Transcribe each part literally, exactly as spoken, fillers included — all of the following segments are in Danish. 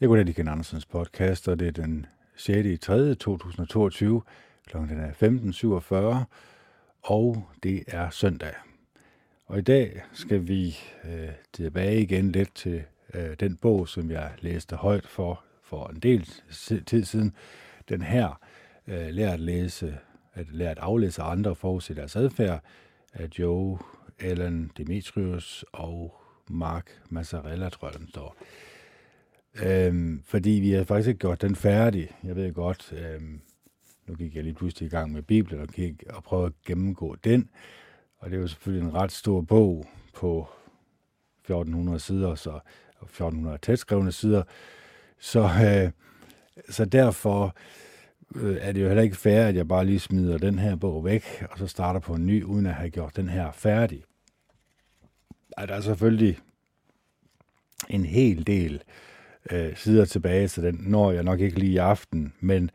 Jeg går til Ken Andersens podcast, og det er den sjette maj to tusind og toogtyve, klokken femten syvogfyrre, og det er søndag. Og i dag skal vi øh, tilbage igen lidt til øh, den bog, som jeg læste højt for for en del tid siden. Den her, øh, Lær at læse, at lære at aflæse andre og forudse deres adfærd, af Joe Allen Demetrius og Mark Massarella, tror jeg, den står. Øhm, fordi vi har faktisk ikke gjort den færdig. Jeg ved godt, øhm, nu gik jeg lige pludselig i gang med Bibelen og, gik og prøvede at gennemgå den. Og det er jo selvfølgelig en ret stor bog på fjorten hundrede sider, så fjorten hundrede tætskrevne sider. Så, øh, så derfor øh, er det jo heller ikke fair, at jeg bare lige smider den her bog væk, og så starter på en ny, uden at have gjort den her færdig. Ej, der er selvfølgelig en hel del øh, sider tilbage, så den når jeg nok ikke lige i aften, men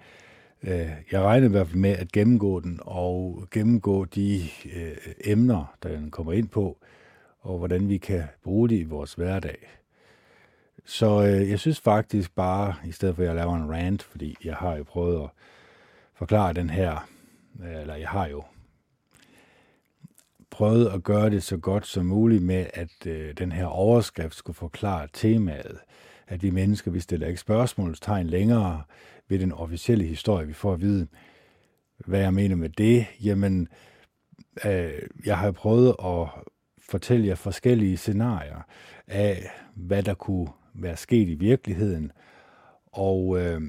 øh, jeg regner i hvert fald med at gennemgå den, og gennemgå de øh, emner, der den kommer ind på, og hvordan vi kan bruge det i vores hverdag. Så øh, jeg synes faktisk bare, i stedet for at jeg laver en rant, fordi jeg har jo prøvet at forklare den her, øh, eller jeg har jo prøvet at gøre det så godt som muligt med, at øh, den her overskrift skulle forklare temaet, at vi mennesker, vi stiller ikke spørgsmålstegn længere ved den officielle historie, vi får at vide. Hvad jeg mener med det? Jamen, øh, jeg har prøvet at fortælle jer forskellige scenarier af, hvad der kunne være sket i virkeligheden. Og, øh,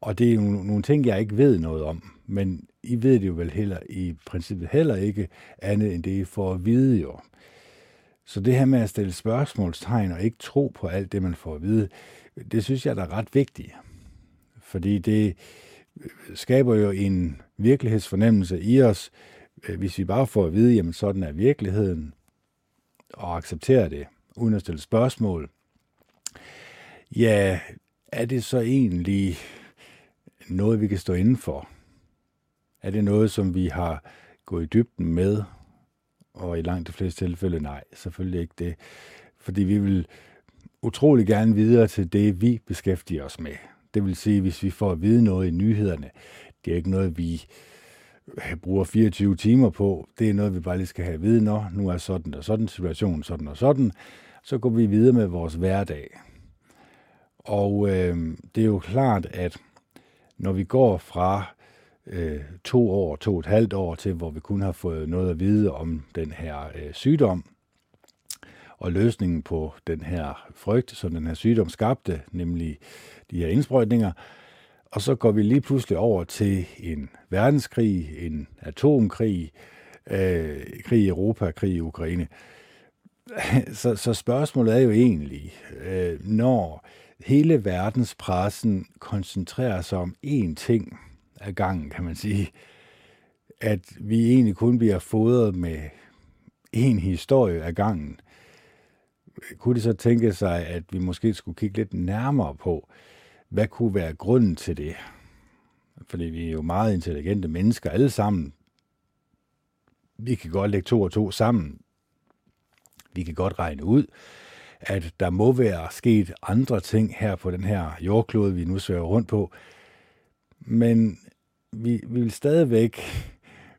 og det er nogle ting, jeg ikke ved noget om, men I ved det jo vel heller, i princippet heller ikke andet end det, I får at vide jo. Så det her med at stille spørgsmålstegn og ikke tro på alt det, man får at vide, det synes jeg, der er ret vigtigt. Fordi det skaber jo en virkelighedsfornemmelse i os, hvis vi bare får at vide, jamen sådan er virkeligheden, og accepterer det, uden at stille spørgsmål, ja, er det så egentlig noget, vi kan stå inden for? Er det noget, som vi har gået i dybden med? Og i langt de fleste tilfælde, nej, selvfølgelig ikke det. Fordi vi vil utrolig gerne videre til det, vi beskæftiger os med. Det vil sige, hvis vi får at vide noget i nyhederne, det er ikke noget, vi bruger fireogtyve timer på. Det er noget, vi bare lige skal have at vide, når nu er sådan og sådan situationen, sådan og sådan. Så går vi videre med vores hverdag. Og øh, det er jo klart, at når vi går fra to år, to og et halvt år til, hvor vi kun har fået noget at vide om den her øh, sygdom, og løsningen på den her frygt, som den her sygdom skabte, nemlig de her indsprøjtninger. Og så går vi lige pludselig over til en verdenskrig, en atomkrig, øh, krig i Europa, krig i Ukraine. Så, så spørgsmålet er jo egentlig, øh, når hele verdenspressen koncentrerer sig om én ting af gangen, kan man sige, at vi egentlig kun bliver fodret med en historie af gangen. Kunne det så tænke sig, at vi måske skulle kigge lidt nærmere på, hvad kunne være grunden til det? Fordi vi er jo meget intelligente mennesker, alle sammen. Vi kan godt lægge to og to sammen. Vi kan godt regne ud, at der må være sket andre ting her på den her jordklode, vi nu svæver rundt på, men vi, vi vil stadigvæk,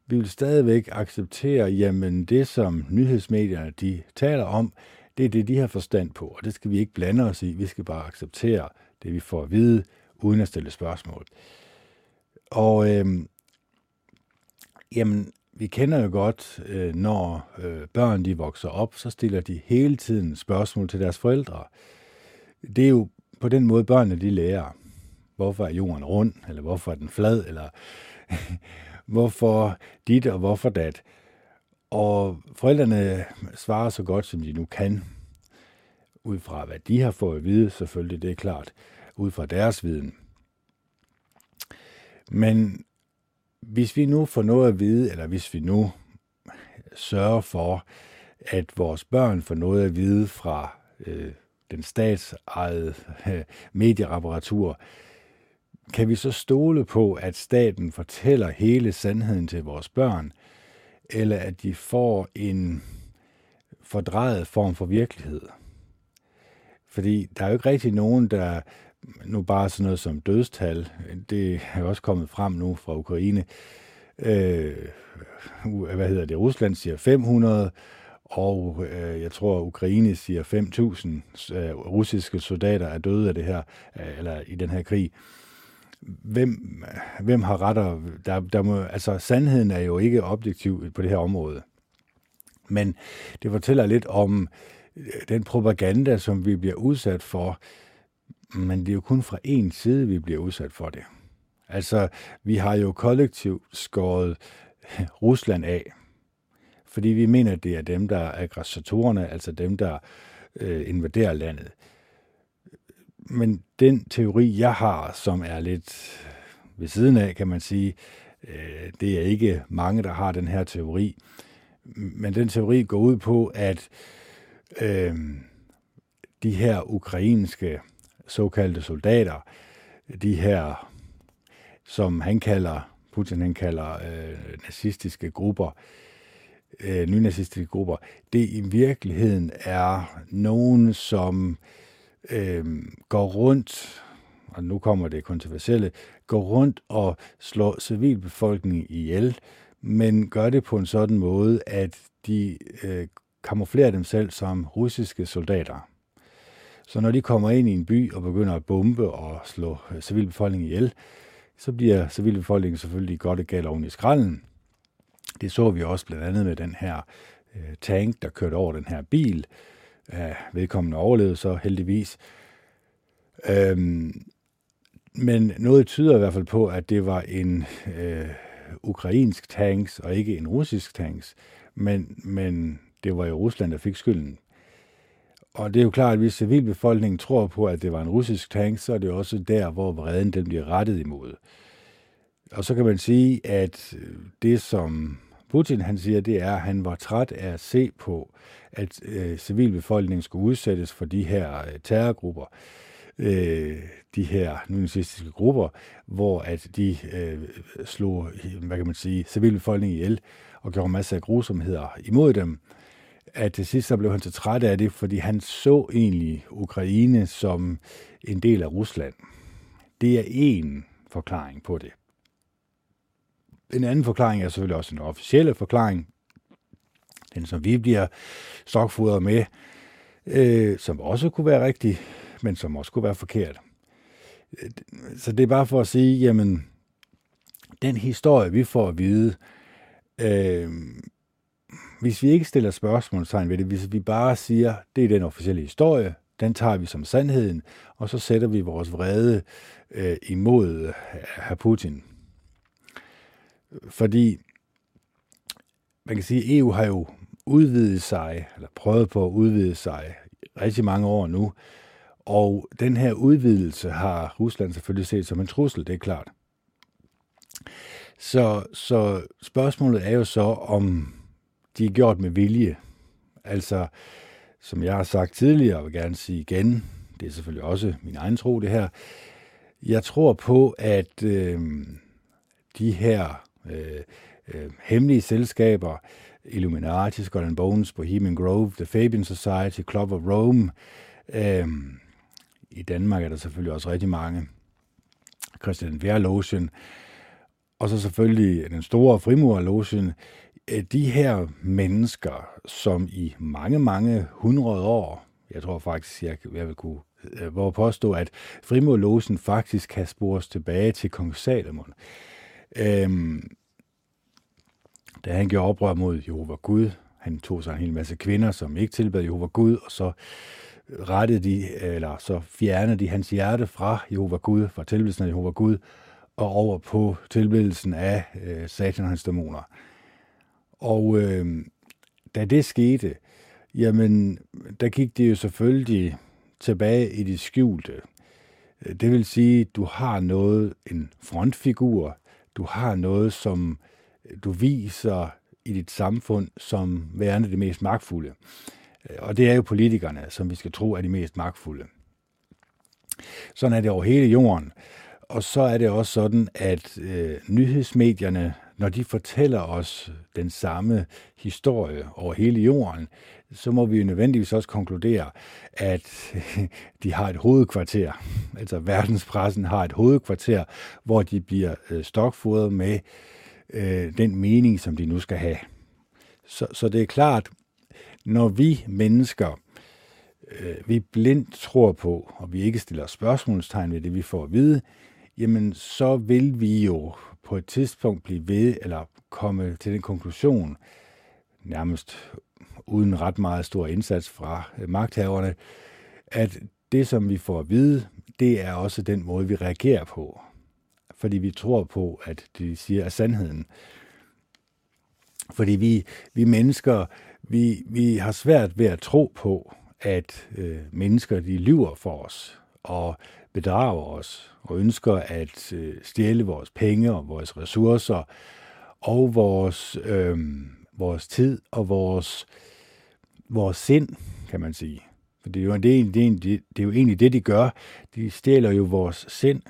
vi vil stadigvæk acceptere, jamen det, som nyhedsmedierne de taler om, det er det, de har forstand på, og det skal vi ikke blande os i. Vi skal bare acceptere det, vi får at vide, uden at stille spørgsmål. Og øhm, jamen, vi kender jo godt, øh, når øh, børn de vokser op, så stiller de hele tiden spørgsmål til deres forældre. Det er jo på den måde, børnene de lærer. Hvorfor er jorden rund, eller hvorfor er den flad, eller hvorfor dit og hvorfor dat. Og forældrene svarer så godt, som de nu kan, ud fra hvad de har fået at vide, selvfølgelig, det er klart, ud fra deres viden. Men hvis vi nu får noget at vide, eller hvis vi nu sørger for, at vores børn får noget at vide fra øh, den statsejede øh, medierapparatur, kan vi så stole på, at staten fortæller hele sandheden til vores børn, eller at de får en fordrejet form for virkelighed? Fordi der er jo ikke rigtig nogen, der nu bare sådan noget som dødstal, det er jo også kommet frem nu fra Ukraine. Øh, hvad hedder det? Rusland siger fem hundrede, og øh, jeg tror, Ukraine siger fem tusind øh, russiske soldater er døde af det her, øh, eller i den her krig. Hvem, hvem har ret? Der, der må, altså, sandheden er jo ikke objektiv på det her område. Men det fortæller lidt om den propaganda, som vi bliver udsat for, men det er jo kun fra én side, vi bliver udsat for det. Altså, vi har jo kollektivt skåret Rusland af, fordi vi mener, at det er dem, der er aggressatorerne, altså dem, der øh, invaderer landet. Men den teori, jeg har, som er lidt ved siden af, kan man sige, øh, det er ikke mange, der har den her teori, men den teori går ud på, at øh, de her ukrainske såkaldte soldater, de her, som han kalder, Putin han kalder øh, nazistiske grupper, øh, nynazistiske grupper, det i virkeligheden er nogen, som øh, går rundt, og nu kommer det kontroversielle, går rundt og slår civilbefolkningen ihjel, men gør det på en sådan måde, at de øh, kamuflerer dem selv som russiske soldater. Så når de kommer ind i en by og begynder at bombe og slå civilbefolkningen ihjel, så bliver civilbefolkningen selvfølgelig godt og galt oven i skralden. Det så vi også blandt andet med den her øh, tank, der kørte over den her bil. Æh, vedkommende overlevede så heldigvis. Øhm, men noget tyder i hvert fald på, at det var en øh, ukrainsk tanks og ikke en russisk tanks. Men, men det var jo Rusland, der fik skylden. Og det er jo klart, at hvis civilbefolkningen tror på, at det var en russisk tank, så er det også der, hvor vreden den bliver rettet imod. Og så kan man sige, at det, som Putin han siger, det er, at han var træt af at se på, at øh, civilbefolkningen skulle udsættes for de her øh, terrorgrupper, øh, de her nynazistiske grupper, hvor at de øh, slog, hvad kan man sige, civilbefolkningen ihjel og gjorde masser af grusomheder imod dem. At til sidst så blev han så træt af det, fordi han så egentlig Ukraine som en del af Rusland. Det er en forklaring på det. En anden forklaring er selvfølgelig også en officielle forklaring, den som vi bliver stokfodret med, øh, som også kunne være rigtig, men som også kunne være forkert. Så det er bare for at sige, jamen, den historie, vi får at vide, øh, hvis vi ikke stiller spørgsmålstegn ved det, hvis vi bare siger, det er den officielle historie, den tager vi som sandheden, og så sætter vi vores vrede øh, imod herr Putin. Fordi, man kan sige, at E U har jo udvidet sig, eller prøvet på at udvide sig rigtig mange år nu, og den her udvidelse har Rusland selvfølgelig set som en trussel, det er klart. Så, så spørgsmålet er jo så, om de er gjort med vilje. Altså, som jeg har sagt tidligere, og vil gerne sige igen, det er selvfølgelig også min egen tro, det her. Jeg tror på, at øh, de her øh, øh, hemmelige selskaber, Illuminati, Skull and Bones, Bohemian Grove, The Fabian Society, Club of Rome, øh, i Danmark er der selvfølgelig også rigtig mange, Christian den Værlåsen, og så selvfølgelig den store Frimurerlogen. De her mennesker, som i mange, mange hundrede år, jeg tror faktisk, jeg, jeg vil kunne hvor påstå, at Frimurerlogen faktisk kan spores tilbage til Kongs Salomon. Øhm, da han gjorde oprør mod Jehova Gud, han tog sig en hel masse kvinder, som ikke tilbad Jehova Gud, og så rettede de, eller så fjernede de hans hjerte fra Jehova Gud, fra tilbedelsen af Jehova Gud, og over på tilbedelsen af øh, Satan og hans dæmoner. Og øh, da det skete, jamen, der gik det jo selvfølgelig tilbage i det skjulte. Det vil sige, du har noget, en frontfigur, du har noget, som du viser i dit samfund som værende det mest magtfulde. Og det er jo politikerne, som vi skal tro er de mest magtfulde. Sådan er det over hele jorden. Og så er det også sådan, at øh, nyhedsmedierne, når de fortæller os den samme historie over hele jorden, så må vi jo nødvendigvis også konkludere, at de har et hovedkvarter. Altså verdenspressen har et hovedkvarter, hvor de bliver stokfodret med øh, den mening, som de nu skal have. Så, så det er klart, når vi mennesker, øh, vi blindt tror på, og vi ikke stiller spørgsmålstegn ved det, vi får at vide, jamen så vil vi jo på et tidspunkt blive ved, eller komme til den konklusion, nærmest uden ret meget stor indsats fra magthaverne, at det, som vi får at vide, det er også den måde, vi reagerer på. Fordi vi tror på, at de siger er sandheden. Fordi vi, vi mennesker, vi, vi har svært ved at tro på, at øh, mennesker, de lyver for os og bedrager os og ønsker at øh, stjæle vores penge og vores ressourcer og vores, øh, vores tid og vores, vores sind, kan man sige. For det er, jo, det, er, det, er, det er jo egentlig det, de gør. De stjæler jo vores sind.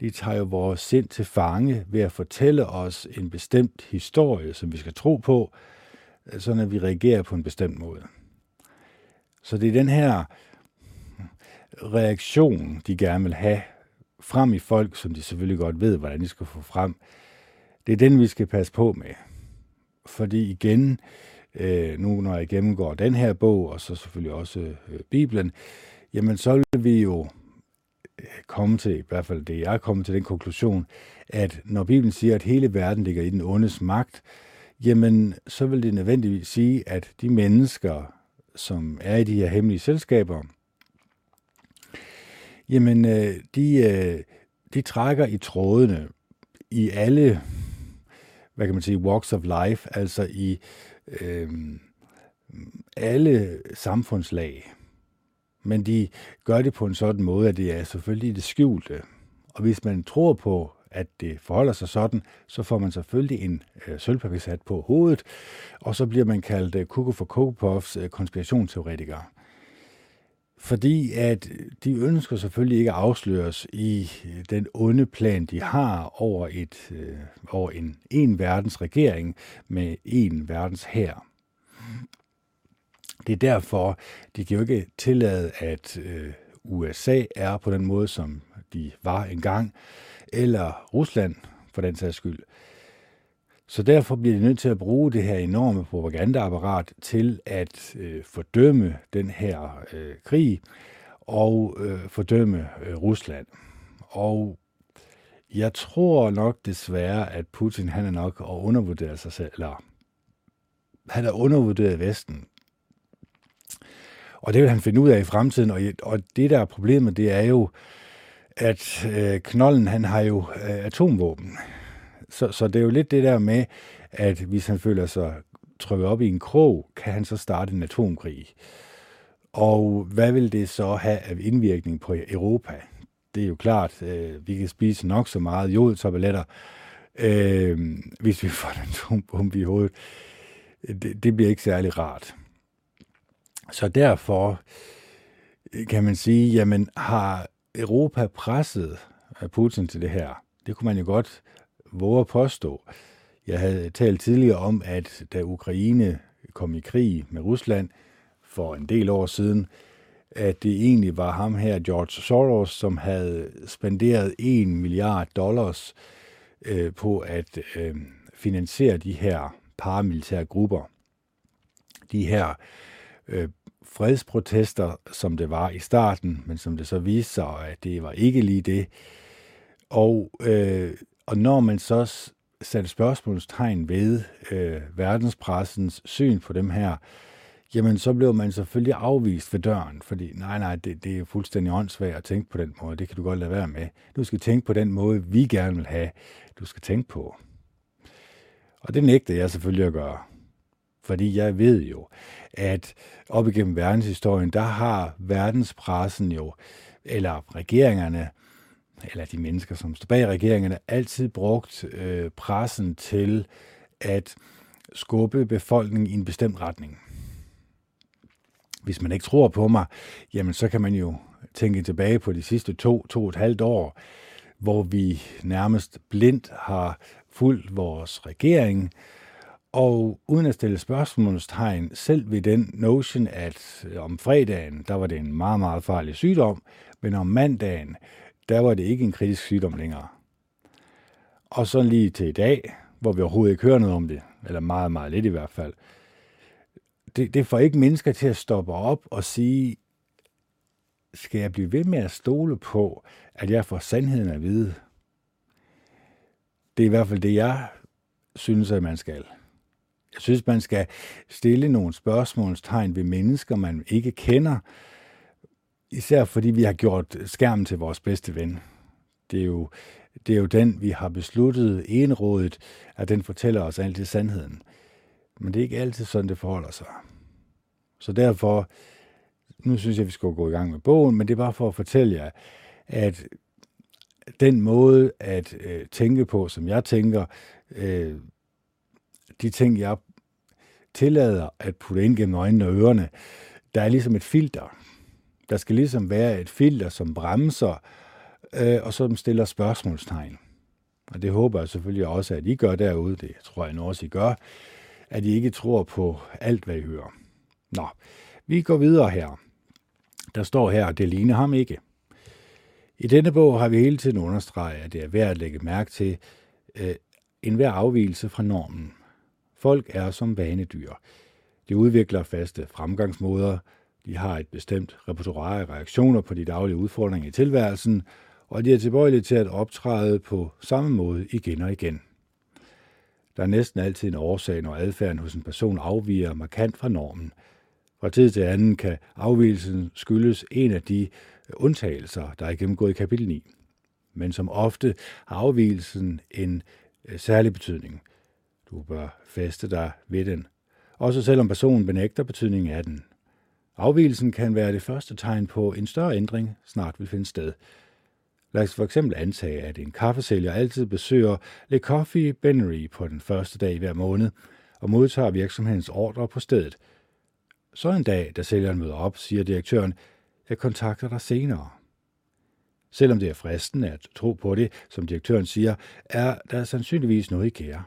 De tager jo vores sind til fange ved at fortælle os en bestemt historie, som vi skal tro på, sådan at vi reagerer på en bestemt måde. Så det er den her reaktion, de gerne vil have frem i folk, som de selvfølgelig godt ved, hvordan de skal få frem. Det er den, vi skal passe på med. Fordi igen, nu når jeg gennemgår den her bog, og så selvfølgelig også Bibelen, jamen så vil vi jo komme til, i hvert fald det jeg er kommet til, den konklusion, at når Bibelen siger, at hele verden ligger i den ondes magt, jamen så vil det nødvendigvis sige, at de mennesker, som er i de her hemmelige selskaber, jamen, de, de trækker i trådene i alle, hvad kan man sige, walks of life, altså i øh, alle samfundslag. Men de gør det på en sådan måde, at det er selvfølgelig det skjulte. Og hvis man tror på, at det forholder sig sådan, så får man selvfølgelig en øh, sølvpapirshat på hovedet, og så bliver man kaldt øh, Kuku for Kokopoffs øh, konspirationsteoretikere. Fordi at de ønsker selvfølgelig ikke at afsløres i den onde plan, de har over, et, øh, over en, en verdens regering med en verdens hær. Det er derfor, de kan jo ikke tillade, at øh, U S A er på den måde, som de var engang, eller Rusland for den sags skyld. Så derfor bliver de nødt til at bruge det her enorme propagandaapparat til at øh, fordømme den her øh, krig og øh, fordømme øh, Rusland. Og jeg tror nok desværre, at Putin han er nok og undervurderer sig selv, eller han er undervurderet Vesten. Og det vil han finde ud af i fremtiden, og, og det der er problemet, det er jo, at øh, knolden han har jo øh, atomvåben. Så, så det er jo lidt det der med, at hvis han føler sig trykket op i en krog, kan han så starte en atomkrig. Og hvad vil det så have af indvirkning på Europa? Det er jo klart, øh, vi kan spise nok så meget jodtabletter, øh, hvis vi får en atombombe i hovedet. Det, det bliver ikke særlig rart. Så derfor kan man sige, jamen har Europa presset Putin til det her? Det kunne man jo godt våge at påstå. Jeg havde talt tidligere om, at da Ukraine kom i krig med Rusland for en del år siden, at det egentlig var ham her, George Soros, som havde spenderet en milliard dollars øh, på at øh, finansiere de her paramilitære grupper. De her øh, fredsprotester, som det var i starten, men som det så viste sig, at det var ikke lige det. Og øh, Og når man så satte spørgsmålstegn ved øh, verdenspressens syn på dem her, jamen så blev man selvfølgelig afvist ved døren, fordi nej, nej, det, det er fuldstændig åndssvagt at tænke på den måde. Det kan du godt lade være med. Du skal tænke på den måde, vi gerne vil have, du skal tænke på. Og det nægter jeg selvfølgelig at gøre. Fordi jeg ved jo, at op igennem verdenshistorien, der har verdenspressen jo, eller regeringerne, eller de mennesker, som står bag regeringerne, altid brugt øh, pressen til at skubbe befolkningen i en bestemt retning. Hvis man ikke tror på mig, jamen så kan man jo tænke tilbage på de sidste to, to og et halvt år, hvor vi nærmest blindt har fulgt vores regering, og uden at stille spørgsmålstegn selv ved den notion, at om fredagen, der var det en meget, meget farlig sygdom, men om mandagen, der var det ikke en kritisk sygdom længere. Og så lige til i dag, hvor vi overhovedet ikke hører noget om det, eller meget, meget lidt i hvert fald, det, det får ikke mennesker til at stoppe op og sige, skal jeg blive ved med at stole på, at jeg får sandheden at vide? Det er i hvert fald det, jeg synes, at man skal. Jeg synes, man skal stille nogle spørgsmålstegn ved mennesker, man ikke kender, især fordi vi har gjort skærmen til vores bedste ven. Det er jo, det er jo den, vi har besluttet enrådigt, at den fortæller os altid sandheden. Men det er ikke altid sådan, det forholder sig. Så derfor, nu synes jeg, vi skal gå i gang med bogen, men det er bare for at fortælle jer, at den måde at øh, tænke på, som jeg tænker, øh, de ting, jeg tillader at putte ind gennem øjnene og ørerne, der er ligesom et filter. Der skal ligesom være et filter, som bremser, øh, og som stiller spørgsmålstegn. Og det håber jeg selvfølgelig også, at I gør derude. Det tror jeg nu også, I gør. At I ikke tror på alt, hvad I hører. Nå, vi går videre her. Der står her, det ligner ham ikke. I denne bog har vi hele tiden understreget, at det er værd at lægge mærke til øh, enhver afvigelse fra normen. Folk er som vanedyr. De udvikler faste fremgangsmåder. De har et bestemt repertoire af reaktioner på de daglige udfordringer i tilværelsen, og de er tilbøjelige til at optræde på samme måde igen og igen. Der er næsten altid en årsag, når adfærden hos en person afviger markant fra normen. Fra tid til anden kan afvigelsen skyldes en af de undtagelser, der er gennemgået i kapitel ni. Men som ofte har afvigelsen en særlig betydning. Du bør fæste dig ved den, også selvom personen benægter betydningen af den. Afvigelsen kan være det første tegn på en større ændring snart vil finde sted. Lad os for eksempel antage, at en kaffesælger altid besøger Le Coffee Beanery på den første dag hver måned og modtager virksomhedens ordre på stedet. Så en dag, da sælgeren møder op, siger direktøren, jeg kontakter dig senere. Selvom det er fristende at tro på det, som direktøren siger, er der sandsynligvis noget i kære.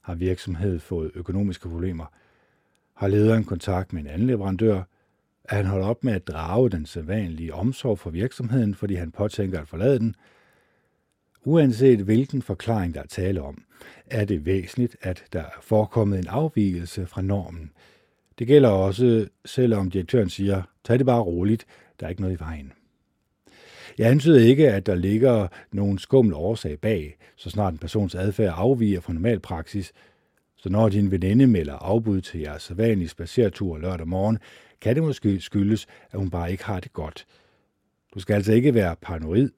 Har virksomheden fået økonomiske problemer? Har lederen kontakt med en anden leverandør? Er han holdt op med at drage den sædvanlige omsorg for virksomheden, fordi han påtænker at forlade den? Uanset hvilken forklaring, der er tale om, er det væsentligt, at der er forekommet en afvigelse fra normen. Det gælder også, selvom direktøren siger, tag det bare roligt, der er ikke noget i vejen. Jeg antyder ikke, at der ligger nogen skummel årsag bag, så snart en persons adfærd afviger fra normal praksis. Så når din veninde melder afbud til jeres sædvanlige spaceretur lørdag morgen, kan det måske skyldes, at hun bare ikke har det godt. Du skal altså ikke være paranoid,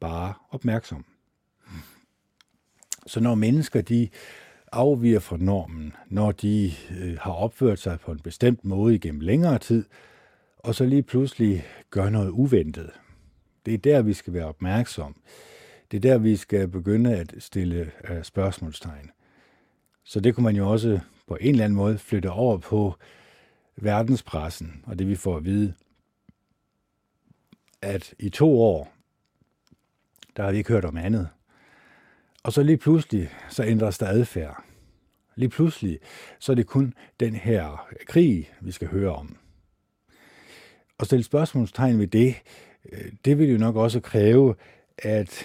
bare opmærksom. Så når mennesker de afviger fra normen, når de øh, har opført sig på en bestemt måde igennem længere tid, og så lige pludselig gør noget uventet, det er der, vi skal være opmærksom. Det er der, vi skal begynde at stille øh, spørgsmålstegn. Så det kunne man jo også på en eller anden måde flytte over på verdenspressen, og det vi får at vide, at i to år, der har vi ikke hørt om andet. Og så lige pludselig, så ændres der adfærd. Lige pludselig, så er det kun den her krig, vi skal høre om. Og stille spørgsmålstegn ved det, det vil jo nok også kræve, at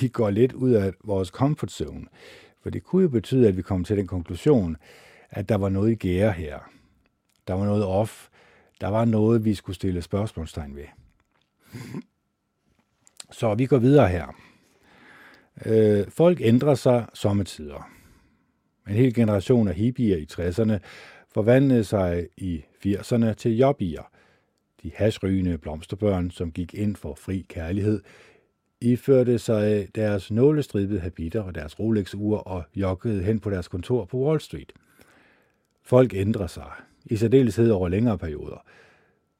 vi går lidt ud af vores comfort zone. For det kunne jo betyde, at vi kom til den konklusion, at der var noget i gære her. Der var noget off. Der var noget, vi skulle stille spørgsmålstegn ved. Så vi går videre her. Øh, folk ændrer sig sommetider. En hel generation af hippier i tresserne forvandlede sig i firserne til jobbier. De hashrygende blomsterbørn, som gik ind for fri kærlighed, iførte sig deres nålestribede habiter og deres Rolex-ur og joggede hen på deres kontor på Wall Street. Folk ændrer sig, i særdeleshed over længere perioder.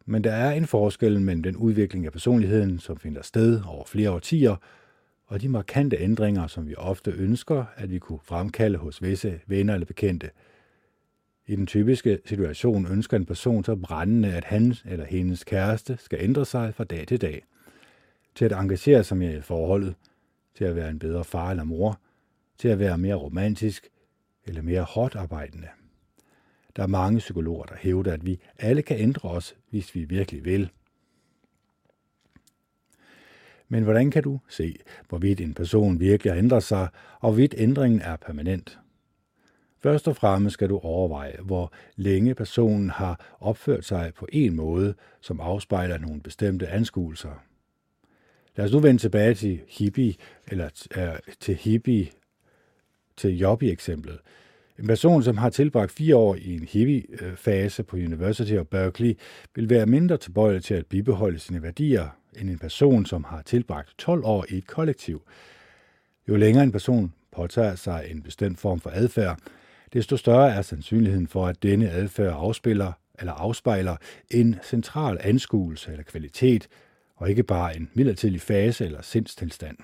Men der er en forskel mellem den udvikling af personligheden, som finder sted over flere årtier, og de markante ændringer, som vi ofte ønsker, at vi kunne fremkalde hos visse venner eller bekendte. I den typiske situation ønsker en person så brændende, at hans eller hendes kæreste skal ændre sig fra dag til dag. Til at engagere sig mere i forholdet, til at være en bedre far eller mor, til at være mere romantisk eller mere hårdt arbejdende. Der er mange psykologer, der hævder, at vi alle kan ændre os, hvis vi virkelig vil. Men hvordan kan du se, hvorvidt en person virkelig ændrer sig, og hvorvidt ændringen er permanent? Først og fremmest skal du overveje, hvor længe personen har opført sig på en måde, som afspejler nogle bestemte anskuelser. Lad os nu vende tilbage til hippie, eller t- til hippie, til jobbie-eksemplet. En person, som har tilbragt fire år i en hippie-fase på University of Berkeley, vil være mindre tilbøjelig til at bibeholde sine værdier, end en person, som har tilbragt tolv år i et kollektiv. Jo længere en person påtager sig en bestemt form for adfærd, desto større er sandsynligheden for, at denne adfærd afspiller eller afspejler en central anskuelse eller kvalitet, og ikke bare en midlertidig fase eller sindstilstand.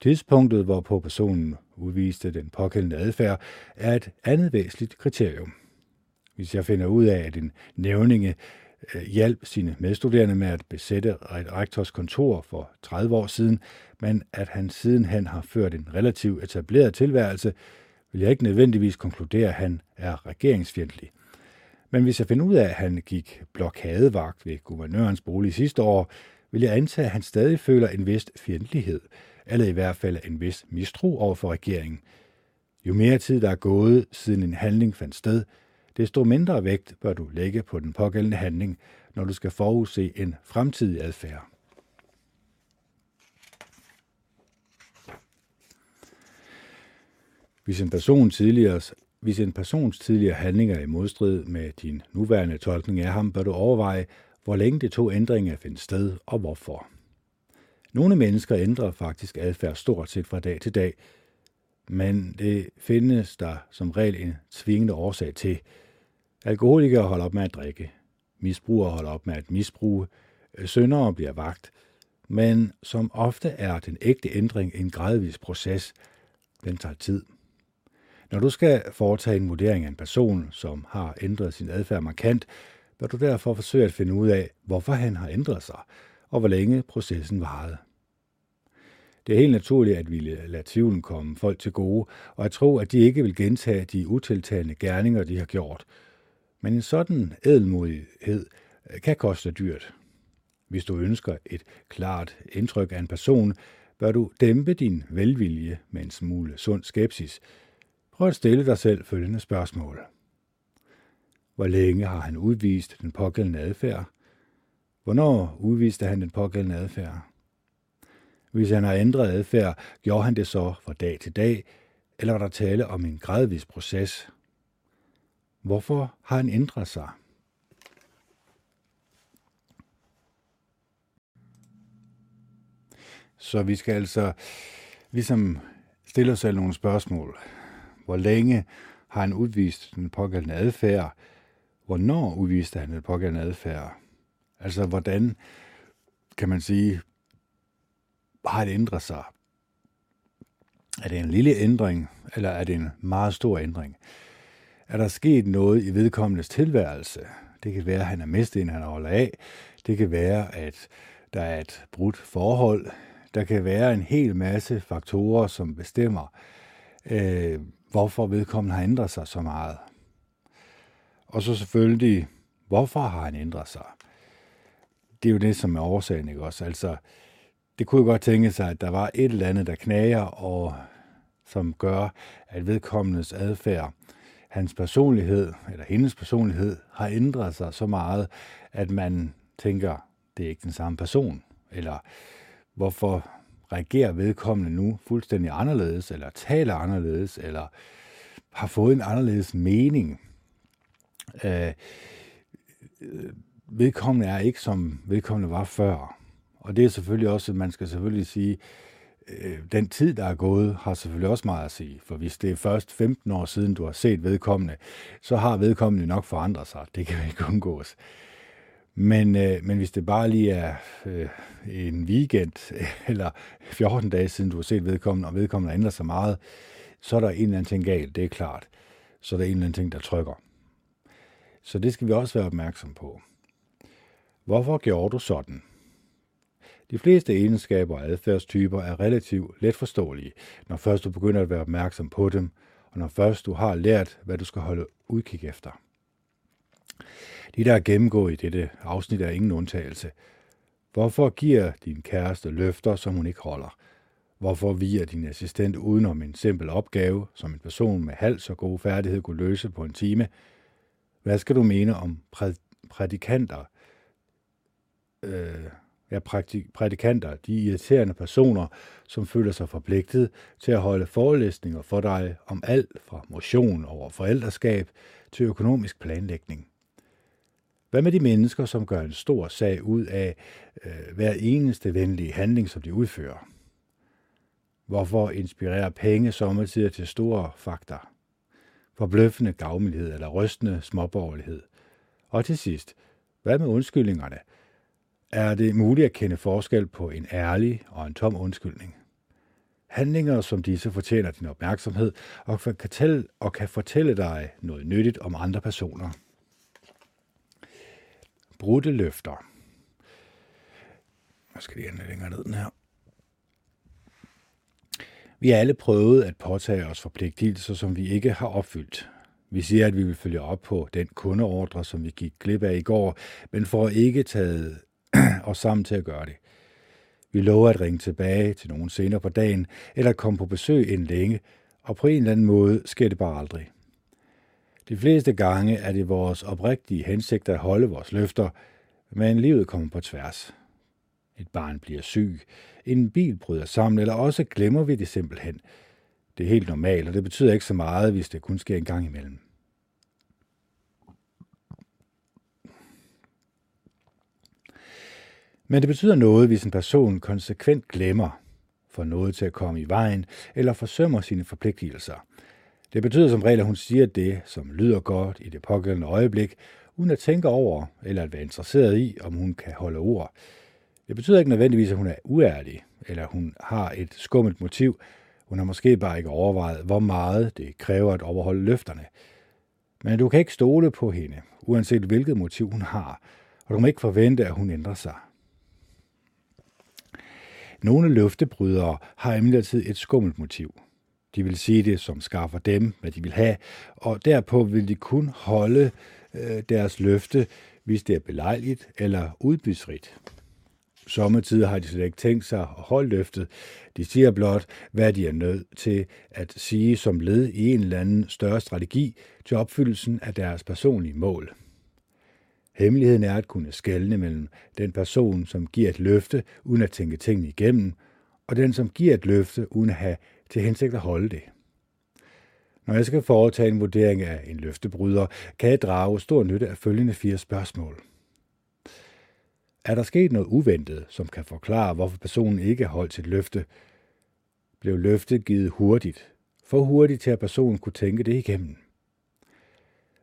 Tidspunktet, hvorpå personen udviste den pågældende adfærd, er et andet væsentligt kriterium. Hvis jeg finder ud af, at en nævninge hjalp sine medstuderende med at besætte et rektors kontor for tredive år siden, men at han sidenhen har ført en relativt etableret tilværelse, vil jeg ikke nødvendigvis konkludere, at han er regeringsfjendtlig. Men hvis jeg finder ud af, at han gik blokadevagt ved guvernørens bolig sidste år, vil jeg antage, at han stadig føler en vis fjendtlighed, eller i hvert fald en vis mistro over for regeringen. Jo mere tid der er gået, siden en handling fandt sted, desto mindre vægt bør du lægge på den pågældende handling, når du skal forudse en fremtidig adfærd. Hvis en person tidligere Hvis en persons tidligere handlinger er i modstrid med din nuværende tolkning af ham, bør du overveje, hvor længe de to ændringer finder sted og hvorfor. Nogle mennesker ændrer faktisk adfærd stort set fra dag til dag, men det findes der som regel en tvingende årsag til. Alkoholikere holder op med at drikke, misbrugere holder op med at misbruge, syndere bliver vagt, men som ofte er den ægte ændring en gradvis proces. Den tager tid. Når du skal foretage en vurdering af en person, som har ændret sin adfærd markant, bør du derfor forsøge at finde ud af, hvorfor han har ændret sig, og hvor længe processen varede. Det er helt naturligt, at vi lader tvivlen komme folk til gode, og at tro, at de ikke vil gentage de utiltalende gerninger, de har gjort. Men en sådan ædelmodighed kan koste dyrt. Hvis du ønsker et klart indtryk af en person, bør du dæmpe din velvilje med en smule sund skepsis. Prøv at stille dig selv følgende spørgsmål. Hvor længe har han udvist den pågældende adfærd? Hvornår udviste han den pågældende adfærd? Hvis han har ændret adfærd, gjorde han det så fra dag til dag, eller var der tale om en gradvis proces? Hvorfor har han ændret sig? Så vi skal altså ligesom stille os selv nogle spørgsmål. Hvor længe har han udvist den pågældende adfærd? Hvornår udviste han den pågældende adfærd? Altså, hvordan kan man sige, har det ændret sig? Er det en lille ændring, eller er det en meget stor ændring? Er der sket noget i vedkommendes tilværelse? Det kan være, at han har mistet en, han holder af. Det kan være, at der er et brudt forhold. Der kan være en hel masse faktorer, som bestemmer, Øh, hvorfor vedkommende har ændret sig så meget. Og så selvfølgelig, hvorfor har han ændret sig? Det er jo det, som er årsagen, ikke også? Altså, det kunne jo godt tænke sig, at der var et eller andet, der knager, og som gør, at vedkommendes adfærd, hans personlighed, eller hendes personlighed, har ændret sig så meget, at man tænker, det er ikke den samme person. Eller, hvorfor reagerer vedkommende nu fuldstændig anderledes, eller taler anderledes, eller har fået en anderledes mening. Øh, vedkommende er ikke, som vedkommende var før. Og det er selvfølgelig også, man skal selvfølgelig sige, øh, den tid, der er gået, har selvfølgelig også meget at sige. For hvis det er først femten år siden, du har set vedkommende, så har vedkommende nok forandret sig. Det kan ikke undgås. Men, øh, men hvis det bare lige er øh, en weekend eller fjorten dage siden, du har set vedkommende, og vedkommende ændrer sig meget, så er der en eller anden ting galt, det er klart. Så er der en eller anden ting, der trykker. Så det skal vi også være opmærksom på. Hvorfor gjorde du sådan? De fleste egenskaber og adfærdstyper er relativt let forståelige, når først du begynder at være opmærksom på dem, og når først du har lært, hvad du skal holde udkig efter. De, der er gennemgået i dette afsnit, er ingen undtagelse. Hvorfor giver din kæreste løfter, som hun ikke holder? Hvorfor viger din assistent udenom en simpel opgave, som en person med hals og god færdighed kunne løse på en time? Hvad skal du mene om præd- prædikanter? Øh, ja, praktik- prædikanter, de irriterende personer, som føler sig forpligtet til at holde forelæsninger for dig om alt fra motion over forældreskab til økonomisk planlægning. Hvad med de mennesker, som gør en stor sag ud af øh, hver eneste venlige handling, som de udfører? Hvorfor inspirerer penge sommetider til store fakter? Forbløffende gavmildhed eller rystende småborgerlighed? Og til sidst, hvad med undskyldningerne? Er det muligt at kende forskel på en ærlig og en tom undskyldning? Handlinger som disse fortjener din opmærksomhed og kan, tælle, og kan fortælle dig noget nyttigt om andre personer. Brudte løfter. Jeg skal lige endelig længere ned den her. Vi har alle prøvet at påtage os forpligtelser, som vi ikke har opfyldt. Vi siger, at vi vil følge op på den kundeordre, som vi gik glip af i går, men får ikke taget os sammen til at gøre det. Vi lover at ringe tilbage til nogen senere på dagen, eller komme på besøg inden længe, og på en eller anden måde sker det bare aldrig. De fleste gange er det vores oprigtige hensigt at holde vores løfter, men livet kommer på tværs. Et barn bliver syg, en bil bryder sammen, eller også glemmer vi det simpelthen. Det er helt normalt, og det betyder ikke så meget, hvis det kun sker en gang imellem. Men det betyder noget, hvis en person konsekvent glemmer, får noget til at komme i vejen, eller forsømmer sine forpligtelser. Det betyder som regel, at hun siger det, som lyder godt i det pågældende øjeblik, uden at tænke over, eller at være interesseret i, om hun kan holde ord. Det betyder ikke nødvendigvis, at hun er uærlig, eller hun har et skummelt motiv. Hun har måske bare ikke overvejet, hvor meget det kræver at overholde løfterne. Men du kan ikke stole på hende, uanset hvilket motiv hun har, og du må ikke forvente, at hun ændrer sig. Nogle løftebrydere har imidlertid et skummelt motiv. De vil sige det, som skaffer dem, hvad de vil have, og derpå vil de kun holde øh, deres løfte, hvis det er belejligt eller udbydsrigt. Sommetider har de slet ikke tænkt sig at holde løftet. De siger blot, hvad de er nødt til at sige som led i en eller anden større strategi til opfyldelsen af deres personlige mål. Hemmeligheden er at kunne skelne mellem den person, som giver et løfte uden at tænke tingene igennem, og den, som giver et løfte uden at have til hensigt at holde det. Når jeg skal foretage en vurdering af en løftebryder, kan jeg drage stor nytte af følgende fire spørgsmål. Er der sket noget uventet, som kan forklare, hvorfor personen ikke holdt sit løfte? Blev løftet givet hurtigt? For hurtigt til, at personen kunne tænke det igennem?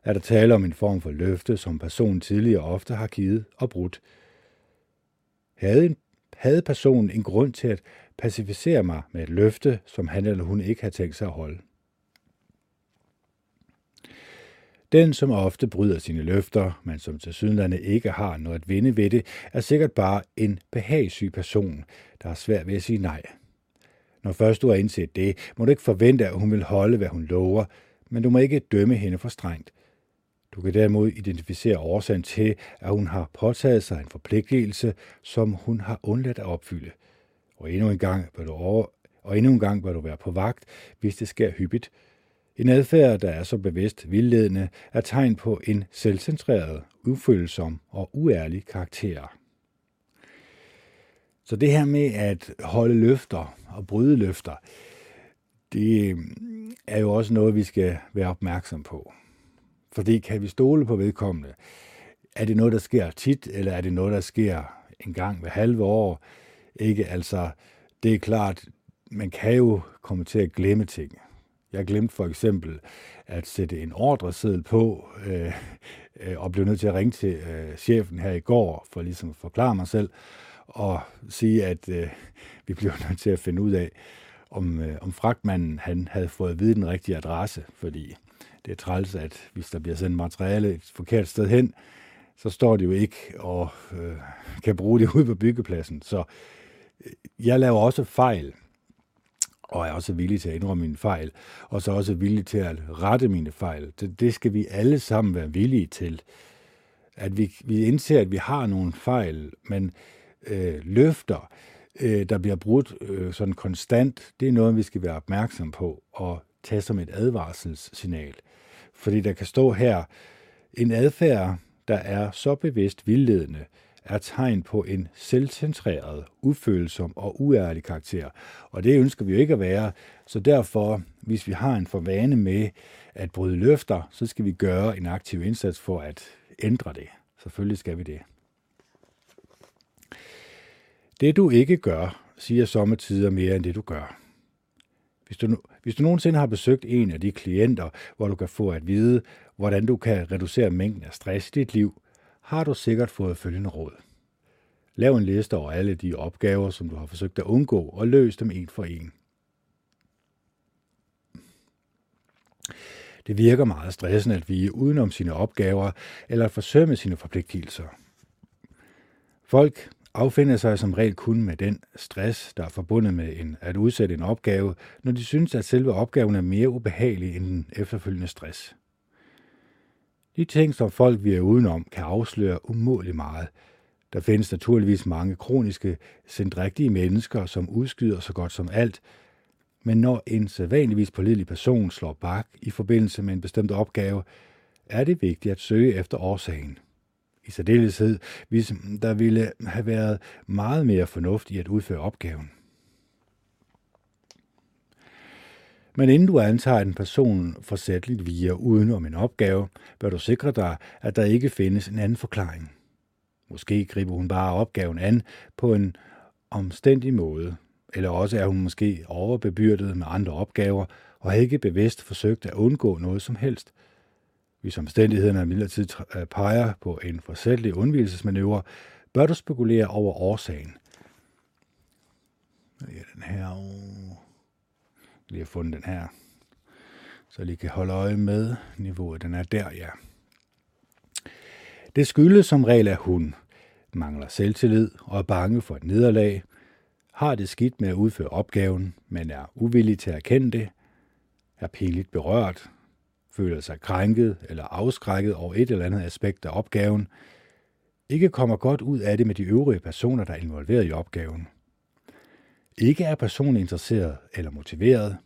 Er der tale om en form for løfte, som personen tidligere ofte har givet og brudt? Havde en Havde personen en grund til at pacificere mig med et løfte, som han eller hun ikke har tænkt sig at holde? Den, som ofte bryder sine løfter, men som tilsyneladende ikke har noget at vinde ved det, er sikkert bare en behagsyg person, der har svært ved at sige nej. Når først du har indset det, må du ikke forvente, at hun vil holde, hvad hun lover, men du må ikke dømme hende for strengt. Du kan derimod identificere årsagen til, at hun har påtaget sig en forpligtelse, som hun har undladt at opfylde. Og endnu en gang bør du, over... og endnu en gang bør du være på vagt, hvis det sker hyppigt. En adfærd, der er så bevidst vildledende, er tegn på en selvcentreret, ufølsom og uærlig karakter. Så det her med at holde løfter og bryde løfter, det er jo også noget, vi skal være opmærksom på. Fordi kan vi stole på vedkommende? Er det noget, der sker tit, eller er det noget, der sker en gang hver halve år? Ikke, altså, det er klart, man kan jo komme til at glemme ting. Jeg glemte for eksempel at sætte en ordreseddel på, øh, øh, og blev nødt til at ringe til øh, chefen her i går, for ligesom at forklare mig selv, og sige, at øh, vi blev nødt til at finde ud af, om, øh, om fragtmanden han havde fået at vide den rigtige adresse, fordi det er træls, at hvis der bliver sendt materiale et forkert sted hen, så står det jo ikke og øh, kan bruge det ude på byggepladsen. Så øh, jeg laver også fejl, og er også villig til at indrømme mine fejl, og så også villig til at rette mine fejl. Det, det skal vi alle sammen være villige til. At vi, vi indser, at vi har nogle fejl, men øh, løfter, øh, der bliver brudt øh, sådan konstant, det er noget, vi skal være opmærksom på og tage som et advarselssignal. Fordi der kan stå her, en adfærd, der er så bevidst vildledende, er tegn på en selvcentreret, ufølsom og uærlig karakter. Og det ønsker vi jo ikke at være, så derfor, hvis vi har en forvane med at bryde løfter, så skal vi gøre en aktiv indsats for at ændre det. Selvfølgelig skal vi det. Det du ikke gør, siger sommetider mere end det du gør. Hvis du, hvis du nogensinde har besøgt en af de klienter, hvor du kan få at vide, hvordan du kan reducere mængden af stress i dit liv, har du sikkert fået følgende råd. Lav en liste over alle de opgaver, som du har forsøgt at undgå, og løs dem en for en. Det virker meget stressende at vige udenom sine opgaver eller at forsømme sine forpligtelser. Folk affinder sig som regel kun med den stress, der er forbundet med en, at udsætte en opgave, når de synes, at selve opgaven er mere ubehagelig end den efterfølgende stress. De ting, som folk viger udenom, kan afsløre umådeligt meget. Der findes naturligvis mange kroniske, sendrægtige mennesker, som udskyder så godt som alt, men når en sædvanligvis pålidelig person slår bak i forbindelse med en bestemt opgave, er det vigtigt at søge efter årsagen. I særdeleshed, hvis der ville have været meget mere fornuft i at udføre opgaven. Men inden du antager, at en person forsætligt viger udenom en opgave, bør du sikre dig, at der ikke findes en anden forklaring. Måske griber hun bare opgaven an på en omstændig måde, eller også er hun måske overbebyrdet med andre opgaver og har ikke bevidst forsøgt at undgå noget som helst. Hvis omstændighederne imidlertid peger på en forsætlig undvigelsesmanøvre, bør du spekulere over årsagen. Ja, den her... Lige at fundet den her, så lige kan holde øje med niveauet. Den er der, ja. Det skyldes som regel, at hun mangler selvtillid og er bange for et nederlag, har det skidt med at udføre opgaven, men er uvillig til at erkende det, er pinligt berørt, føler sig krænket eller afskrækket over et eller andet aspekt af opgaven, ikke kommer godt ud af det med de øvrige personer, der er involveret i opgaven. Ikke er personen interesseret eller motiveret.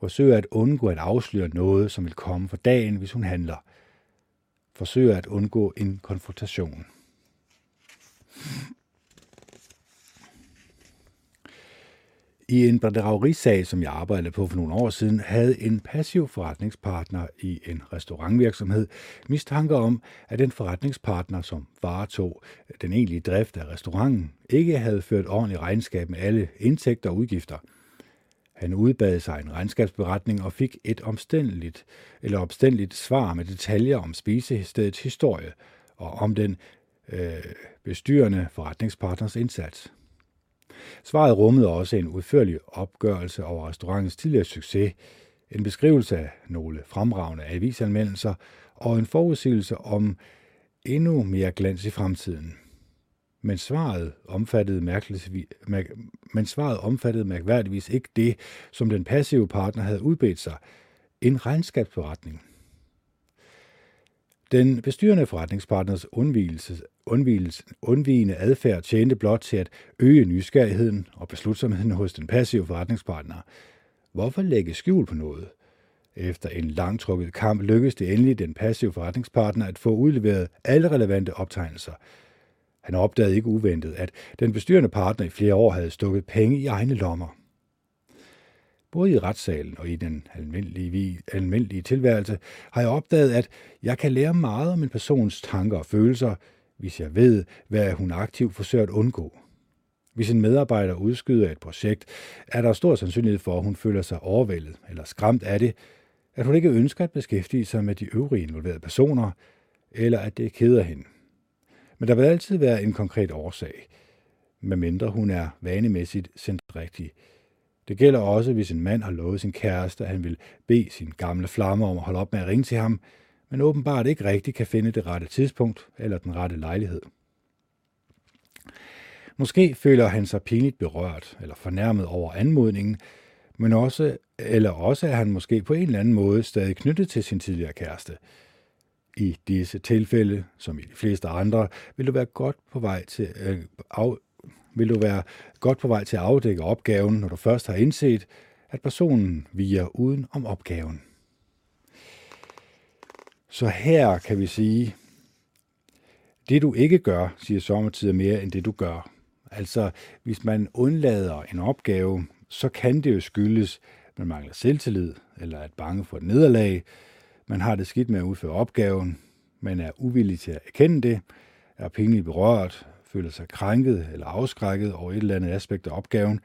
Forsøger at undgå at afsløre noget, som vil komme for dagen, hvis hun handler. Forsøger at undgå en konfrontation. I en bedragerisag, som jeg arbejdede på for nogle år siden, havde en passiv forretningspartner i en restaurantvirksomhed mistanke om, at den forretningspartner, som varetog den egentlige drift af restauranten, ikke havde ført ordentligt regnskab med alle indtægter og udgifter. Han udbad sig en regnskabsberetning og fik et omstændeligt eller opstændeligt svar med detaljer om spisestedets historie og om den øh, bestyrende forretningspartners indsats. Svaret rummede også en udførlig opgørelse over restaurantens tidligere succes, en beskrivelse af nogle fremragende avisanmeldelser og en forudsigelse om endnu mere glans i fremtiden. Men svaret omfattede, men svaret omfattede mærkværdigvis ikke det, som den passive partner havde udbedt sig, en regnskabsberetning. Den bestyrende forretningspartners undvigende adfærd tjente blot til at øge nysgerrigheden og beslutsomheden hos den passive forretningspartner. Hvorfor lægge skjul på noget? Efter en langtrukket kamp lykkedes det endelig den passive forretningspartner at få udleveret alle relevante optegnelser. Han opdagede ikke uventet, at den bestyrende partner i flere år havde stukket penge i egne lommer. Både i retssalen og i den almindelige, almindelige tilværelse har jeg opdaget, at jeg kan lære meget om en persons tanker og følelser, hvis jeg ved, hvad hun aktivt forsøger at undgå. Hvis en medarbejder udskyder et projekt, er der stor sandsynlighed for, at hun føler sig overvældet eller skræmt af det, at hun ikke ønsker at beskæftige sig med de øvrige involverede personer, eller at det keder hende. Men der vil altid være en konkret årsag, medmindre hun er vanemæssigt sendt rigtig. Det gælder også, hvis en mand har lovet sin kæreste, at han vil bede sin gamle flamme om at holde op med at ringe til ham, men åbenbart ikke rigtig kan finde det rette tidspunkt eller den rette lejlighed. Måske føler han sig pinligt berørt eller fornærmet over anmodningen, men også, eller også er han måske på en eller anden måde stadig knyttet til sin tidligere kæreste. I disse tilfælde, som i de fleste andre, vil du være godt på vej til, øh, af, vil du være godt på vej til at afdække opgaven, når du først har indset, at personen viger uden om opgaven. Så her kan vi sige, det du ikke gør, siger sommetider mere end det du gør. Altså, hvis man undlader en opgave, så kan det jo skyldes, at man mangler selvtillid eller er bange for et nederlag. Man har det skidt med at udføre opgaven, man er uvillig til at erkende det, er pinligt berørt, føler sig krænket eller afskrækket over et eller andet aspekt af opgaven,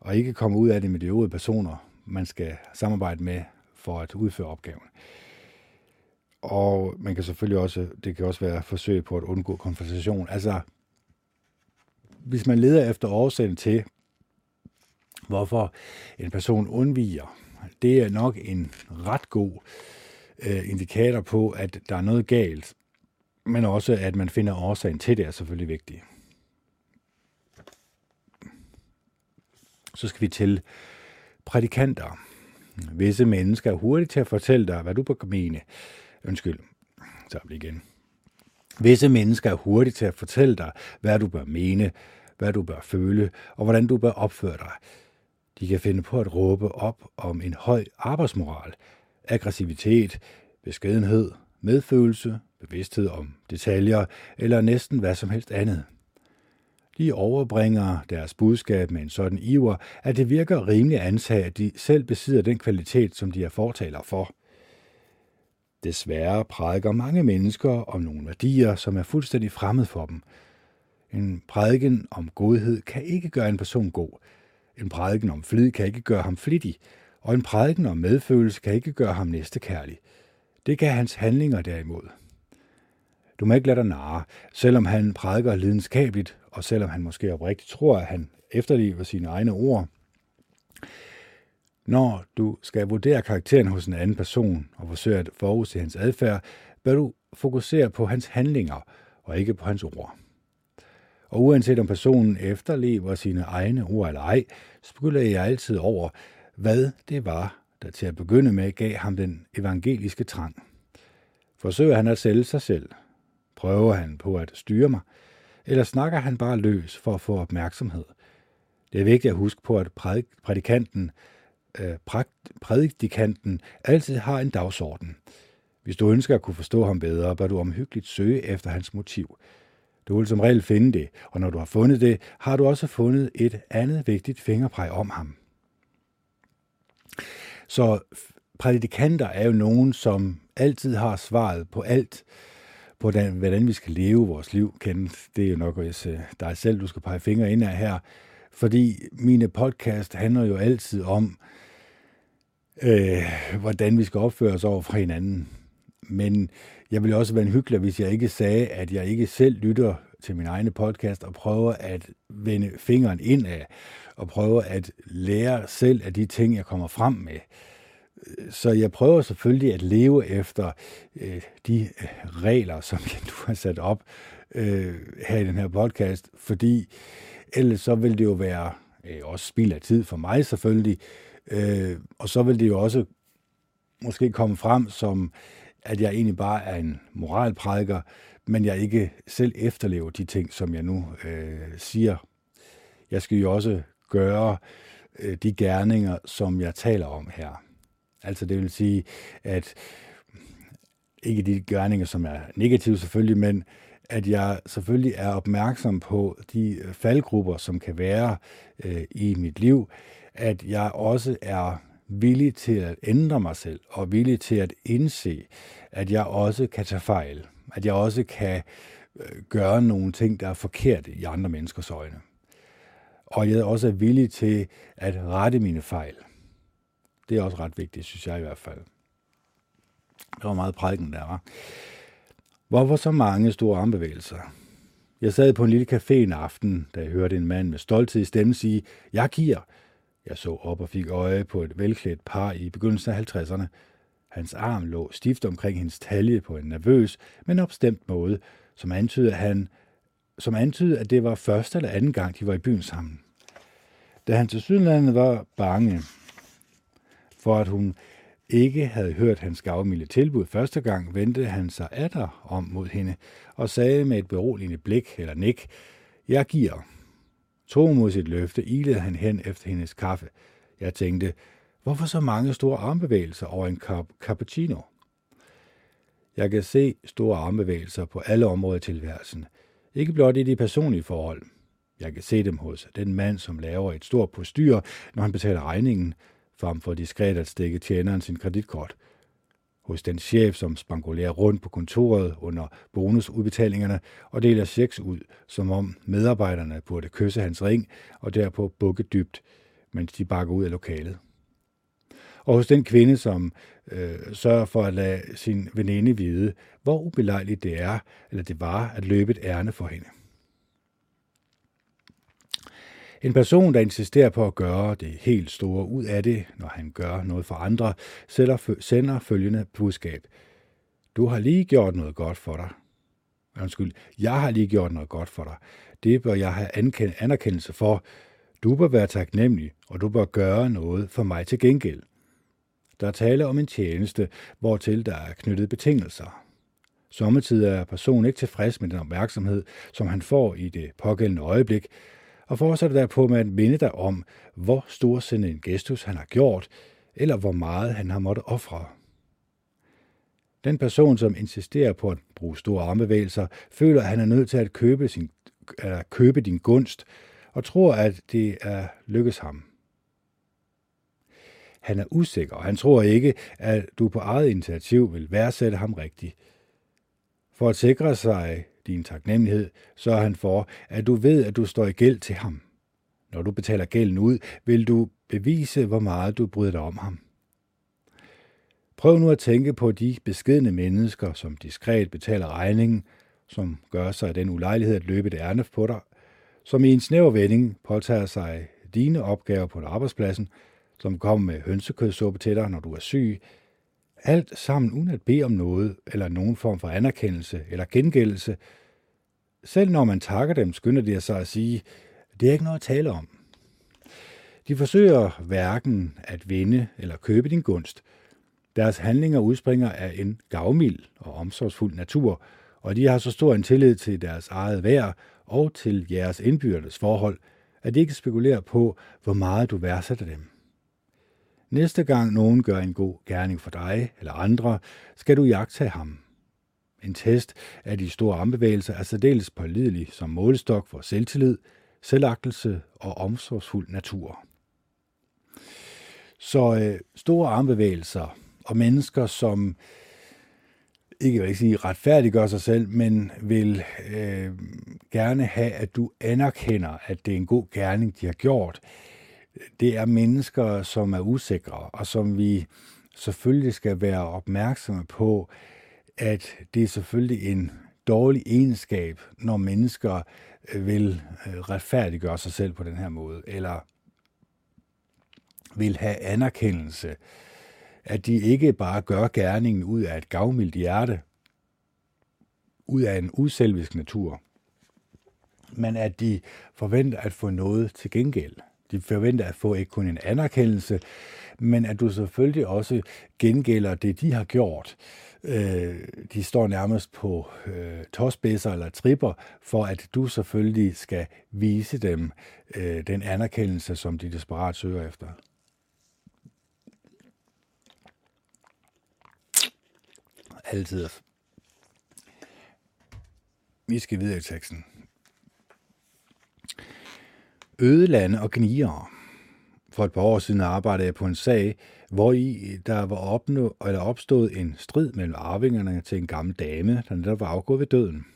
og ikke kommer ud af det med de øvrige personer, man skal samarbejde med for at udføre opgaven. Og man kan selvfølgelig også, det kan også være forsøg på at undgå konfrontation. Altså, hvis man leder efter årsagen til, hvorfor en person undviger, det er nok en ret god øh, indikator på, at der er noget galt, men også at man finder årsagen til det er selvfølgelig vigtigt. Så skal vi til prædikanter. Visse mennesker er hurtigt til at fortælle dig, hvad du bør mene. Undskyld, så bliver igen. Visse mennesker er hurtigt til at fortælle dig, hvad du bør mene, hvad du bør føle og hvordan du bør opføre dig. De kan finde på at råbe op om en høj arbejdsmoral, aggressivitet, beskedenhed, medfølelse, bevidsthed om detaljer eller næsten hvad som helst andet. De overbringer deres budskab med en sådan iver, at det virker rimeligt at antage, at de selv besidder den kvalitet, som de er fortaler for. Desværre prædiker mange mennesker om nogle værdier, som er fuldstændig fremmed for dem. En prædiken om godhed kan ikke gøre en person god. En prædiken om flid kan ikke gøre ham flittig, og en prædiken om medfølelse kan ikke gøre ham næstekærlig. Det kan hans handlinger derimod. Du må ikke lade dig narre, selvom han prædiker lidenskabeligt, og selvom han måske oprigtigt tror, at han efterlever sine egne ord. Når du skal vurdere karakteren hos en anden person og forsøge at forudse hans adfærd, bør du fokusere på hans handlinger og ikke på hans ord. Og uanset om personen efterlever sine egne ord eller ej, skylder jeg altid over, hvad det var, der til at begynde med gav ham den evangeliske trang. Forsøger han at sælge sig selv? Prøver han på at styre mig? Eller snakker han bare løs for at få opmærksomhed? Det er vigtigt at huske på, at prædikanten, øh, prædikanten altid har en dagsorden. Hvis du ønsker at kunne forstå ham bedre, bør du omhyggeligt søge efter hans motiv. Du vil som regel finde det, og når du har fundet det, har du også fundet et andet vigtigt fingerpeg om ham. Så prædikanter er jo nogen, som altid har svaret på alt, på den, hvordan vi skal leve vores liv. Kenneth, det er jo nok hvis dig selv, du skal pege fingre ind af her, fordi mine podcast handler jo altid om, øh, hvordan vi skal opføre os over for hinanden. Men jeg ville også være en hykler, hvis jeg ikke sagde, at jeg ikke selv lytter til min egne podcast og prøver at vende fingeren indad og prøver at lære selv af de ting, jeg kommer frem med. Så jeg prøver selvfølgelig at leve efter øh, de regler, som jeg nu har sat op øh, her i den her podcast, fordi ellers så vil det jo være øh, også spild af tid for mig selvfølgelig, øh, og så vil det jo også måske komme frem som at jeg egentlig bare er en moralprædiker, men jeg ikke selv efterlever de ting, som jeg nu øh, siger. Jeg skal jo også gøre øh, de gerninger, som jeg taler om her. Altså det vil sige, at ikke de gerninger, som er negative selvfølgelig, men at jeg selvfølgelig er opmærksom på de faldgrupper, som kan være øh, i mit liv, at jeg også er villig til at ændre mig selv, og villig til at indse, at jeg også kan tage fejl, at jeg også kan gøre nogle ting, der er forkerte i andre menneskers øjne. Og jeg også er villig til at rette mine fejl. Det er også ret vigtigt, synes jeg i hvert fald. Det var meget prædiken der, var. Hvorfor så mange store armbevægelser? Jeg sad på en lille café en aften, da jeg hørte en mand med stolthed i stemmen sige, jeg giver. Jeg så op og fik øje på et velklædt par i begyndelsen af halvtredserne. Hans arm lå stift omkring hendes talje på en nervøs, men opstemt måde, som antydede, han, som antydede, at det var første eller anden gang, de var i byen sammen. Da han til Sydlandet var bange for, at hun ikke havde hørt hans gavmilde tilbud første gang, vendte han sig atter om mod hende og sagde med et beroligende blik eller nik, jeg giver. Tro mod sit løfte ilede han hen efter hendes kaffe. Jeg tænkte, hvorfor så mange store armbevægelser over en kop cappuccino? Jeg kan se store armbevægelser på alle områder i tilværelsen. Ikke blot i de personlige forhold. Jeg kan se dem hos den mand, som laver et stort postyr, når han betaler regningen, frem for diskret at stikke tjeneren sin kreditkort. Hos den chef, som spangulerer rundt på kontoret under bonusudbetalingerne og deler checks ud, som om medarbejderne burde kysse hans ring og derpå bukke dybt, mens de bakker ud af lokalet. Og hos den kvinde, som øh, sørger for at lade sin veninde vide, hvor ubelejligt det er, eller det var at løbe et ærne for hende. En person, der insisterer på at gøre det helt store ud af det, når han gør noget for andre, sender følgende budskab. Du har lige gjort noget godt for dig. Undskyld, jeg har lige gjort noget godt for dig. Det bør jeg have anerkendelse for. Du bør være taknemmelig, og du bør gøre noget for mig til gengæld. Der er tale om en tjeneste, hvortil der er knyttet betingelser. Sommetider er personen ikke tilfreds med den opmærksomhed, som han får i det pågældende øjeblik, og fortsætter derpå med at minde dig om, hvor storsindet en gestus han har gjort, eller hvor meget han har måttet ofre. Den person, som insisterer på at bruge store armbevægelser, føler, at han er nødt til at købe, sin, at købe din gunst, og tror, at det er lykkes ham. Han er usikker, og han tror ikke, at du på eget initiativ vil værdsætte ham rigtigt. For at sikre sig din taknemmelighed, sørger han for, at du ved, at du står i gæld til ham. Når du betaler gælden ud, vil du bevise, hvor meget du bryder dig om ham. Prøv nu at tænke på de beskedne mennesker, som diskret betaler regningen, som gør sig den ulejlighed at løbe et ærne på dig, som i en snæver vending påtager sig dine opgaver på arbejdspladsen, som kommer med hønsekødssuppe til dig, når du er syg, alt sammen uden at bede om noget eller nogen form for anerkendelse eller gengældelse. Selv når man takker dem, skynder de sig at sige, det er ikke noget at tale om. De forsøger hverken at vinde eller købe din gunst. Deres handlinger udspringer af en gavmild og omsorgsfuld natur, og de har så stor en tillid til deres eget værd og til jeres indbyrdes forhold, at de ikke spekulerer på, hvor meget du værdsætter dem. Næste gang nogen gør en god gerning for dig eller andre, skal du iagttage ham. En test af de store armbevægelser er særdeles pålidelig som målestok for selvtillid, selvagtelse og omsorgsfuld natur. Så øh, store armbevægelser og mennesker, som ikke vil ikke sige retfærdiggør sig selv, men vil øh, gerne have, at du anerkender, at det er en god gerning, de har gjort. Det er mennesker, som er usikre, og som vi selvfølgelig skal være opmærksomme på, at det er selvfølgelig en dårlig egenskab, når mennesker vil retfærdiggøre sig selv på den her måde, eller vil have anerkendelse, at de ikke bare gør gerningen ud af et gavmildt hjerte, ud af en uselvisk natur, men at de forventer at få noget til gengæld. De forventer at få ikke kun en anerkendelse, men at du selvfølgelig også gengælder det, de har gjort. Øh, de står nærmest på øh, tåspidser eller tripper, for at du selvfølgelig skal vise dem øh, den anerkendelse, som de desperat søger efter. Altid. Vi skal videre i teksten. Ødelande og gnigere. For et par år siden arbejdede jeg på en sag, hvor i der var opnå, eller opstået en strid mellem arvingerne til en gammel dame, der netop var afgået ved døden.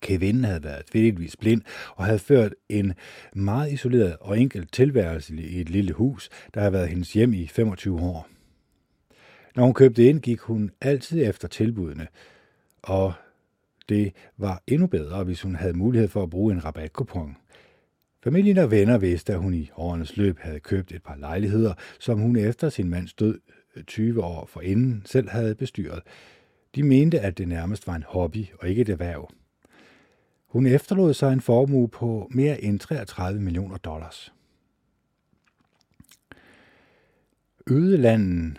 Kvinden havde været tvetydigvis blind og havde ført en meget isoleret og enkel tilværelse i et lille hus, der havde været hendes hjem i femogtyve år. Når hun købte ind, gik hun altid efter tilbudene, og det var endnu bedre, hvis hun havde mulighed for at bruge en rabatkupon. Familien og venner vidste, at hun i årenes løb havde købt et par lejligheder, som hun efter sin mands død tyve år forinden selv havde bestyret. De mente, at det nærmest var en hobby og ikke et erhverv. Hun efterlod sig en formue på mere end treogtredive millioner dollars. Ødelanden,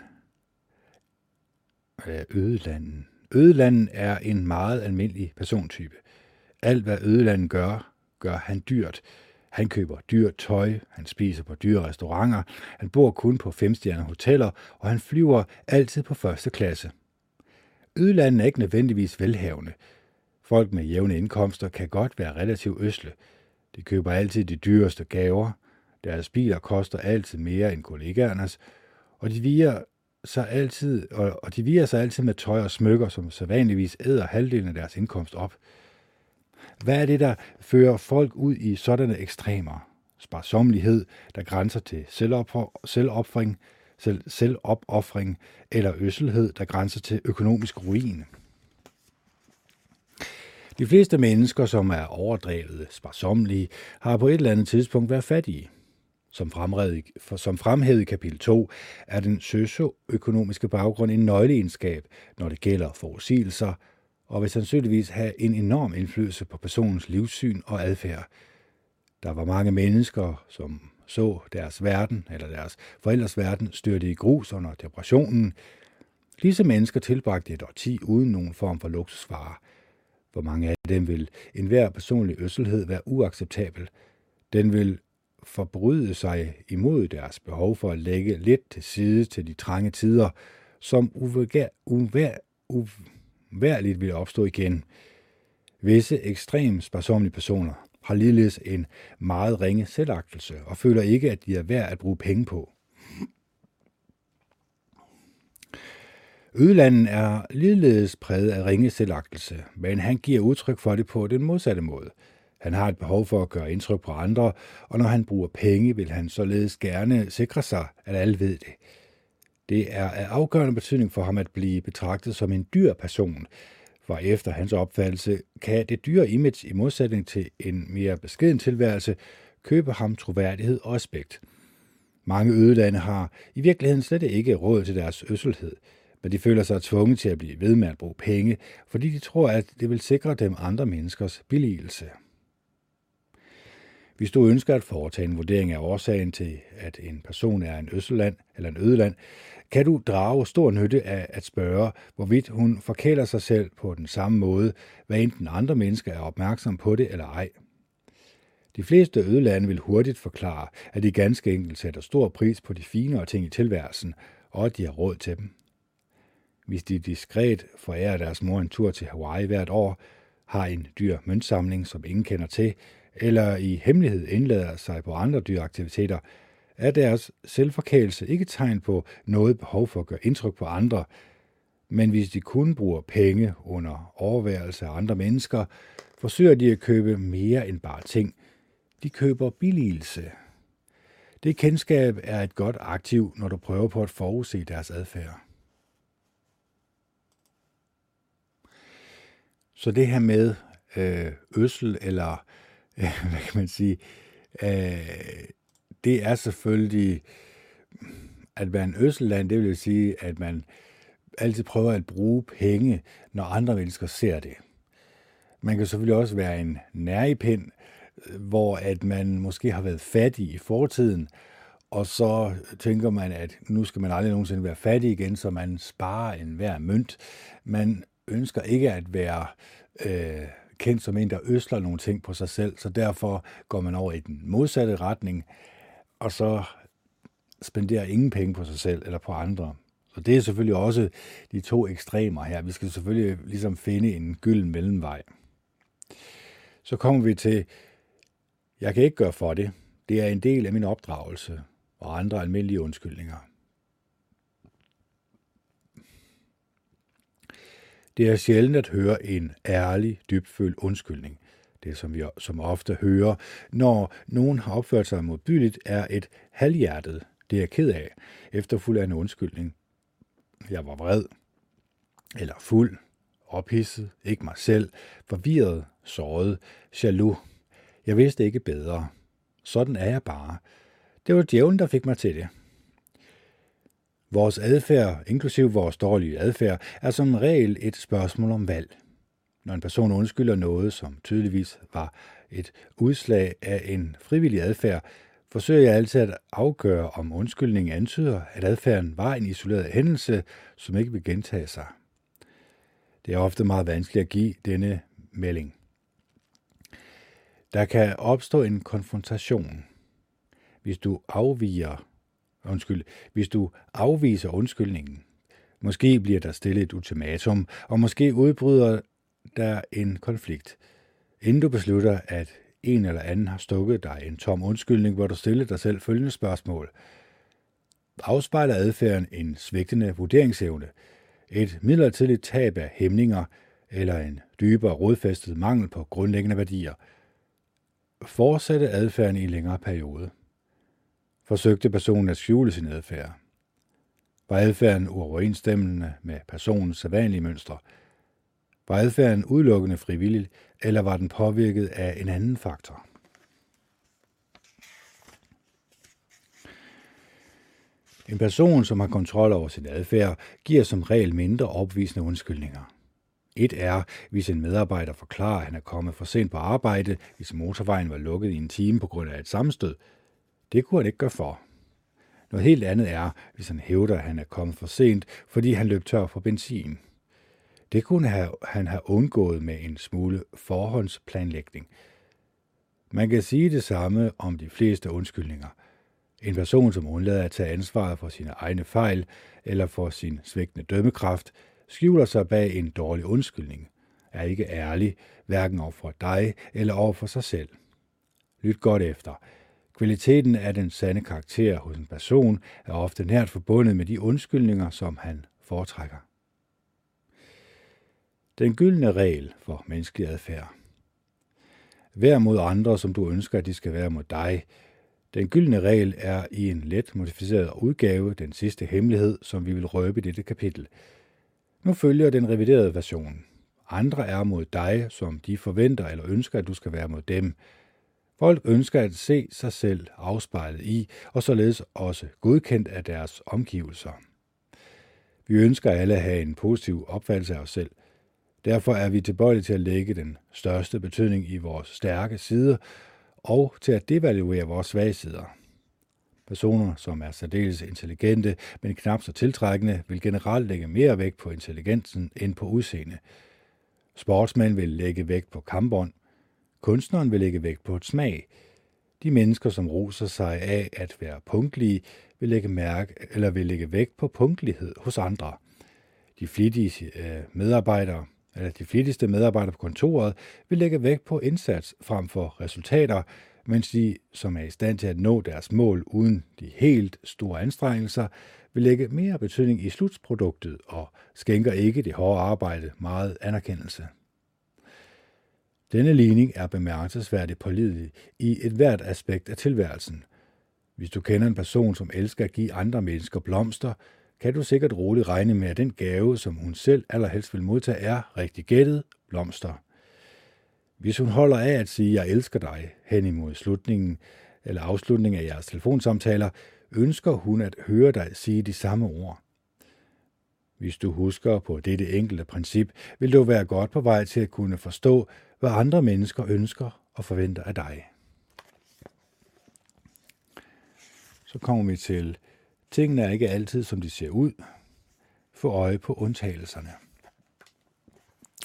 ja, ødelanden. Ødelanden er en meget almindelig persontype. Alt hvad ødelanden gør, gør han dyrt. Han køber dyrt tøj, han spiser på dyre restauranter, han bor kun på femstjernede hoteller, og han flyver altid på første klasse. Ødelanden er ikke nødvendigvis velhavende. Folk med jævne indkomster kan godt være relativt øsle. De køber altid de dyreste gaver, deres biler koster altid mere end kollegaernes, og de viger sig altid, og de viger sig altid med tøj og smykker, som sædvanligvis æder halvdelen af deres indkomst op. Hvad er det, der fører folk ud i sådanne ekstremer? Sparsommelighed, der grænser til selvopofring, selv, selvopofring eller ødselhed, der grænser til økonomisk ruin. De fleste mennesker, som er overdrevet sparsommelige, har på et eller andet tidspunkt været fattige. Som, som fremhævet i kapitel to er den socioøkonomiske baggrund en nøgleegenskab, når det gælder forudsigelser, og vil sandsynligvis have en enorm indflydelse på personens livssyn og adfærd. Der var mange mennesker, som så deres verden eller deres forældres verden styrte i grus under depressionen. Disse mennesker tilbragte et årti uden nogen form for luksusvarer. Hvor mange af dem vil enhver personlig ødselhed være uacceptabel. Den vil forbryde sig imod deres behov for at lægge lidt til side til de trange tider, som uvær, uvær, uværligt vil opstå igen. Visse ekstremt sparsomlige personer har ligeledes en meget ringe selvagtelse og føler ikke, at de er værd at bruge penge på. Ødelanden er ligeledes præget af ringe selvagtelse, men han giver udtryk for det på den modsatte måde. Han har et behov for at gøre indtryk på andre, og når han bruger penge, vil han således gerne sikre sig, at alle ved det. Det er af afgørende betydning for ham at blive betragtet som en dyr person, for efter hans opfattelse kan det dyre image i modsætning til en mere beskeden tilværelse købe ham troværdighed og respekt. Mange ødelande har i virkeligheden slet ikke råd til deres ødselhed, men de føler sig tvunget til at blive ved med at bruge penge, fordi de tror, at det vil sikre dem andre menneskers billigelse. Hvis du ønsker at foretage en vurdering af årsagen til, at en person er en ødseland eller en ødeland, kan du drage stor nytte af at spørge, hvorvidt hun forkæler sig selv på den samme måde, hvad enten andre mennesker er opmærksom på det eller ej. De fleste ødelande vil hurtigt forklare, at de ganske enkelt sætter stor pris på de finere ting i tilværelsen, og at de har råd til dem. Hvis de diskret forærer deres mor en tur til Hawaii hvert år, har en dyr møntsamling, som ingen kender til, eller i hemmelighed indlader sig på andre dyreaktiviteter, er deres selvforkælelse ikke tegn på noget behov for at gøre indtryk på andre, men hvis de kun bruger penge under overværelse af andre mennesker, forsøger de at købe mere end bare ting. De køber billigelse. Det kendskab er et godt aktiv, når du prøver på at forudse deres adfærd. Så det her med øh, ødsel eller hvad kan man sige, øh, det er selvfølgelig, at være en ødselland, det vil sige, at man altid prøver at bruge penge, når andre mennesker ser det. Man kan selvfølgelig også være en næripind, hvor at man måske har været fattig i fortiden, og så tænker man, at nu skal man aldrig nogensinde være fattig igen, så man sparer enhver mønt. Man ønsker ikke at være øh, kendt som en, der ødsler nogle ting på sig selv, så derfor går man over i den modsatte retning, og så spenderer ingen penge på sig selv eller på andre. Så det er selvfølgelig også de to ekstremer her. Vi skal selvfølgelig ligesom finde en gylden mellemvej. Så kommer vi til, jeg kan ikke gøre for det. Det er en del af min opdragelse og andre almindelige undskyldninger. Det er sjældent at høre en ærlig, dybfølt undskyldning. Det, som vi som ofte hører, når nogen har opført sig modbydeligt, er et halvhjertet, det er jeg ked af, efterfulgt af en undskyldning. Jeg var vred, eller fuld, ophidset, ikke mig selv, forvirret, såret, jaloux. Jeg vidste ikke bedre. Sådan er jeg bare. Det var djævlen, der fik mig til det. Vores adfærd, inklusive vores dårlige adfærd, er som regel et spørgsmål om valg. Når en person undskylder noget, som tydeligvis var et udslag af en frivillig adfærd, forsøger jeg altid at afgøre, om undskyldningen antyder, at adfærden var en isoleret hændelse, som ikke vil gentage sig. Det er ofte meget vanskeligt at give denne melding. Der kan opstå en konfrontation. Hvis du afviger, undskyld, hvis du afviser undskyldningen, måske bliver der stillet et ultimatum, og måske udbryder der en konflikt, inden du beslutter, at en eller anden har stukket dig en tom undskyldning, hvor du stiller dig selv følgende spørgsmål. Afspejler adfærden en svigtende vurderingsevne, et midlertidigt tab af hæmninger eller en dybere rodfæstet mangel på grundlæggende værdier? Fortsætte adfærden i en længere periode. Forsøgte personen at skjule sin adfærd? Var adfærden uoverensstemmende med personens sædvanlige mønstre? Var adfærden udelukkende frivillig, eller var den påvirket af en anden faktor? En person, som har kontrol over sin adfærd, giver som regel mindre opvisende undskyldninger. Et er, hvis en medarbejder forklarer, at han er kommet for sent på arbejde, hvis motorvejen var lukket i en time på grund af et sammenstød. Det kunne han ikke gøre for. Noget helt andet er, hvis han hævder, at han er kommet for sent, fordi han løb tør for benzin. Det kunne han have undgået med en smule forhåndsplanlægning. Man kan sige det samme om de fleste undskyldninger. En person, som undlader at tage ansvaret for sine egne fejl eller for sin svigtende dømmekraft, skjuler sig bag en dårlig undskyldning, er ikke ærlig, hverken over for dig eller over for sig selv. Lyt godt efter. Kvaliteten af den sande karakter hos en person er ofte nært forbundet med de undskyldninger, som han foretrækker. Den gyldne regel for menneskelig adfærd. Vær mod andre, som du ønsker, at de skal være mod dig. Den gyldne regel er i en let modificeret udgave den sidste hemmelighed, som vi vil røbe i dette kapitel. Nu følger den reviderede version. Andre er mod dig, som de forventer eller ønsker, at du skal være mod dem. Folk ønsker at se sig selv afspejlet i, og således også godkendt af deres omgivelser. Vi ønsker alle at have en positiv opfattelse af os selv. Derfor er vi tilbøjelige til at lægge den største betydning i vores stærke sider og til at devaluere vores svage sider. Personer, som er særdeles intelligente, men knap så tiltrækkende, vil generelt lægge mere vægt på intelligensen end på udseende. Sportsmænd vil lægge vægt på kampbånd. Kunstneren vil lægge vægt på et smag. De mennesker, som roser sig af at være punktlige, vil lægge mærke eller vil lægge vægt på punktlighed hos andre. De flittige medarbejdere, eller de flittigste medarbejdere på kontoret, vil lægge vægt på indsats frem for resultater, mens de, som er i stand til at nå deres mål uden de helt store anstrengelser, vil lægge mere betydning i slutproduktet og skænker ikke det hårde arbejde meget anerkendelse. Denne ligning er bemærkelsesværdigt pålidelig i et hvert aspekt af tilværelsen. Hvis du kender en person, som elsker at give andre mennesker blomster, kan du sikkert roligt regne med, at den gave, som hun selv allerhelst vil modtage, er rigtig gættet blomster. Hvis hun holder af at sige, jeg elsker dig, hen imod slutningen eller afslutningen af jeres telefonsamtaler, ønsker hun at høre dig sige de samme ord. Hvis du husker på dette enkelte princip, vil du være godt på vej til at kunne forstå, hvad andre mennesker ønsker og forventer af dig. Så kommer vi til, tingene er ikke altid, som de ser ud. Få øje på undtagelserne.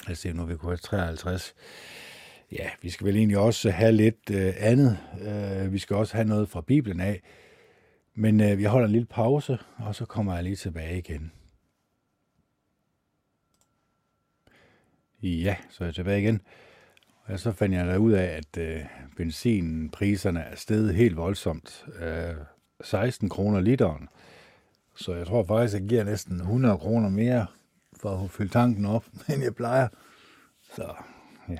Jeg ser nu, vi kunne have treoghalvtreds. Ja, vi skal vel egentlig også have lidt øh, andet. Øh, vi skal også have noget fra Bibelen af. Men øh, vi holder en lille pause, og så kommer jeg lige tilbage igen. Ja, så er jeg tilbage igen. Og så fandt jeg da ud af, at øh, benzinpriserne er steget helt voldsomt. Øh, seksten kroner literen. Så jeg tror faktisk, at jeg giver næsten hundrede kroner mere for at fylde tanken op, end jeg plejer. Så, ja.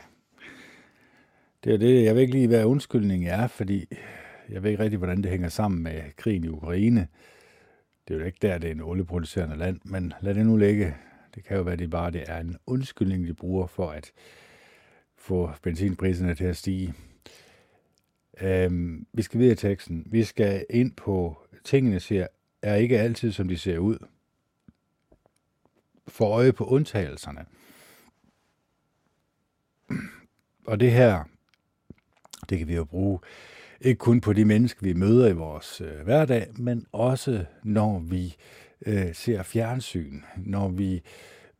Det er det. Jeg ved ikke lige, hvad undskyldningen er, fordi jeg ved ikke rigtig, hvordan det hænger sammen med krigen i Ukraine. Det er jo ikke der, det er en olieproducerende land, men lad det nu ligge. Det kan jo være, det bare det er en undskyldning, de bruger for at få benzinpriserne til at stige. Øhm, vi skal videre i teksten. Vi skal ind på, tingene ser er ikke altid, som de ser ud. Få øje på undtagelserne. Og det her, det kan vi jo bruge ikke kun på de mennesker, vi møder i vores øh, hverdag, men også når vi øh, ser fjernsyn, når vi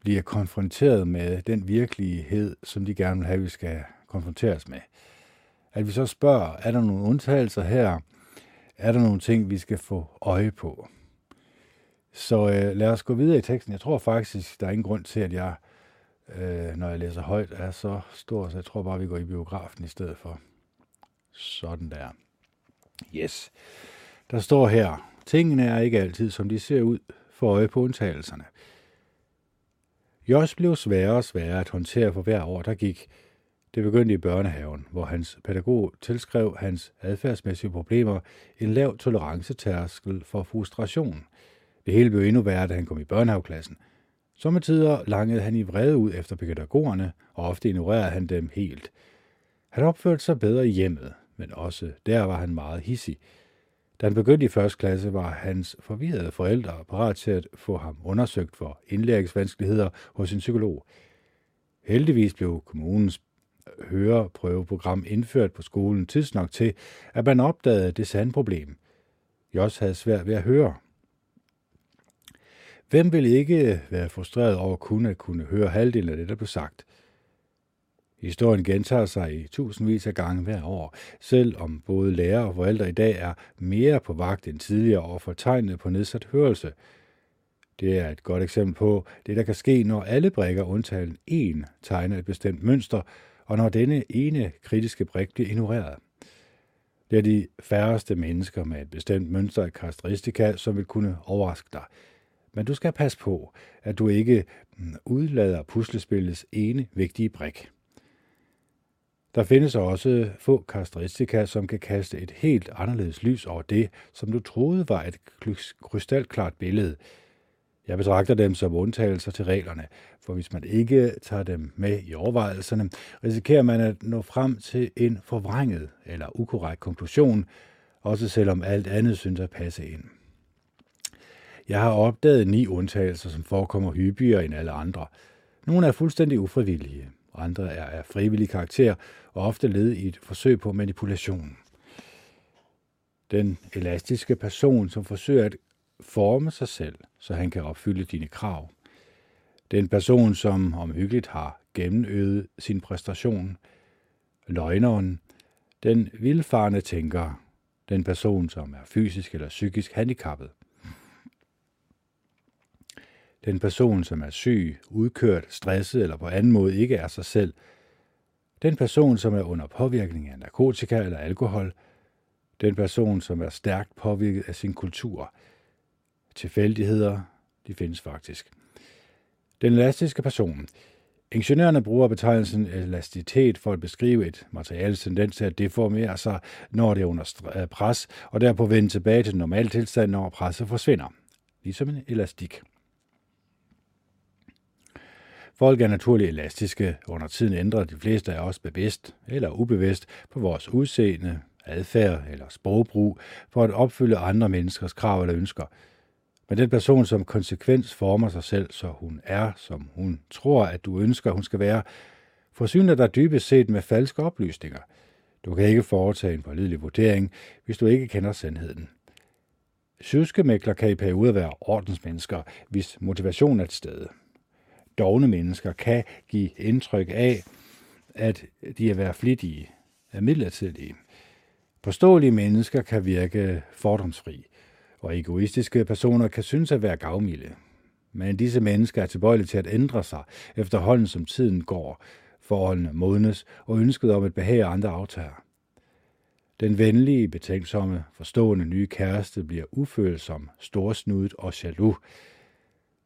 bliver konfronteret med den virkelighed, som de gerne vil have, vi skal konfronteres med. At vi så spørger, er der nogle undtagelser her? Er der nogle ting, vi skal få øje på? Så øh, lad os gå videre i teksten. Jeg tror faktisk, der er ingen grund til, at jeg, øh, når jeg læser højt, er så stor, så jeg tror bare, vi går i biografen i stedet for. Sådan der. Yes. Der står her, tingene er ikke altid, som de ser ud, for øje på undtagelserne. Josh blev sværere og sværere at håndtere for hver år, der gik. Det begyndte i børnehaven, hvor hans pædagog tilskrev hans adfærdsmæssige problemer en lav tolerancetærskel for frustration. Det hele blev endnu værre, da han kom i børnehaveklassen. Sommetider langede han i vrede ud efter pædagogerne, og ofte ignorerede han dem helt. Han opførte sig bedre i hjemmet, men også der var han meget hidsig. Da han begyndte i første klasse, var hans forvirrede forældre parat til at få ham undersøgt for indlæringsvanskeligheder hos en psykolog. Heldigvis blev kommunens høreprøveprogram indført på skolen tidsnok til, at man opdagede det sande problem. Josh havde svært ved at høre. Hvem ville ikke være frustreret over kun at kunne høre halvdelen af det, der blev sagt? Historien gentager sig i tusindvis af gange hver år, selvom både lærere og forældre i dag er mere på vagt end tidligere over for tegnene på nedsat hørelse. Det er et godt eksempel på det, der kan ske, når alle brikker undtagen én tegner et bestemt mønster, og når denne ene kritiske brik bliver ignoreret. Det er de færreste mennesker med et bestemt mønster af karakteristika, som vil kunne overraske dig. Men du skal passe på, at du ikke udlader puslespillets ene vigtige brik. Der findes også få karakteristika, som kan kaste et helt anderledes lys over det, som du troede var et krystalklart billede. Jeg betragter dem som undtagelser til reglerne, for hvis man ikke tager dem med i overvejelserne, risikerer man at nå frem til en forvrænget eller ukorrekt konklusion, også selvom alt andet synes at passe ind. Jeg har opdaget ni undtagelser, som forekommer hyppigere end alle andre. Nogle er fuldstændig ufrivillige, andre er af frivillig karakter og ofte led i et forsøg på manipulation. Den elastiske person, som forsøger at forme sig selv, så han kan opfylde dine krav. Den person, som omhyggeligt har gennemøget sin præstation. Løgneren. Den vildfarne tænker. Den person, som er fysisk eller psykisk handicappet. Den person, som er syg, udkørt, stresset eller på anden måde ikke er sig selv. Den person, som er under påvirkning af narkotika eller alkohol. Den person, som er stærkt påvirket af sin kultur. Tilfældigheder, de findes faktisk. Den elastiske person. Ingeniørerne bruger betegnelsen elastitet for at beskrive et materiales tendens til at deformere sig, når det er under pres, og derpå vende tilbage til den normale tilstand, når presset forsvinder. Ligesom en elastik. Folk er naturligt elastiske. Under tiden ændrer de fleste af os bevidst eller ubevidst på vores udseende, adfærd eller sprogbrug for at opfylde andre menneskers krav eller ønsker. Men den person, som konsekvens former sig selv, så hun er, som hun tror, at du ønsker, hun skal være, forsyner dig dybest set med falske oplysninger. Du kan ikke foretage en pålidelig vurdering, hvis du ikke kender sandheden. Sjuskemækler kan i perioder være ordensmennesker, hvis motivationen er til stede. Dovne mennesker kan give indtryk af, at de er være flittige, er midlertidige. Påståelige mennesker kan virke fordomsfri, og egoistiske personer kan synes at være gavmilde. Men disse mennesker er tilbøjelige til at ændre sig, efterhånden som tiden går, forholdene modnes og ønsket om at behage andre aftager. Den venlige, betænksomme, forstående nye kæreste bliver ufølsom, storsnudet og jaloux.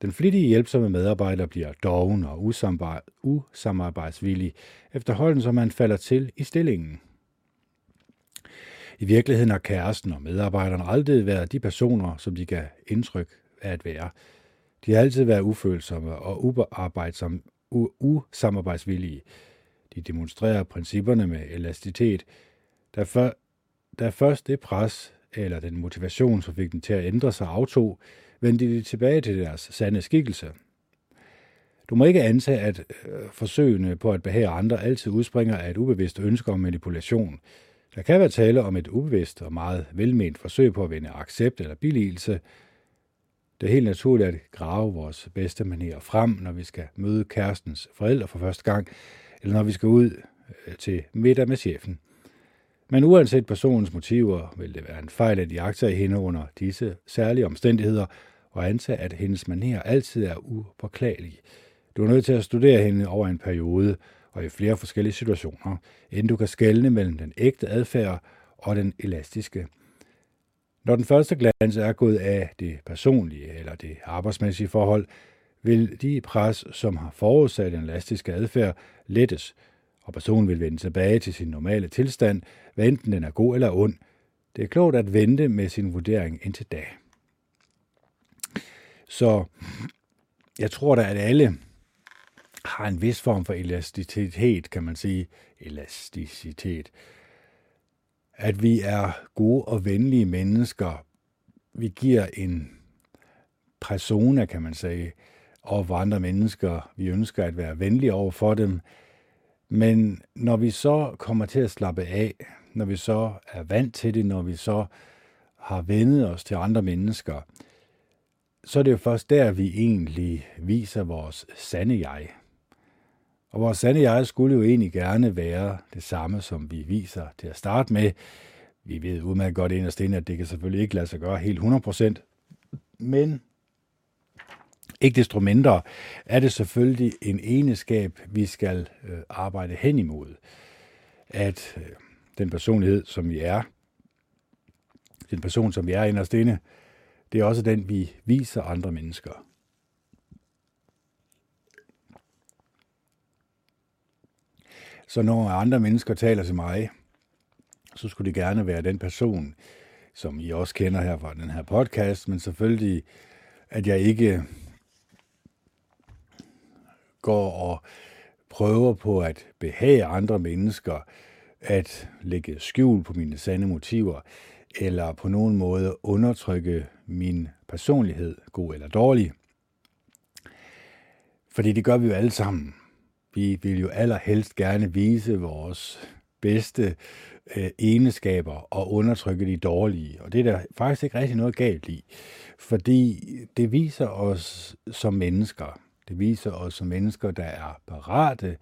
Den flittige hjælpsomme medarbejder bliver doven og usamarbejdsvillig, efterhånden som man falder til i stillingen. I virkeligheden har kæresten og medarbejderen aldrig været de personer, som de gav indtryk af at være. De har altid været ufølsomme og usamarbejdsvillige. De demonstrerer principperne med elastitet. Da, for, da først det pres, eller den motivation, som fik dem til at ændre sig og aftog, vendte de tilbage til deres sande skikkelse. Du må ikke antage, at forsøgene på at behage andre altid udspringer af et ubevidst ønske om manipulation. Der kan være tale om et ubevidst og meget velment forsøg på at vinde accept eller billigelse. Det er helt naturligt at grave vores bedste manerer frem, når vi skal møde kærestens forældre for første gang, eller når vi skal ud til middag med chefen. Men uanset personens motiver, vil det være en fejl at iagttage hende under disse særlige omstændigheder og antage, at hendes manerer altid er upåklagelige. Du er nødt til at studere hende over en periode og i flere forskellige situationer, inden du kan skelne mellem den ægte adfærd og den elastiske. Når den første glans er gået af det personlige eller det arbejdsmæssige forhold, vil de pres, som har forudsat den elastiske adfærd, lettes, og personen vil vende tilbage til sin normale tilstand, hvad enten den er god eller ond. Det er klogt at vente med sin vurdering indtil da. Så jeg tror da, at alle har en vis form for elasticitet, kan man sige. Elasticitet. At vi er gode og venlige mennesker. Vi giver en persona, kan man sige, over andre mennesker. Vi ønsker at være venlige over for dem. Men når vi så kommer til at slappe af, når vi så er vant til det, når vi så har vendet os til andre mennesker, så er det jo først der, vi egentlig viser vores sande jeg. Og vores sande jeg skulle jo egentlig gerne være det samme, som vi viser til at starte med. Vi ved udmærket godt inderst inde, at det kan selvfølgelig ikke lade sig gøre helt hundrede procent, men ikke desto mindre er det selvfølgelig en egenskab, vi skal øh, arbejde hen imod. At øh, den personlighed, som vi er, den person, som vi er inderst inde, det er også den, vi viser andre mennesker. Så når andre mennesker taler til mig, så skulle det gerne være den person, som I også kender her fra den her podcast, men selvfølgelig, at jeg ikke går og prøver på at behage andre mennesker, at lægge skjul på mine sande motiver, eller på nogen måde undertrykke min personlighed, god eller dårlig. Fordi det gør vi jo alle sammen. Vi vil jo allerhelst gerne vise vores bedste øh, egenskaber og undertrykke de dårlige. Og det er der faktisk ikke rigtig noget galt i. Fordi det viser os som mennesker. Det viser os som mennesker, der er parate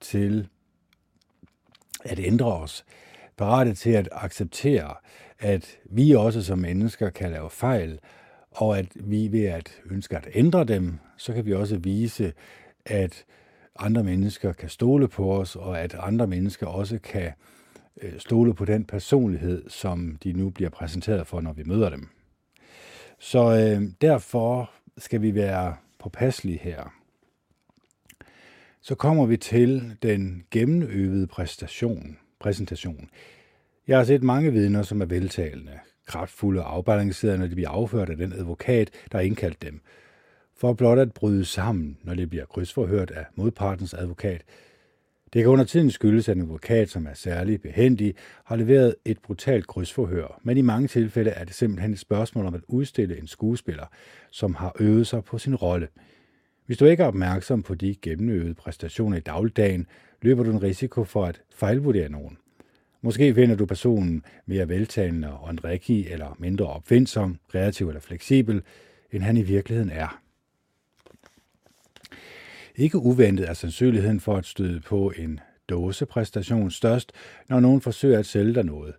til at ændre os. Parate til at acceptere, at vi også som mennesker kan lave fejl, og at vi ved at ønske at ændre dem, så kan vi også vise, at andre mennesker kan stole på os, og at andre mennesker også kan stole på den personlighed, som de nu bliver præsenteret for, når vi møder dem. Så øh, derfor skal vi være påpasselige her. Så kommer vi til den gennemøvede præstation. præsentation. Jeg har set mange vidner, som er veltalende, kraftfulde og afbalancerede, når de bliver afhørt af den advokat, der har indkaldt dem, for blot at bryde sammen, når det bliver krydsforhørt af modpartens advokat. Det kan under tiden skyldes, at en advokat, som er særlig behændig, har leveret et brutalt krydsforhør, men i mange tilfælde er det simpelthen et spørgsmål om at udstille en skuespiller, som har øvet sig på sin rolle. Hvis du ikke er opmærksom på de gennemøvede præstationer i dagligdagen, løber du en risiko for at fejlvurdere nogen. Måske finder du personen mere veltalende og en rigtig eller mindre opfindsom, kreativ eller fleksibel, end han i virkeligheden er. Ikke uventet er sandsynligheden for at støde på en dåsepræstation størst, når nogen forsøger at sælge dig noget.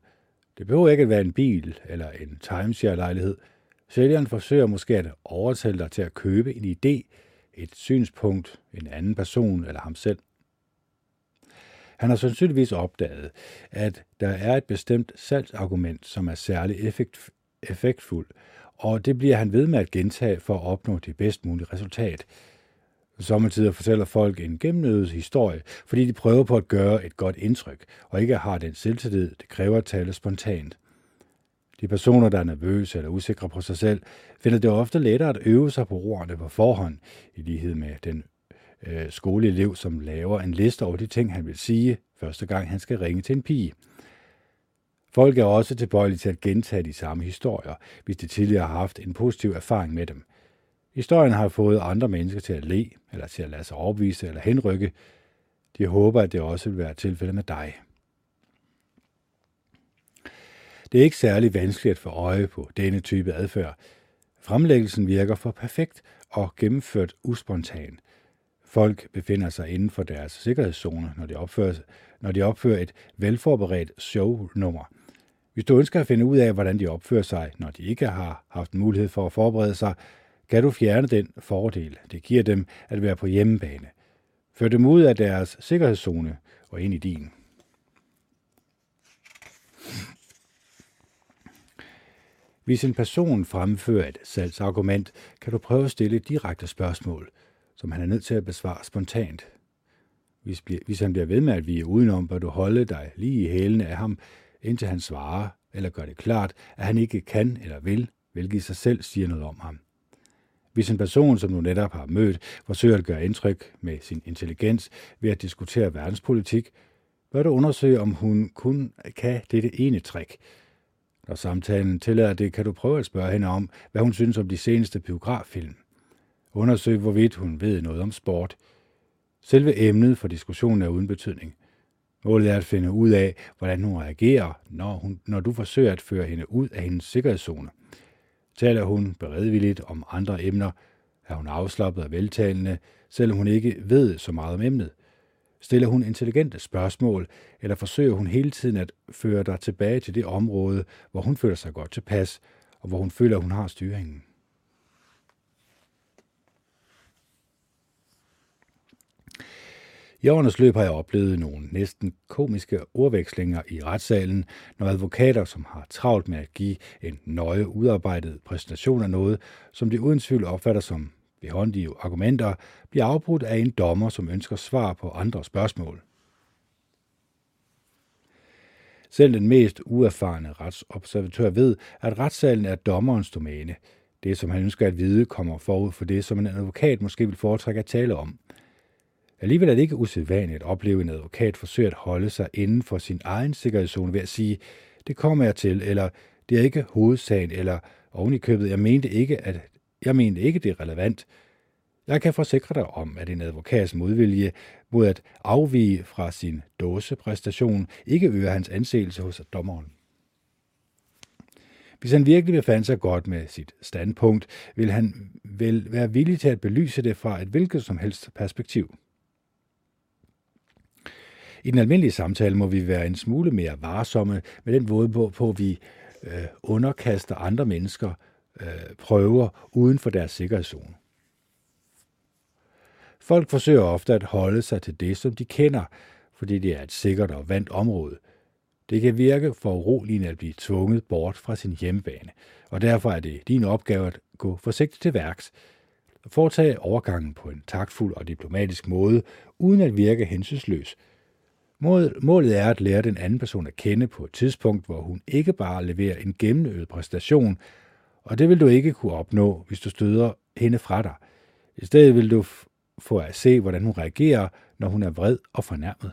Det behøver ikke at være en bil eller en timeshare-lejlighed. Sælgeren forsøger måske at overtale dig til at købe en idé, et synspunkt, en anden person eller ham selv. Han har sandsynligvis opdaget, at der er et bestemt salgsargument, som er særlig effekt, effektfuldt, og det bliver han ved med at gentage for at opnå det bedst mulige resultat. Sommetider fortæller folk en gennemnødet historie, fordi de prøver på at gøre et godt indtryk, og ikke har den selvtillid, det kræver at tale spontant. De personer, der er nervøse eller usikre på sig selv, finder det ofte lettere at øve sig på ordene på forhånd, i lighed med den øh, skoleelev, som laver en liste over de ting, han vil sige, første gang han skal ringe til en pige. Folk er også tilbøjelige til at gentage de samme historier, hvis de tidligere har haft en positiv erfaring med dem. Historien har fået andre mennesker til at le, eller til at lade sig overbevise eller henrykke. De håber, at det også vil være tilfældet med dig. Det er ikke særlig vanskeligt at få øje på denne type adfærd. Fremlæggelsen virker for perfekt og gennemført uspontan. Folk befinder sig inden for deres sikkerhedszone, når de opfører, når de opfører et velforberedt shownummer. Hvis du ønsker at finde ud af, hvordan de opfører sig, når de ikke har haft mulighed for at forberede sig, kan du fjerne den fordel, det giver dem at være på hjemmebane. Før dem ud af deres sikkerhedszone og ind i din. Hvis en person fremfører et salgsargument, kan du prøve at stille direkte spørgsmål, som han er nødt til at besvare spontant. Hvis, hvis han bliver ved med at vige udenom, bør du holde dig lige i hælene af ham, indtil han svarer eller gør det klart, at han ikke kan eller vil, hvilket i sig selv siger noget om ham. Hvis en person, som du netop har mødt, forsøger at gøre indtryk med sin intelligens ved at diskutere verdenspolitik, bør du undersøge, om hun kun kan dette ene trick. Når samtalen tillader det, kan du prøve at spørge hende om, hvad hun synes om de seneste biograffilm. Undersøg, hvorvidt hun ved noget om sport. Selve emnet for diskussionen er uden betydning. Målet er at finde ud af, hvordan hun reagerer, når, hun, når du forsøger at føre hende ud af hendes sikkerhedszone. Taler hun beredvilligt om andre emner, er hun afslappet og veltalende, selvom hun ikke ved så meget om emnet. Stiller hun intelligente spørgsmål, eller forsøger hun hele tiden at føre dig tilbage til det område, hvor hun føler sig godt tilpas, og hvor hun føler, hun har styringen. I årenes løb har jeg oplevet nogle næsten komiske ordvekslinger i retssalen, når advokater, som har travlt med at give en nøje udarbejdet præsentation af noget, som de uden tvivl opfatter som behåndige argumenter, bliver afbrudt af en dommer, som ønsker svar på andre spørgsmål. Selv den mest uerfarne retsobservatør ved, at retssalen er dommerens domæne. Det, som han ønsker at vide, kommer forud for det, som en advokat måske vil foretrække at tale om. Alligevel er det ikke usædvanligt at opleve en advokat forsøge at holde sig inden for sin egen sikkerhedszone ved at sige, det kommer jeg til, eller det er ikke hovedsagen, eller oven i købet, jeg mente ikke, at jeg mente ikke, det er relevant. Jeg kan forsikre dig om, at en advokats modvilje mod at afvige fra sin dåsepræstation ikke øger hans anseelse hos dommeren. Hvis han virkelig befandt sig godt med sit standpunkt, vil han vel være villig til at belyse det fra et hvilket som helst perspektiv. I den almindelige samtale må vi være en smule mere varsomme med den måde på, på vi øh, underkaster andre mennesker øh, prøver uden for deres sikkerhedszone. Folk forsøger ofte at holde sig til det, som de kender, fordi det er et sikkert og vant område. Det kan virke foruroligende at blive tvunget bort fra sin hjemmebane, og derfor er det din opgave at gå forsigtigt til værks. Foretage overgangen på en taktfuld og diplomatisk måde, uden at virke hensynsløs. Målet er at lære den anden person at kende på et tidspunkt, hvor hun ikke bare leverer en gennemøget præstation, og det vil du ikke kunne opnå, hvis du støder hende fra dig. I stedet vil du få at se, hvordan hun reagerer, når hun er vred og fornærmet.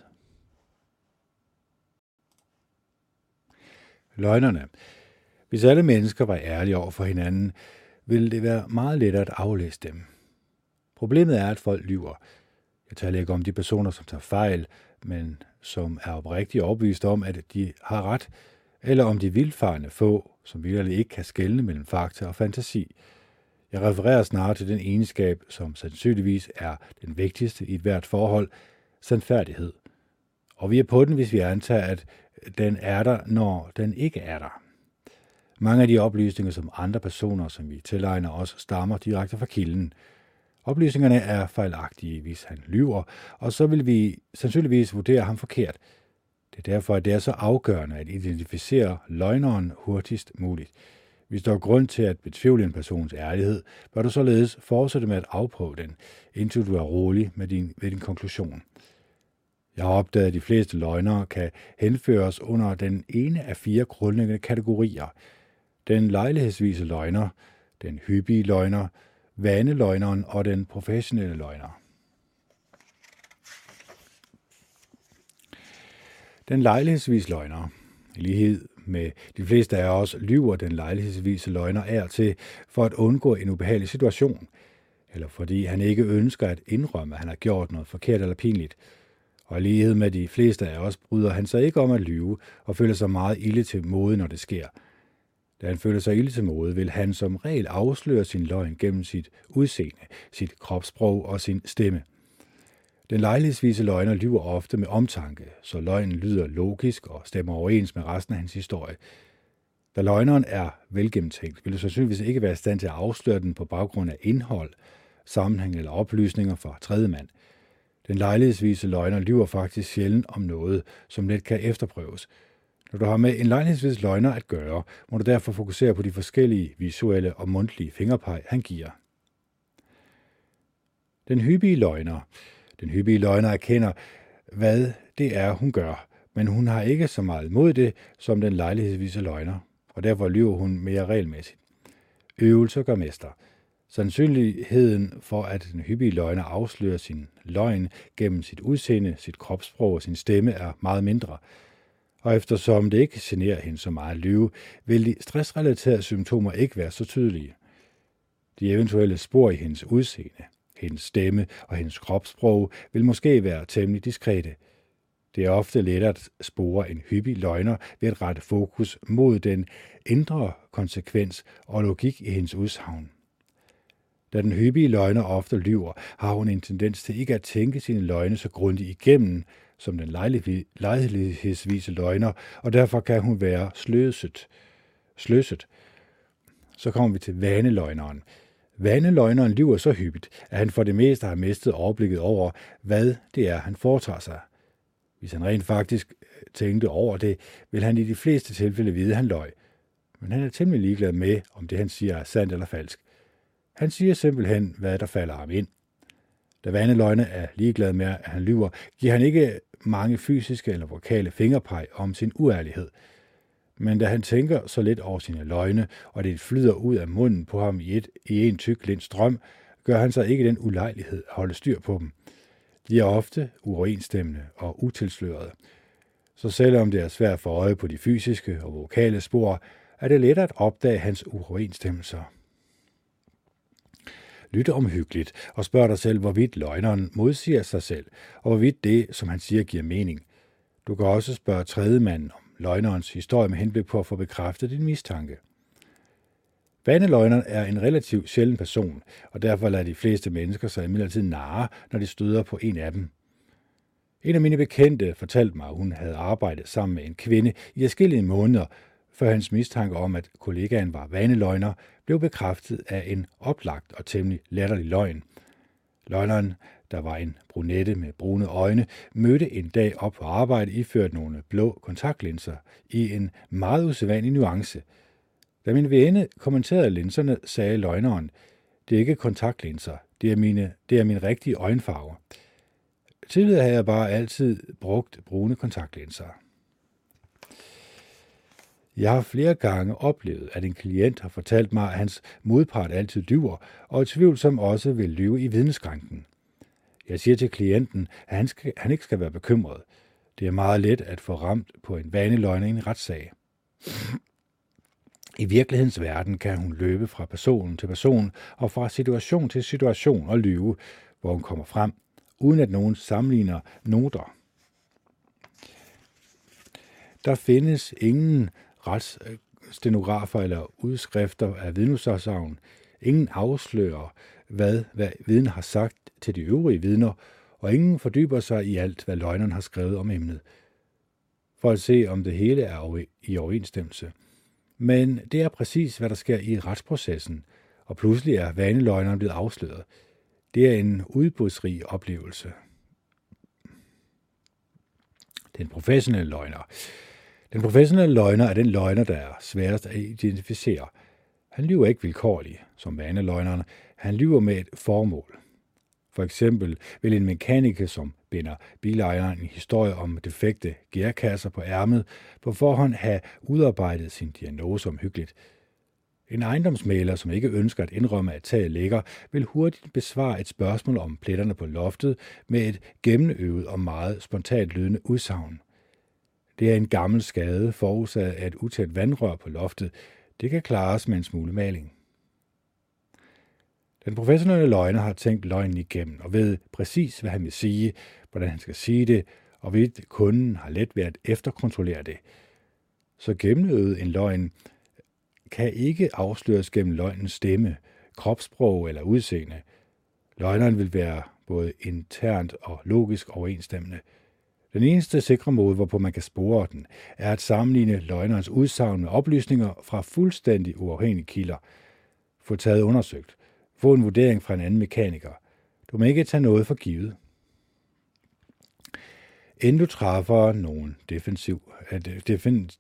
Løgnerne. Hvis alle mennesker var ærlige over for hinanden, ville det være meget lettere at aflæse dem. Problemet er, at folk lyver. Jeg taler ikke om de personer, som tager fejl, men som er oprigtigt overbevist om, at de har ret, eller om de vildfarne få, som virkelig ikke kan skelne mellem fakta og fantasi. Jeg refererer snarere til den egenskab, som sandsynligvis er den vigtigste i ethvert forhold, sandfærdighed. Og vi er på den, hvis vi antager, at den er der, når den ikke er der. Mange af de oplysninger, som andre personer, som vi tilegner os, stammer direkte fra kilden. Oplysningerne er fejlagtige, hvis han lyver, og så vil vi sandsynligvis vurdere ham forkert. Det er derfor, at det er så afgørende at identificere løgneren hurtigst muligt. Hvis der er grund til at betvivle en persons ærlighed, bør du således fortsætte med at afprøve den, indtil du er rolig med din, med din konklusion. Jeg har opdaget, at de fleste løgnere kan henføres under den ene af fire grundlæggende kategorier. Den lejlighedsvise løgner, den hyppige løgner, vaneløgneren og den professionelle løgner. Den lejlighedsvis løgner I lighed med de fleste af os lyver den lejlighedsvise løgner er til for at undgå en ubehagelig situation, eller fordi han ikke ønsker at indrømme, at han har gjort noget forkert eller pinligt. Og i lighed med de fleste af os bryder han sig ikke om at lyve og føler sig meget ilde til mode, når det sker. Da han føler sig ilde til mode, vil han som regel afsløre sin løgn gennem sit udseende, sit kropssprog og sin stemme. Den lejlighedsvise løgner lyver ofte med omtanke, så løgnen lyder logisk og stemmer overens med resten af hans historie. Da løgneren er velgennemtænkt, vil du sandsynligvis ikke være i stand til at afsløre den på baggrund af indhold, sammenhæng eller oplysninger fra tredjemand. Den lejlighedsvise løgner lyver faktisk sjældent om noget, som let kan efterprøves. Når du har med en lejlighedsvis løgner at gøre, må du derfor fokusere på de forskellige visuelle og mundtlige fingerpeg, han giver. Den hyppige løgner. Den hyppige løgner erkender, hvad det er, hun gør, men hun har ikke så meget mod det, som den lejlighedsvise løgner, og derfor lyver hun mere regelmæssigt. Øvelser gør mester. Sandsynligheden for, at den hyppige løgner afslører sin løgn gennem sit udseende, sit kropssprog og sin stemme, er meget mindre. Og eftersom det ikke generer hende så meget at lyve, vil de stressrelaterede symptomer ikke være så tydelige. De eventuelle spor i hendes udseende, hendes stemme og hendes kropssprog vil måske være temmelig diskrete. Det er ofte lettere at spore en hyppig løgner ved at rette fokus mod den indre konsekvens og logik i hendes udsagn. Da den hyppige løgner ofte lyver, har hun en tendens til ikke at tænke sine løgne så grundigt igennem, som den lejlighedsvise løgner, og derfor kan hun være sløset. sløset. Så kommer vi til vaneløgneren. Vaneløgneren lyver så hyppigt, at han for det meste har mistet overblikket over, hvad det er, han foretager sig. Hvis han rent faktisk tænkte over det, vil han i de fleste tilfælde vide, at han løj. Men han er temmelig ligeglad med, om det, han siger, er sandt eller falsk. Han siger simpelthen, hvad der falder ham ind. Da vaneløgne er ligeglad med, at han lyver, giver han ikke mange fysiske eller vokale fingerpeg om sin uærlighed. Men da han tænker så lidt over sine løgne, og det flyder ud af munden på ham i, et, i en tyk lind strøm, gør han sig ikke den ulejlighed at holde styr på dem. De er ofte uoverensstemmende og utilslørede. Så selvom det er svært for øje på de fysiske og vokale spor, er det lettere at opdage hans uoverensstemmelser. Lyt omhyggeligt og spørg dig selv, hvorvidt løgneren modsiger sig selv, og hvorvidt det, som han siger, giver mening. Du kan også spørge tredjemanden om løgnerens historie med henblik på at få bekræftet din mistanke. Vaneløgneren er en relativt sjælden person, og derfor lader de fleste mennesker sig imidlertid narre, når de støder på en af dem. En af mine bekendte fortalte mig, at hun havde arbejdet sammen med en kvinde i adskillige måneder, før hans mistanke om, at kollegaen var vaneløgner, blev bekræftet af en oplagt og temmelig latterlig løgn. Løgneren, der var en brunette med brune øjne, mødte en dag op på arbejde iført nogle blå kontaktlinser i en meget usædvanlig nuance. Da min veninde kommenterede linserne, sagde løgneren, det er ikke kontaktlinser, det er mine, det er mine rigtige øjenfarver. Tidligere havde jeg bare altid brugt brune kontaktlinser. Jeg har flere gange oplevet, at en klient har fortalt mig, at hans modpart altid lyver, og i tvivl som også vil lyve i vidneskranken. Jeg siger til klienten, at han, skal, han ikke skal være bekymret. Det er meget let at få ramt på en vaneløgner i en retssag. I virkelighedens verden kan hun løbe fra person til person og fra situation til situation og lyve, hvor hun kommer frem, uden at nogen sammenligner noter. Der findes ingen retsstenografer eller udskrifter af vidneudsagn. Ingen afslører, hvad, hvad vidne har sagt til de øvrige vidner, og ingen fordyber sig i alt, hvad løgneren har skrevet om emnet, for at se, om det hele er i overensstemmelse. Men det er præcis, hvad der sker i retsprocessen, og pludselig er vaneløgneren blevet afsløret. Det er en udbudsrig oplevelse. Den professionelle løgner. Den professionelle løgner er den løgner, der er sværest at identificere. Han lyver ikke vilkårligt, som vaneløgnerne. Han lyver med et formål. For eksempel vil en mekaniker, som binder bilejeren en historie om defekte gearkasser på ærmet, på forhånd have udarbejdet sin diagnose omhyggeligt. En ejendomsmægler, som ikke ønsker at indrømme, at taget ligger, vil hurtigt besvare et spørgsmål om pletterne på loftet med et gennemøvet og meget spontant lydende udsagn. Det er en gammel skade forårsaget af et utæt vandrør på loftet. Det kan klares med en smule maling. Den professionelle løgner har tænkt løgnen igennem og ved præcis, hvad han vil sige, hvordan han skal sige det, og ved, at kunden har let ved at efterkontrollere det. Så gennemøvet en løgn kan ikke afsløres gennem løgnens stemme, kropssprog eller udseende. Løgneren vil være både internt og logisk overensstemmende. Den eneste sikre måde, hvorpå man kan spore den, er at sammenligne løgnerens udsagn med oplysninger fra fuldstændig uafhængige kilder. Få taget undersøgt. Få en vurdering fra en anden mekaniker. Du må ikke tage noget for givet. Inden du træffer nogen defensiv,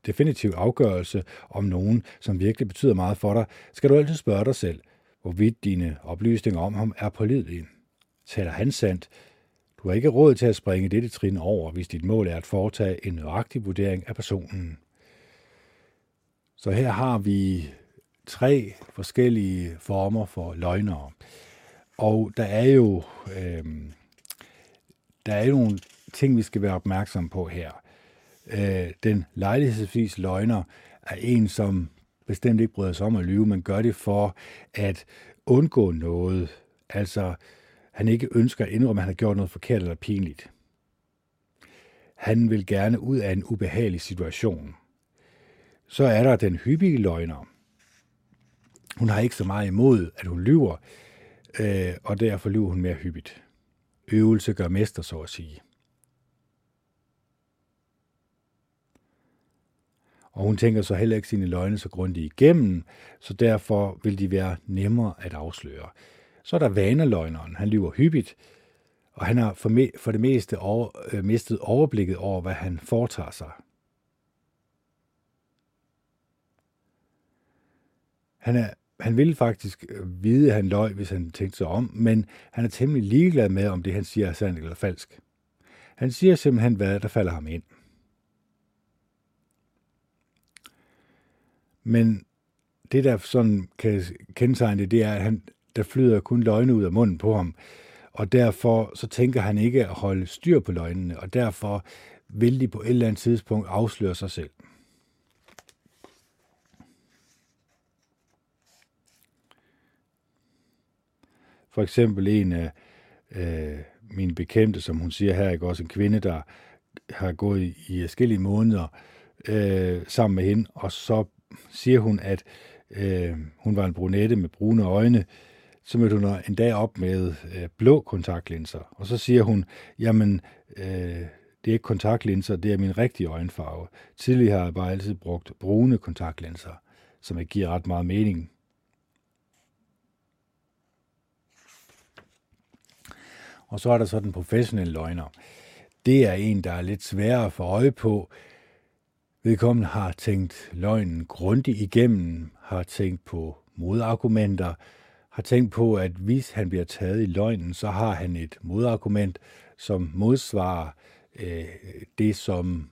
definitiv afgørelse om nogen, som virkelig betyder meget for dig, skal du altid spørge dig selv, hvorvidt dine oplysninger om ham er pålidelige. Taler han sandt? Du har ikke råd til at springe dette trin over, hvis dit mål er at foretage en nøjagtig vurdering af personen. Så her har vi tre forskellige former for løgnere. Og der er jo øh, der er nogle ting, vi skal være opmærksomme på her. Øh, den lejlighedsvis løgner er en, som bestemt ikke bryder sig om at lyve, men gør det for at undgå noget. Altså, han ikke ønsker at indrømme, at han har gjort noget forkert eller pinligt. Han vil gerne ud af en ubehagelig situation. Så er der den hyppige løgner. Hun har ikke så meget imod, at hun lyver, øh, og derfor lyver hun mere hyppigt. Øvelse gør mester, så at sige. Og hun tænker så heller ikke sine løgne så grundigt igennem, så derfor vil de være nemmere at afsløre. Så er der vanerløgneren. Han lyver hyppigt, og han har for det meste over, øh, mistet overblikket over, hvad han foretager sig. Han, er, han ville faktisk vide, at han løg, hvis han tænkte sig om, men han er temmelig ligeglad med, om det, han siger, er sandt eller falsk. Han siger simpelthen, hvad der falder ham ind. Men det, der sådan kan kendetegne det, det er, at han, der flyder kun løgne ud af munden på ham, og derfor så tænker han ikke at holde styr på løgnene, og derfor vil de på et eller andet tidspunkt afsløre sig selv. For eksempel en af øh, mine bekendte, som hun siger her, ikke også en kvinde, der har gået i forskellige måneder øh, sammen med hende, og så siger hun, at øh, hun var en brunette med brune øjne, så mødte hun en dag op med øh, blå kontaktlinser, og så siger hun, jamen, øh, det er ikke kontaktlinser, det er min rigtige øjenfarve. Tidligere har jeg bare altid brugt brune kontaktlinser, som ikke giver ret meget mening. Og så er der så den professionelle løgner. Det er en, der er lidt sværere at få øje på. Vedkommende har tænkt løgnen grundigt igennem, har tænkt på modargumenter, har tænkt på, at hvis han bliver taget i løgnen, så har han et modargument, som modsvarer øh, det, som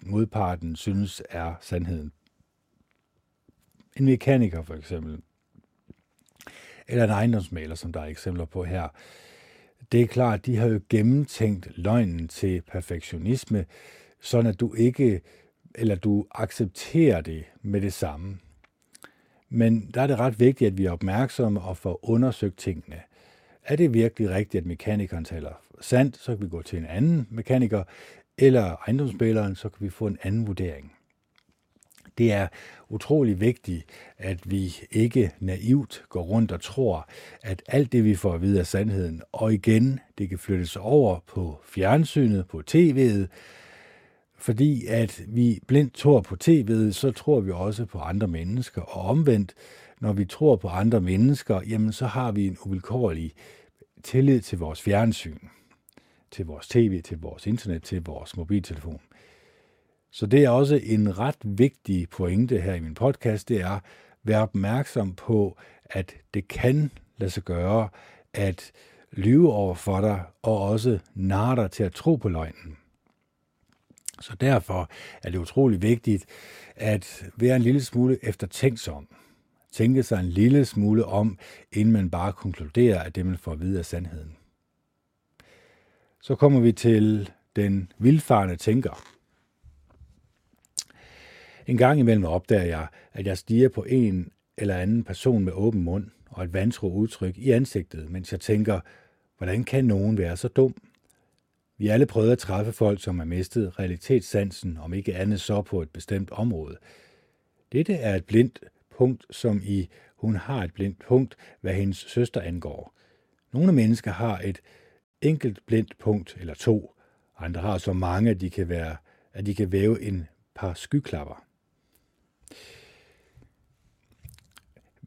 modparten synes er sandheden. En mekaniker for eksempel, eller en ejendomsmaler, som der er eksempler på her. Det er klart, de har jo gennemtænkt løgnen til perfektionisme, sådan at du ikke, eller du accepterer det med det samme. Men der er det ret vigtigt, at vi er opmærksomme og får undersøgt tingene. Er det virkelig rigtigt, at mekanikeren taler sandt, så kan vi gå til en anden mekaniker, eller ejendomsmægleren, så kan vi få en anden vurdering. Det er utrolig vigtigt, at vi ikke naivt går rundt og tror, at alt det, vi får at vide, er sandheden. Og igen, det kan flyttes over på fjernsynet, på tv'et, fordi at vi blindt tror på tv'et, så tror vi også på andre mennesker. Og omvendt, når vi tror på andre mennesker, jamen så har vi en uvilkårlig tillid til vores fjernsyn, til vores tv, til vores internet, til vores mobiltelefon. Så det er også en ret vigtig pointe her i min podcast, det er at være opmærksom på, at det kan lade sig gøre at lyve over for dig, og også narre dig til at tro på løgnen. Så derfor er det utrolig vigtigt at være en lille smule eftertænksom. Tænke sig en lille smule om, inden man bare konkluderer, at det man får at vide er sandheden. Så kommer vi til den vildfarne tænker. En gang imellem opdager jeg, at jeg stiger på en eller anden person med åben mund og et vantro udtryk i ansigtet, mens jeg tænker, hvordan kan nogen være så dum? Vi alle prøver at træffe folk, som har mistet realitetssansen, om ikke andet så på et bestemt område. Dette er et blindt punkt, som i hun har et blindt punkt, hvad hendes søster angår. Nogle mennesker har et enkelt blindt punkt eller to, andre har så mange, at de kan være, at de kan væve en par skyklapper.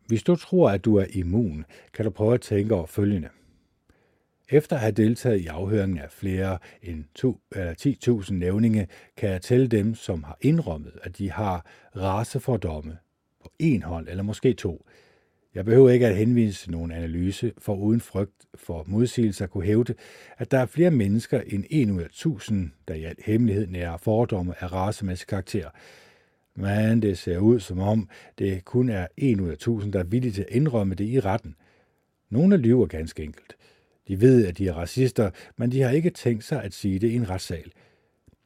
Hvis du tror, at du er immun, kan du prøve at tænke over følgende. Efter at have deltaget i afhøringen af flere end ti tusind nævninge, kan jeg tælle dem, som har indrømmet, at de har racefordomme på en hånd eller måske to. Jeg behøver ikke at henvise til nogen analyse, for uden frygt for modsigelser kunne hævde, at der er flere mennesker end en ud af tusind, der i al hemmelighed nærer fordomme af racemæssig karakter. Men det ser ud som om, det kun er en ud af tusind, der er villige til at indrømme det i retten. Nogle lyver ganske enkelt. De ved, at de er racister, men de har ikke tænkt sig at sige det i en retssal.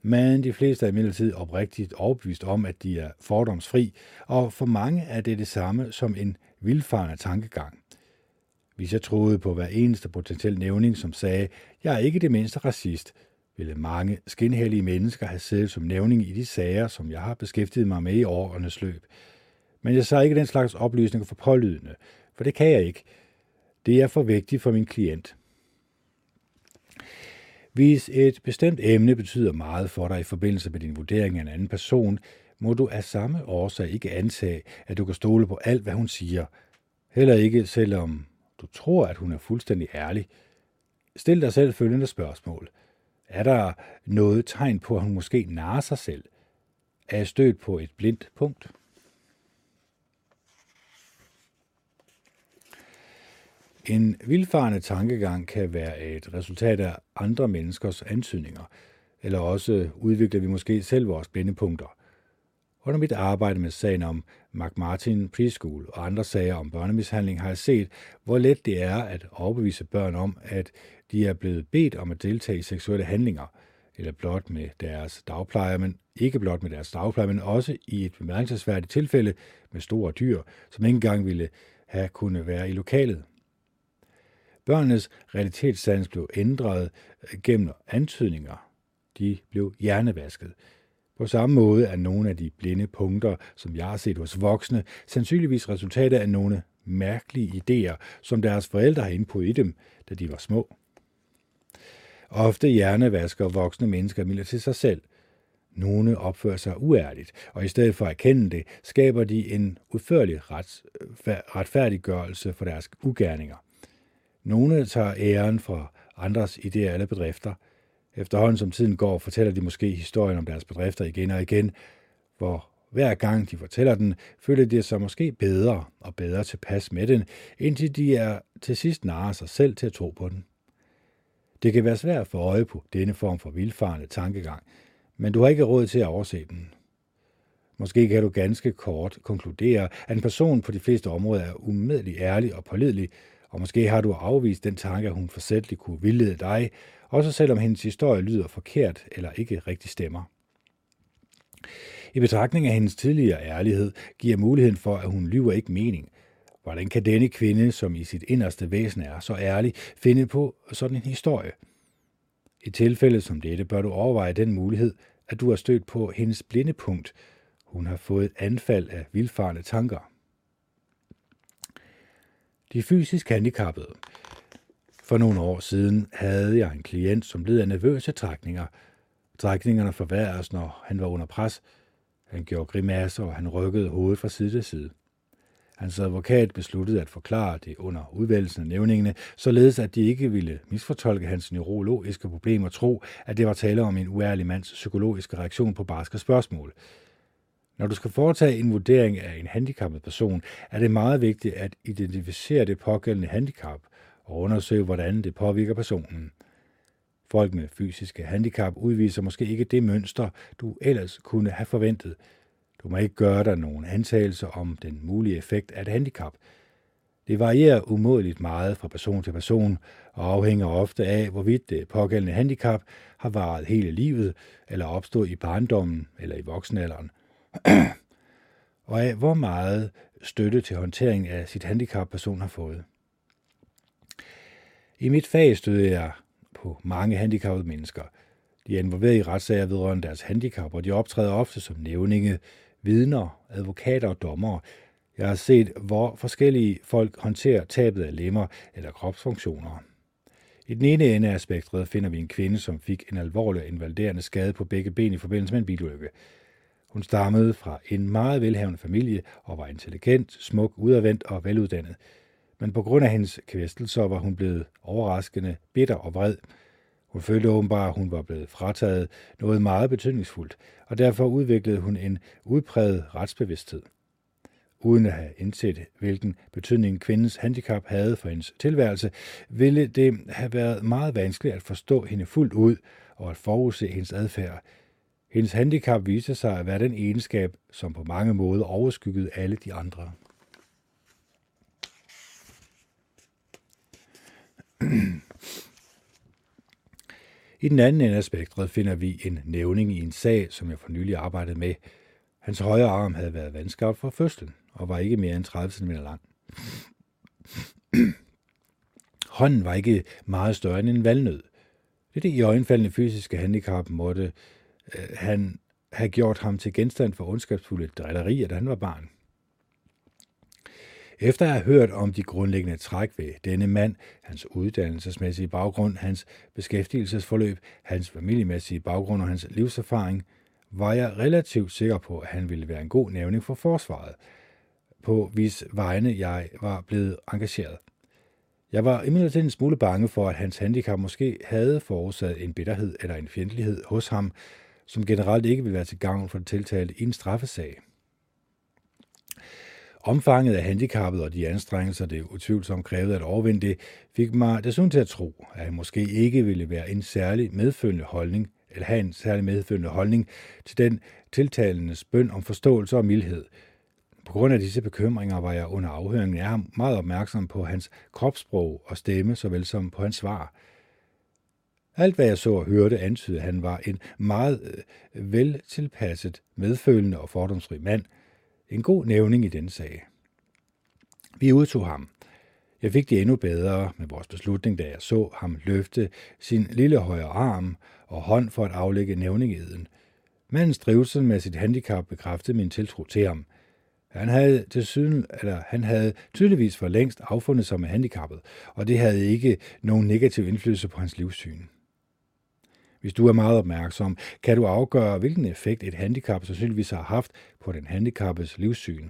Men de fleste er imidlertid oprigtigt overbevist om, at de er fordomsfri, og for mange er det det samme som en vildfarende tankegang. Hvis jeg troede på hver eneste potentiel nævning, som sagde, jeg er ikke det mindste racist, ville mange skinhellige mennesker have siddet som nævning i de sager, som jeg har beskæftiget mig med i årenes løb. Men jeg sagde ikke den slags oplysninger for pålydende, for det kan jeg ikke. Det er for vigtigt for min klient. Hvis et bestemt emne betyder meget for dig i forbindelse med din vurdering af en anden person, må du af samme årsag ikke antage, at du kan stole på alt, hvad hun siger. Heller ikke, selvom du tror, at hun er fuldstændig ærlig. Stil dig selv følgende spørgsmål. Er der noget tegn på, at hun måske narrer sig selv? Er jeg stødt på et blindt punkt? En vildfarende tankegang kan være et resultat af andre menneskers antydninger, eller også udvikler vi måske selv vores blindepunkter. Under mit arbejde med sagen om McMartin Preschool og andre sager om børnemishandling har jeg set, hvor let det er at overbevise børn om, at de er blevet bedt om at deltage i seksuelle handlinger, eller blot med deres dagplejer, men ikke blot med deres dagplejer, men også i et bemærkelsesværdigt tilfælde med store dyr, som ikke engang ville have kunne være i lokalet. Børnenes realitetssans blev ændret gennem antydninger. De blev hjernevasket. På samme måde er nogle af de blinde punkter, som jeg har set hos voksne, sandsynligvis resultatet af nogle mærkelige idéer, som deres forældre har indputtet i dem, da de var små. Ofte hjernevasker voksne mennesker imidlertid sig selv. Nogle opfører sig uærligt, og i stedet for at erkende det, skaber de en udførlig retfærdiggørelse for deres ugerninger. Nogle tager æren fra andres idéer eller bedrifter. Efterhånden som tiden går, fortæller de måske historien om deres bedrifter igen og igen, hvor hver gang de fortæller den, føler de sig måske bedre og bedre tilpas med den, indtil de er til sidst narrer sig selv til at tro på den. Det kan være svært at få øje på denne form for vildfarende tankegang, men du har ikke råd til at overse den. Måske kan du ganske kort konkludere, at en person på de fleste områder er umiddelbart ærlig og pålidelig, og måske har du afvist den tanke, at hun forsætligt kunne vildlede dig, også selvom hendes historie lyder forkert eller ikke rigtig stemmer. I betragtning af hendes tidligere ærlighed giver muligheden for, at hun lyver ikke mening. Hvordan kan denne kvinde, som i sit inderste væsen er så ærlig, finde på sådan en historie? I tilfælde som dette bør du overveje den mulighed, at du har stødt på hendes blinde punkt. Hun har fået et anfald af vildfarne tanker. De fysisk handicappede. For nogle år siden havde jeg en klient, som led af nervøse trækninger. Trækningerne forværredes, når han var under pres. Han gjorde grimasser, og han rykkede hovedet fra side til side. Hans advokat besluttede at forklare det under udvælgelsen af nævningene, således at de ikke ville misfortolke hans neurologiske problemer og tro, at det var tale om en uærlig mands psykologiske reaktion på barske spørgsmål. Når du skal foretage en vurdering af en handicappet person, er det meget vigtigt at identificere det pågældende handicap og undersøge, hvordan det påvirker personen. Folk med fysiske handicap udviser måske ikke det mønster, du ellers kunne have forventet. Du må ikke gøre dig nogen antagelser om den mulige effekt af et handicap. Det varierer umådeligt meget fra person til person og afhænger ofte af, hvorvidt det pågældende handicap har varet hele livet eller opstået i barndommen eller i voksenalderen. og af hvor meget støtte til håndtering af sit handicap person har fået. I mit fag støder jeg på mange handicappede mennesker. De er involveret i retssager vedrørende deres handicap, og de optræder ofte som nævninge, vidner, advokater og dommere. Jeg har set, hvor forskellige folk håndterer tabet af lemmer eller kropsfunktioner. I den ene ende af spektret finder vi en kvinde, som fik en alvorlig invaliderende skade på begge ben i forbindelse med en bilulykke. Hun stammede fra en meget velhavende familie og var intelligent, smuk, udadvendt og veluddannet. Men på grund af hendes kvæstelser var hun blevet overraskende bitter og vred. Hun følte åbenbart, at hun var blevet frataget noget meget betydningsfuldt, og derfor udviklede hun en udpræget retsbevidsthed. Uden at have indset, hvilken betydning kvindens handicap havde for hendes tilværelse, ville det have været meget vanskeligt at forstå hende fuldt ud og at forudse hendes adfærd. Hendes handicap viste sig at være den egenskab, som på mange måder overskyggede alle de andre. I den anden ende af spektret finder vi en nævning i en sag, som jeg for nylig arbejdede med. Hans højre arm havde været vanskabt fra fødslen og var ikke mere end tredive centimeter lang. Hånden var ikke meget større end en valnød. Det det iøjnefaldende fysiske handicap måtte øh, han have gjort ham til genstand for ondskabsfulde drillerier, da han var barn. Efter at have hørt om de grundlæggende træk ved denne mand, hans uddannelsesmæssige baggrund, hans beskæftigelsesforløb, hans familiemæssige baggrund og hans livserfaring, var jeg relativt sikker på, at han ville være en god nævning for forsvaret, på hvis vegne jeg var blevet engageret. Jeg var imidlertid en smule bange for, at hans handicap måske havde forårsaget en bitterhed eller en fjendtlighed hos ham, som generelt ikke ville være til gavn for den tiltalte i en straffesag. Omfanget af handicappet og de anstrengelser, det utvivlsomt krævede at overvinde det, fik mig desuden til at tro, at han måske ikke ville være en særlig medfølende holdning, eller have en særlig medfølende holdning til den tiltalendes bøn om forståelse og mildhed. På grund af disse bekymringer var jeg under afhøringen af ham meget opmærksom på hans kropssprog og stemme, såvel som på hans svar. Alt hvad jeg så og hørte antydede, at han var en meget øh, veltilpasset, medfølende og fordomsfri mand. En god nævning i denne sag. Vi udtog ham. Jeg fik det endnu bedre med vores beslutning, da jeg så ham løfte sin lille højre arm og hånd for at aflægge nævningeeden. Mandens drivsel med sit handicap bekræftede min tiltro til ham. Han havde, til syn, eller, han havde tydeligvis for længst affundet sig med handicappet, og det havde ikke nogen negativ indflydelse på hans livssyn. Hvis du er meget opmærksom, kan du afgøre, hvilken effekt et handicap sandsynligvis har haft på den handicappedes livssyn.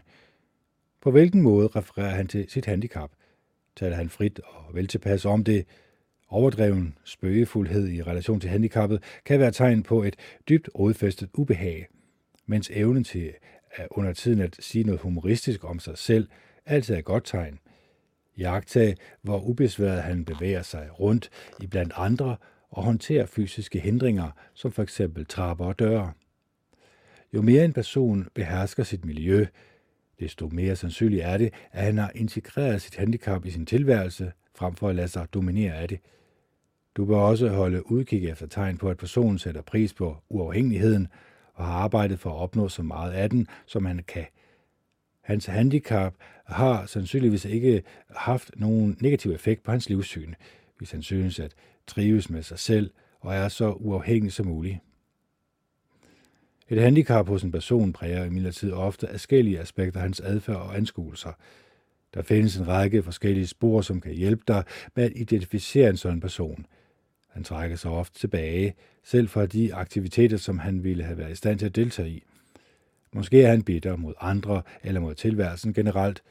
På hvilken måde refererer han til sit handicap? Taler han frit og veltilpas om det? Overdreven spøgefuldhed i relation til handicappet kan være tegn på et dybt rodfæstet ubehag, mens evnen til at under tiden at sige noget humoristisk om sig selv altid er et godt tegn. Iagttag, hvor ubesværet han bevæger sig rundt i blandt andre, og håndtere fysiske hindringer, som f.eks. trapper og døre. Jo mere en person behersker sit miljø, desto mere sandsynligt er det, at han har integreret sit handicap i sin tilværelse, frem for at lade sig dominere af det. Du bør også holde udkig efter tegn på, at personen sætter pris på uafhængigheden og har arbejdet for at opnå så meget af den, som han kan. Hans handicap har sandsynligvis ikke haft nogen negativ effekt på hans livssyn, hvis han synes at trives med sig selv og er så uafhængig som muligt. Et handicap hos en person præger imidlertid ofte forskellige aspekter af hans adfærd og anskuelser. Der findes en række forskellige spor, som kan hjælpe dig med at identificere en sådan person. Han trækker sig ofte tilbage, selv fra de aktiviteter, som han ville have været i stand til at deltage i. Måske er han bitter mod andre eller mod tilværelsen generelt.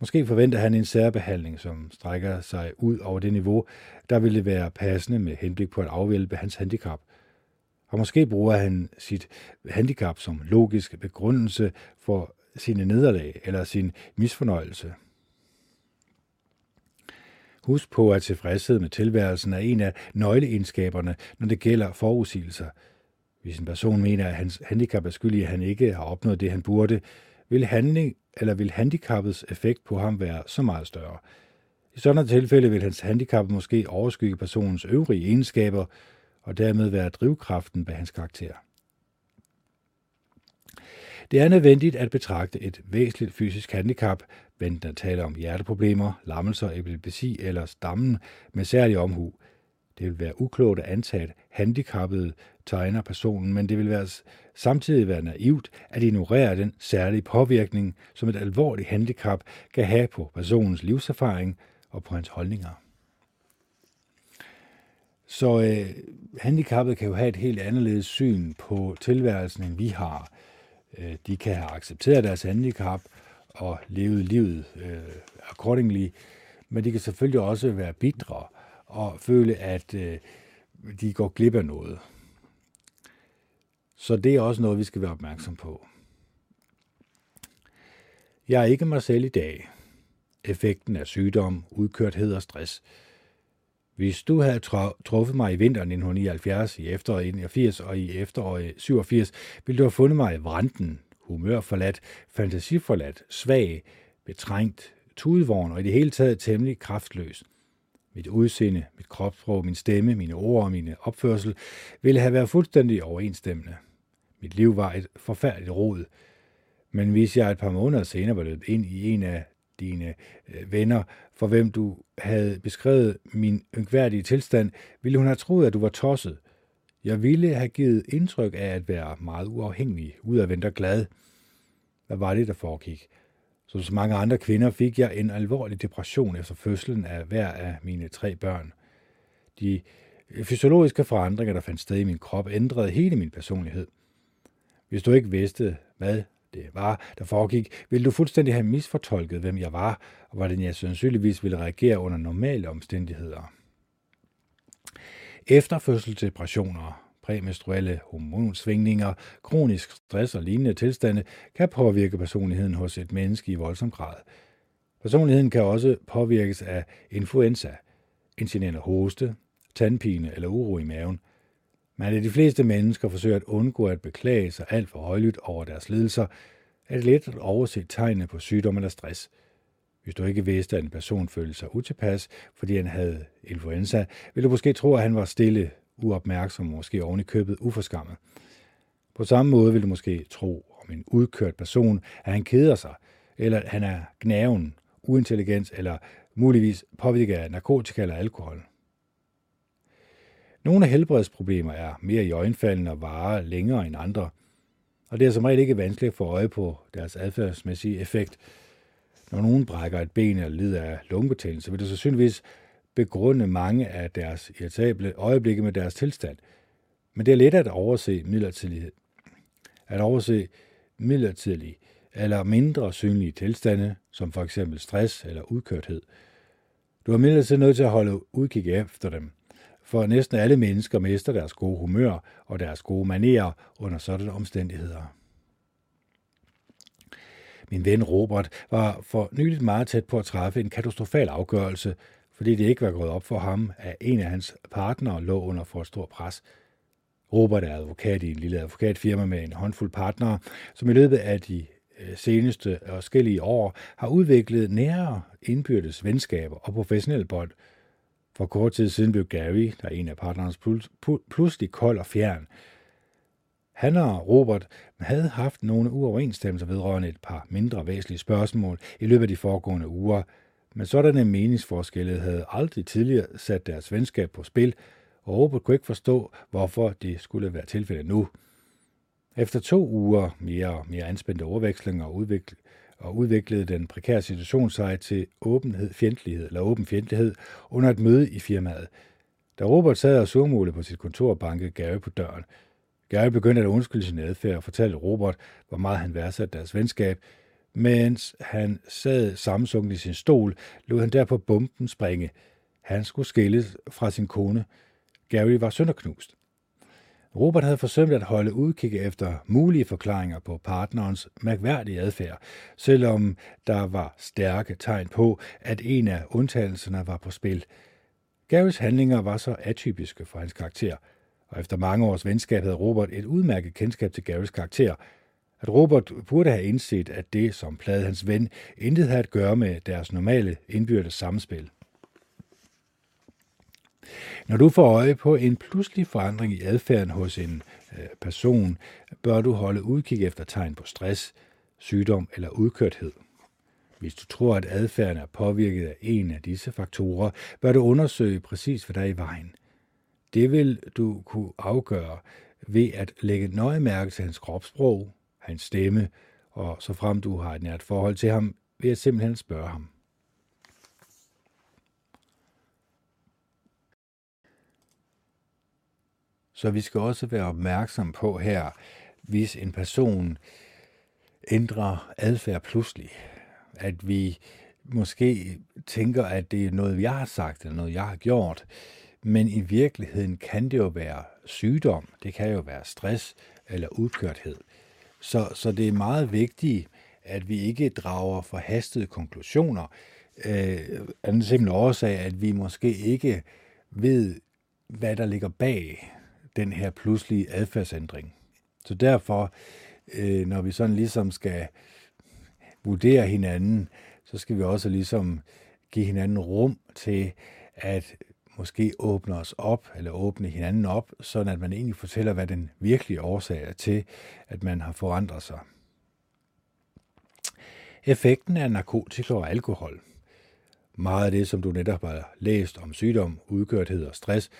Måske forventer han en særbehandling, som strækker sig ud over det niveau, der ville være passende med henblik på at afhjælpe hans handicap. Og måske bruger han sit handicap som logisk begrundelse for sine nederlag eller sin misfornøjelse. Husk på, at tilfredshed med tilværelsen er en af nøgleegenskaberne, når det gælder forudsigelser. Hvis en person mener, at hans handicap er skyldig, at han ikke har opnået det, han burde, vil handling eller vil handicappets effekt på ham være så meget større. I sådan tilfælde vil hans handicap måske overskygge personens øvrige egenskaber, og dermed være drivkraften bag hans karakter. Det er nødvendigt at betragte et væsentligt fysisk handicap, hvem der taler om hjerteproblemer, lammelser, epilepsi eller stammen, med særlig omhu. Det vil være uklogt at antage, at handicappede tegner personen, men det vil være, samtidig være naivt at ignorere den særlige påvirkning, som et alvorligt handicap kan have på personens livserfaring og på hans holdninger. Så øh, handicappede kan jo have et helt anderledes syn på tilværelsen, end vi har. Øh, de kan have accepteret deres handicap og levet livet øh, accordingly, men de kan selvfølgelig også være bitre og føle, at øh, de går glip af noget. Så det er også noget, vi skal være opmærksom på. Jeg er ikke mig selv i dag. Effekten af sygdom, udkørthed og stress. Hvis du havde truffet mig i vinteren nitten nioghalvfjerds, i efteråret nitten enogfirs og i efteråret syvogfirs, ville du have fundet mig i vranden, humørforladt, fantasiforladt, svag, betrængt, tudevogn og i det hele taget temmelig kraftløs. Mit udseende, mit kropssprog, min stemme, mine ord og mine opførsel ville have været fuldstændig overensstemmende. Mit liv var et forfærdeligt rod. Men hvis jeg et par måneder senere var løbet ind i en af dine venner, for hvem du havde beskrevet min yngværdige tilstand, ville hun have troet, at du var tosset. Jeg ville have givet indtryk af at være meget uafhængig, udadvendt og glad. Hvad var det, der foregik? Som så mange andre kvinder fik jeg en alvorlig depression efter fødslen af hver af mine tre børn. De fysiologiske forandringer, der fandt sted i min krop, ændrede hele min personlighed. Hvis du ikke vidste, hvad det var, der foregik, ville du fuldstændig have misfortolket, hvem jeg var, og hvordan jeg sandsynligvis ville reagere under normale omstændigheder. Efterfødselsdepressioner, præmenstruelle hormonsvingninger, kronisk stress og lignende tilstande kan påvirke personligheden hos et menneske i voldsom grad. Personligheden kan også påvirkes af influenza, incinerende hoste, tandpine eller uro i maven. Men de fleste mennesker forsøger at undgå at beklage sig alt for højlydt over deres lidelser, er det let at overse tegnene på sygdom eller stress. Hvis du ikke vidste, at en person følte sig utilpas, fordi han havde influenza, ville du måske tro, at han var stille, uopmærksom, måske oven i købet uforskammet. På samme måde vil du måske tro om en udkørt person, at han keder sig, eller at han er gnaven, uintelligent eller muligvis påvirket af narkotika eller alkohol. Nogle af helbredsproblemer er mere iøjnefaldende og varer længere end andre, og det er som regel ikke vanskeligt at få øje på deres adfærdsmæssige effekt. Når nogen brækker et ben eller lider af lungebetændelse, vil det sandsynligvis begrunde mange af deres irritable øjeblikke med deres tilstand. Men det er let at overse midlertidighed. At overse midlertidige eller mindre synlige tilstande, som f.eks. stress eller udkørthed. Du er midlertidigt nødt til at holde udkig efter dem, for næsten alle mennesker mister deres gode humør og deres gode manerer under sådanne omstændigheder. Min ven Robert var for nyligt meget tæt på at træffe en katastrofal afgørelse, fordi det ikke var gået op for ham, at en af hans partnere lå under for et stort pres. Robert er advokat i en lille advokatfirma med en håndfuld partnere, som i løbet af de seneste og forskellige år har udviklet nære indbyrdes venskaber og professionelle bånd. For kort tid siden blev Gary, der er en af partnerens, pludselig kold og fjern. Han og Robert havde haft nogle uoverensstemmelser vedrørende et par mindre væsentlige spørgsmål i løbet af de foregående uger, men sådanne meningsforskelle havde aldrig tidligere sat deres venskab på spil, og Robert kunne ikke forstå, hvorfor det skulle være tilfældet nu. Efter to uger mere og mere anspændte overvekslinger og udvikling, og udviklede den prekære situation sig til åbenhed, fjendtlighed eller åben fjendtlighed under et møde i firmaet. Da Robert sad og surmulede på sit kontor, bankede Gary på døren. Gary begyndte at undskylde sin adfærd og fortalte Robert, hvor meget han værdsatte deres venskab. Mens han sad sammensunket i sin stol, lod han derpå bomben springe. Han skulle skilles fra sin kone. Gary var sønderknust. Robert havde forsømt at holde udkig efter mulige forklaringer på partnerens mærkværdige adfærd, selvom der var stærke tegn på, at en af undtagelserne var på spil. Garys handlinger var så atypiske for hans karakter, og efter mange års venskab havde Robert et udmærket kendskab til Garys karakter. At Robert burde have indset, at det, som plagede hans ven, intet havde at gøre med deres normale indbyrdes samspil. Når du får øje på en pludselig forandring i adfærden hos en person, bør du holde udkig efter tegn på stress, sygdom eller udkørthed. Hvis du tror, at adfærden er påvirket af en af disse faktorer, bør du undersøge præcis, hvad der er i vejen. Det vil du kunne afgøre ved at lægge nøje mærke til hans kropssprog, hans stemme, og så frem du har et nært forhold til ham, ved at simpelthen spørge ham. Så vi skal også være opmærksom på her, hvis en person ændrer adfærd pludselig, at vi måske tænker, at det er noget, jeg har sagt, eller noget, jeg har gjort, men i virkeligheden kan det jo være sygdom, det kan jo være stress eller udkørthed. Så, så det er meget vigtigt, at vi ikke drager forhastede konklusioner, øh, af den simple årsag, at vi måske ikke ved, hvad der ligger bag den her pludselige adfærdsændring. Så derfor, øh, når vi sådan ligesom skal vurdere hinanden, så skal vi også ligesom give hinanden rum til at måske åbne os op, eller åbne hinanden op, sådan at man egentlig fortæller, hvad den virkelige årsag er til, at man har forandret sig. Effekten af narkotika og alkohol. Meget af det, som du netop har læst om sygdom, udkørthed og stress,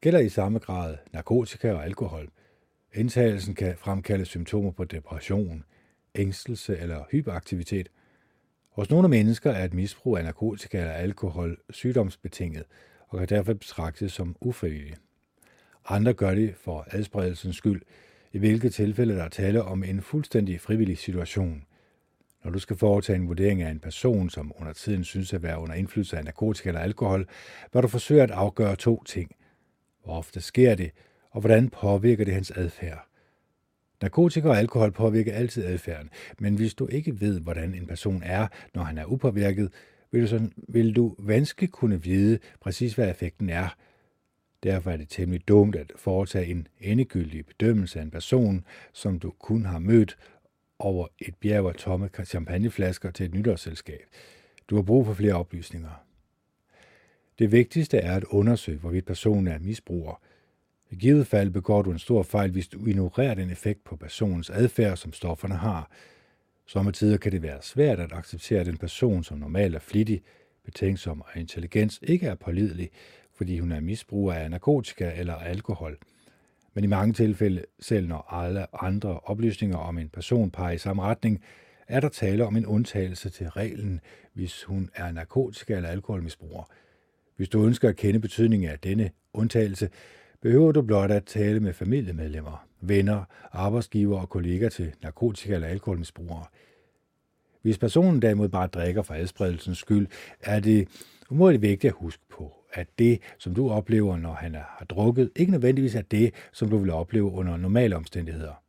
gælder i samme grad narkotika og alkohol. Indtagelsen kan fremkalde symptomer på depression, ængstelse eller hyperaktivitet. Hos nogle mennesker er et misbrug af narkotika eller alkohol sygdomsbetinget og kan derfor betragtes som ufrivillig. Andre gør det for adspredelsens skyld, i hvilket tilfælde der er tale om en fuldstændig frivillig situation. Når du skal foretage en vurdering af en person, som under tiden synes at være under indflydelse af narkotika eller alkohol, bør du forsøge at afgøre to ting. Hvor ofte sker det, og hvordan påvirker det hans adfærd? Narkotika og alkohol påvirker altid adfærden, men hvis du ikke ved, hvordan en person er, når han er upåvirket, vil du, sådan, vil du vanskeligt kunne vide præcis, hvad effekten er. Derfor er det temmelig dumt at foretage en endegyldig bedømmelse af en person, som du kun har mødt over et bjerg af tomme champagneflasker til et nytårsselskab. Du har brug for flere oplysninger. Det vigtigste er at undersøge, hvorvidt personen er misbruger. I givet fald begår du en stor fejl, hvis du ignorerer den effekt på personens adfærd, som stofferne har. Sommetider kan det være svært at acceptere, at en person, som normalt er flittig, betænksom og intelligens, ikke er pålidelig, fordi hun er misbruger af narkotika eller alkohol. Men i mange tilfælde, selv når alle andre oplysninger om en person peger i samme retning, er der tale om en undtagelse til reglen, hvis hun er narkotika- eller alkoholmisbruger. Hvis du ønsker at kende betydningen af denne undtagelse, behøver du blot at tale med familiemedlemmer, venner, arbejdsgivere og kolleger til narkotika- eller alkoholmisbrugere. Hvis personen derimod bare drikker for adspredelsens skyld, er det umådeligt vigtigt at huske på, at det, som du oplever, når han har drukket, ikke nødvendigvis er det, som du vil opleve under normale omstændigheder.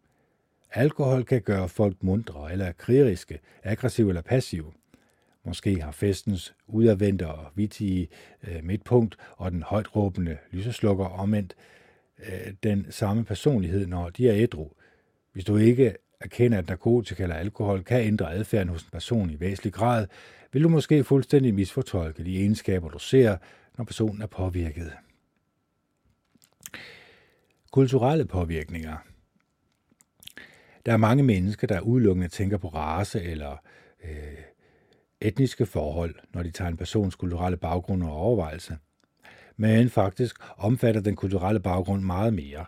Alkohol kan gøre folk muntre eller krigeriske, aggressive eller passive. Måske har festens udadvendte og vittige øh, midtpunkt og den højt råbende lyseslukker omvendt øh, den samme personlighed, når de er ædru. Hvis du ikke erkender, at narkotika eller alkohol kan ændre adfærden hos en person i væsentlig grad, vil du måske fuldstændig misfortolke de egenskaber, du ser, når personen er påvirket. Kulturelle påvirkninger. Der er mange mennesker, der udelukkende tænker på race eller øh, etniske forhold, når de tager en persons kulturelle baggrund og overvejelse. Men faktisk omfatter den kulturelle baggrund meget mere.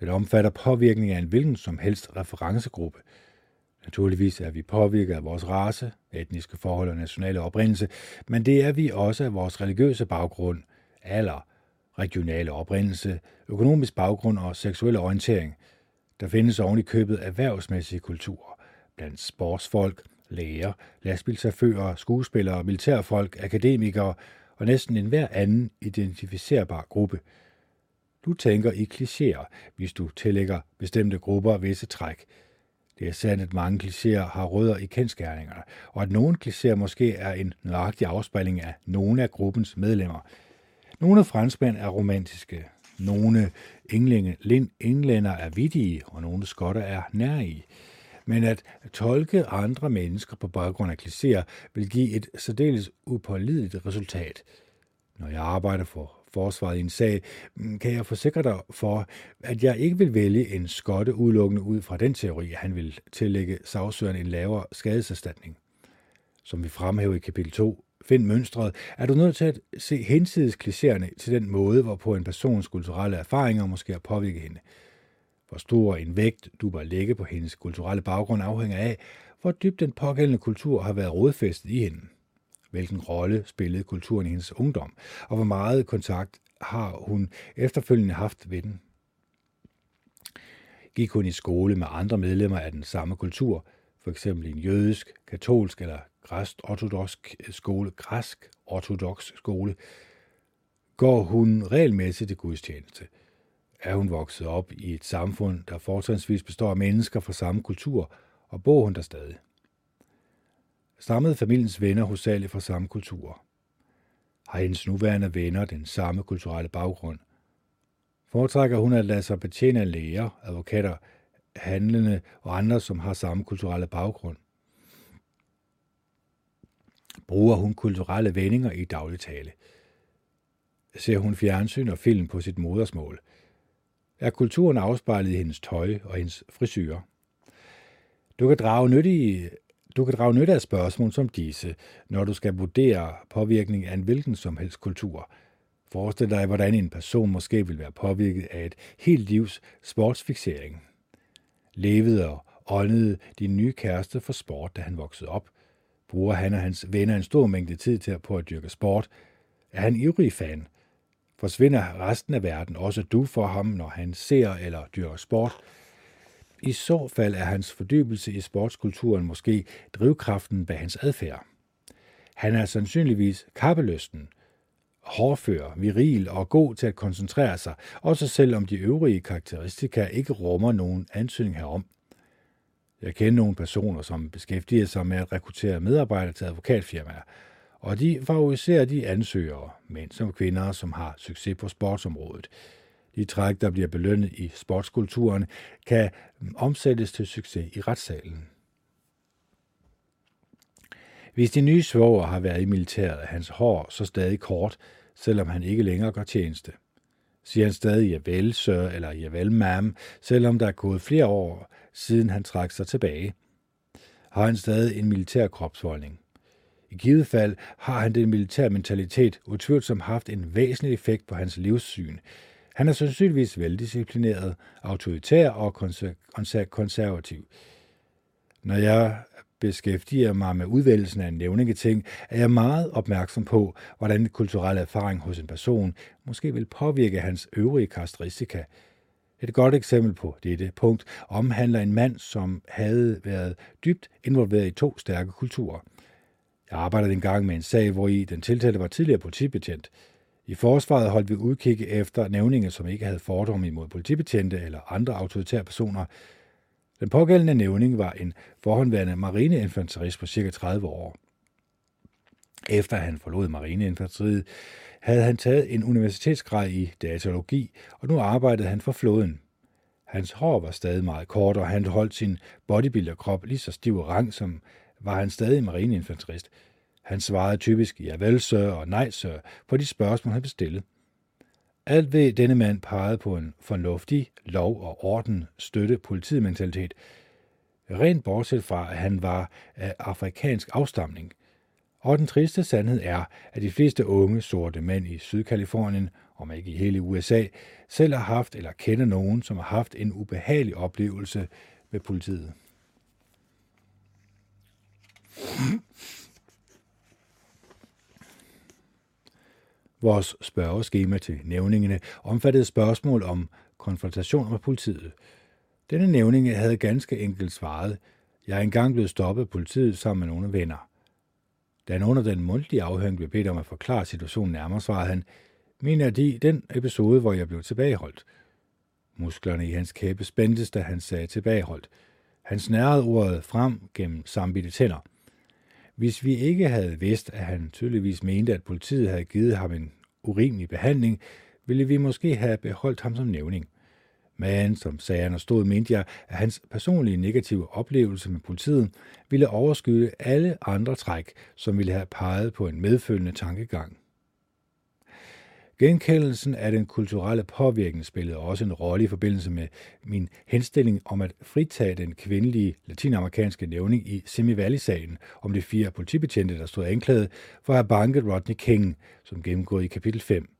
Den omfatter påvirkning af en hvilken som helst referencegruppe. Naturligvis er vi påvirket af vores race, etniske forhold og nationale oprindelse, men det er vi også af vores religiøse baggrund, alder, regionale oprindelse, økonomisk baggrund og seksuel orientering. Der findes oven i købet erhvervsmæssige kulturer, blandt sportsfolk, læger, lastbilschauffører, skuespillere, militærfolk, akademikere og næsten enhver anden identificerbar gruppe. Du tænker i klichéer, hvis du tillægger bestemte grupper visse træk. Det er sandt, at mange klichéer har rødder i kendsgerningerne, og at nogle klichéer måske er en nøjagtig afspejling af nogle af gruppens medlemmer. Nogle franskmænd er romantiske, nogle englænder er vittige, og nogle skotter er nærige. Men at tolke andre mennesker på baggrund af klichéer vil give et særdeles upålideligt resultat. Når jeg arbejder for forsvaret i en sag, kan jeg forsikre dig for, at jeg ikke vil vælge en skotte udelukkende ud fra den teori, at han vil tillægge sagsøgeren en lavere skadeserstatning. Som vi fremhæver i kapitel to, Find mønstret, er du nødt til at se hinsides klichéerne til den måde, hvorpå en persons kulturelle erfaringer måske har påvirket hende. Hvor stor en vægt du bør lægge på hendes kulturelle baggrund afhænger af, hvor dybt den pågældende kultur har været rodfæstet i hende. Hvilken rolle spillede kulturen i hendes ungdom, og hvor meget kontakt har hun efterfølgende haft ved den? Gik hun i skole med andre medlemmer af den samme kultur, f.eks. i en jødisk, katolsk eller græsk-ortodoks skole, græsk-ortodoks skole? Går hun regelmæssigt til gudstjeneste? Er hun vokset op i et samfund, der fortrinsvis består af mennesker fra samme kultur, og bor hun der stadig? Stammede familiens venner hovedsageligt fra samme kultur? Har hendes nuværende venner den samme kulturelle baggrund? Foretrækker hun at lade sig betjene af læger, advokater, handlende og andre, som har samme kulturelle baggrund? Bruger hun kulturelle vendinger i dagligtale? Ser hun fjernsyn og film på sit modersmål? Er kulturen afspejlet i hendes tøj og hendes frisyrer? Du kan drage nyttige Du kan drage nytte af spørgsmål som disse, når du skal vurdere påvirkning af en hvilken som helst kultur. Forestil dig, hvordan en person måske vil være påvirket af et helt livs sportsfiksering. Levede og åndede din nye kæreste for sport, da han voksede op? Bruger han og hans venner en stor mængde tid til at på at dyrke sport? Er han ivrig fan? Forsvinder resten af verden også du for ham, når han ser eller dyrker sport? I så fald er hans fordybelse i sportskulturen måske drivkraften bag hans adfærd. Han er sandsynligvis kappelysten, hårdfør, viril og god til at koncentrere sig, også selvom de øvrige karakteristika ikke rummer nogen antydning herom. Jeg kender nogle personer, som beskæftiger sig med at rekruttere medarbejdere til advokatfirmaer, og de favoriserer de ansøgere, mænd som kvinder, som har succes på sportsområdet. De træk, der bliver belønnet i sportskulturen, kan omsættes til succes i retssalen. Hvis de nye svoger har været i militæret, er hans hår så stadig kort, selvom han ikke længere gør tjeneste. Siger han stadig javel, sir, eller javel, ma'am, selvom der er gået flere år, siden han trak sig tilbage? Har han stadig en militær kropsholdning? I givet fald har han den militære mentalitet utvivlsomt haft en væsentlig effekt på hans livssyn. Han er sandsynligvis veldisciplineret, autoritær og konser- konservativ. Når jeg beskæftiger mig med udvælgelsen af en nævningeting, er jeg meget opmærksom på, hvordan kulturel erfaring hos en person måske vil påvirke hans øvrige karakteristika. Et godt eksempel på dette punkt omhandler en mand, som havde været dybt involveret i to stærke kulturer. Jeg arbejdede engang med en sag, hvor i den tiltalte var tidligere politibetjent. I forsvaret holdt vi udkig efter nævninger, som ikke havde fordomme imod politibetjente eller andre autoritære personer. Den pågældende nævning var en forhåndværende marineinfanterist på ca. tredive år. Efter han forlod marineinfanteriet, havde han taget en universitetsgrad i datalogi, og nu arbejdede han for flåden. Hans hår var stadig meget kort, og han holdt sin bodybuilderkrop lige så stiv og rank, som var han stadig marineinfanterist. Han svarede typisk javel, sir og nej, sir på de spørgsmål, han bestilte. Alt ved denne mand pegede på en fornuftig lov- og orden støtte politimentalitet, rent bortset fra, at han var af afrikansk afstamning. Og den triste sandhed er, at de fleste unge sorte mænd i Sydkalifornien, om ikke i hele U S A, selv har haft eller kender nogen, som har haft en ubehagelig oplevelse med politiet. Vores spørgeskema til nævningene omfattede spørgsmål om konfrontationer med politiet. Denne nævning havde ganske enkelt svaret: jeg er engang blevet stoppet af politiet sammen med nogle venner. Da han under den mundtlige afhøring blev bedt om at forklare situationen nærmere, svarede han: mener de den episode, hvor jeg blev tilbageholdt? Musklerne i hans kæbe spændtes, da han sagde tilbageholdt. Han snærrede ordet frem gennem sammenbidte tænder. Hvis vi ikke havde vidst, at han tydeligvis mente, at politiet havde givet ham en urimelig behandling, ville vi måske have beholdt ham som nævning. Men som sagerne stod, mente jeg, at hans personlige negative oplevelse med politiet ville overskygge alle andre træk, som ville have peget på en medfølgende tankegang. Genkendelsen af den kulturelle påvirkning spillede også en rolle i forbindelse med min henstilling om at fritage den kvindelige latinamerikanske nævning i Simi Valley-sagen om de fire politibetjente, der stod anklaget for at have banket Rodney King, som gennemgået i kapitel fem.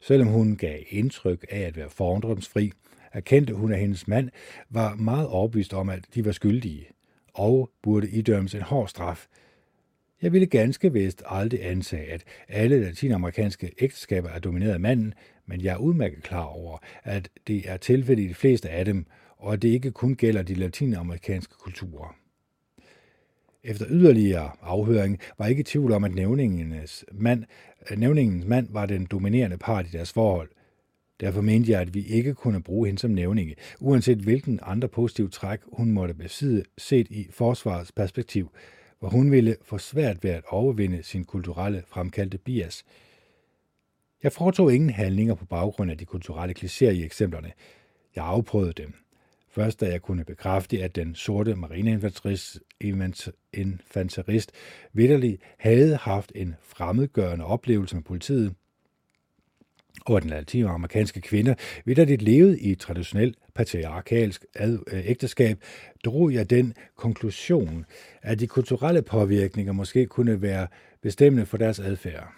Selvom hun gav indtryk af at være fordomsfri, erkendte hun, at hendes mand var meget overbevist om, at de var skyldige og burde idømmes en hård straf. Jeg ville ganske vist aldrig antage, at alle latinamerikanske ægteskaber er domineret af manden, men jeg er udmærket klar over, at det er tilfældet i de fleste af dem, og at det ikke kun gælder de latinamerikanske kulturer. Efter yderligere afhøring var jeg ikke i tvivl om, at nævningens mand, nævningens mand var den dominerende part i deres forhold. Derfor mente jeg, at vi ikke kunne bruge hende som nævninge, uanset hvilken andre positiv træk hun måtte besidde set i forsvarets perspektiv, hvor hun ville få svært ved at overvinde sin kulturelle fremkaldte bias. Jeg foretog ingen handlinger på baggrund af de kulturelle klichéer i eksemplerne. Jeg afprøvede dem. Først da jeg kunne bekræfte, at den sorte marineinfanterist vitterlig havde haft en fremmedgørende oplevelse med politiet, og at den latinamerikanske kvinder vitterligt levede i et traditionelt patriarkalsk ægteskab, drog jeg den konklusion, at de kulturelle påvirkninger måske kunne være bestemmende for deres adfærd.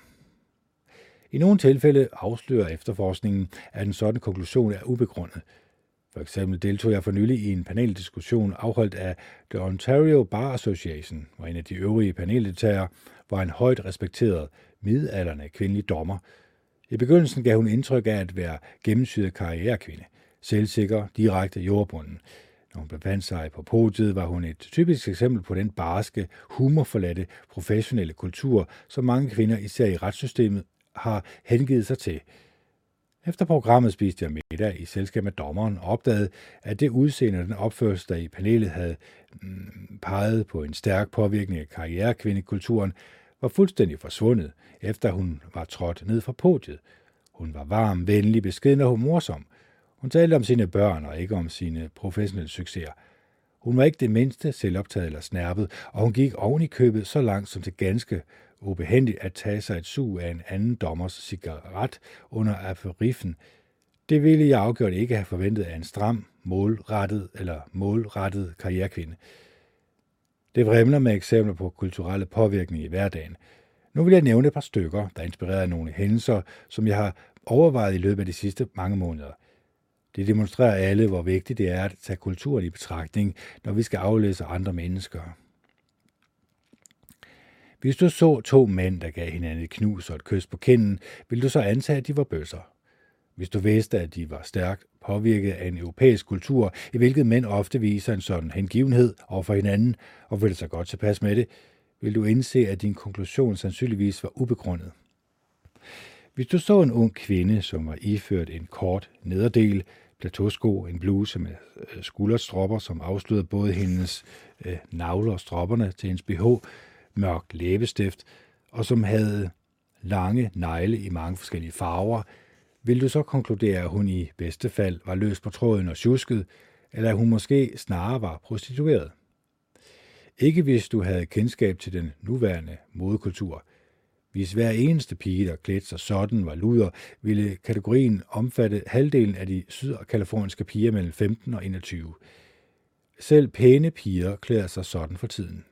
I nogle tilfælde afslører efterforskningen, at en sådan konklusion er ubegrundet. For eksempel deltog jeg for nylig i en paneldiskussion afholdt af The Ontario Bar Association, hvor en af de øvrige paneldeltagere var en højt respekteret midaldrende kvindelig dommer. I begyndelsen gav hun indtryk af at være gennemsyret karrierekvinde, selvsikker, direkte jordbunden. Når hun befandt sig på podiet, var hun et typisk eksempel på den barske, humorforladte, professionelle kultur, som mange kvinder, især i retssystemet, har hengivet sig til. Efter programmet spiste jeg middag i selskab med dommeren og opdagede, at det udseende og den opførsel, der i panelet havde mm, peget på en stærk påvirkning af karrierekvindekulturen, var fuldstændig forsvundet, efter hun var trådt ned fra podiet. Hun var varm, venlig, beskeden og humorsom. Hun talte om sine børn og ikke om sine professionelle succeser. Hun var ikke det mindste selvoptaget eller snærpet, og hun gik oven i købet så langt som til ganske ubehendigt at tage sig et sug af en anden dommers cigaret under aperiffen. Det ville jeg afgjort ikke have forventet af en stram, målrettet eller målrettet karrierekvinde. Det vrimler med eksempler på kulturelle påvirkninger i hverdagen. Nu vil jeg nævne et par stykker, der inspirerer nogle hændelser, som jeg har overvejet i løbet af de sidste mange måneder. Det demonstrerer alle, hvor vigtigt det er at tage kulturen i betragtning, når vi skal aflæse andre mennesker. Hvis du så to mænd, der gav hinanden et knus og et kys på kinden, ville du så antage, at de var bøsser. Hvis du vidste, at de var stærkt påvirket af en europæisk kultur, i hvilket mænd ofte viser en sådan hengivenhed overfor hinanden, og føler sig godt tilpas med det, vil du indse, at din konklusion sandsynligvis var ubegrundet. Hvis du så en ung kvinde, som var iført en kort nederdel, plateausko, en bluse med skulderstropper, som afslørede både hendes øh, navler og stropperne til hendes B H, mørkt læbestift, og som havde lange negle i mange forskellige farver, vil du så konkludere, at hun i bedste fald var løs på tråden og tjusket, eller at hun måske snarere var prostitueret? Ikke hvis du havde kendskab til den nuværende modekultur. Hvis hver eneste pige, der klædte sig sådan, var luder, ville kategorien omfatte halvdelen af de sydkaliforniske piger mellem femten og enogtyve. Selv pæne piger klæder sig sådan for tiden.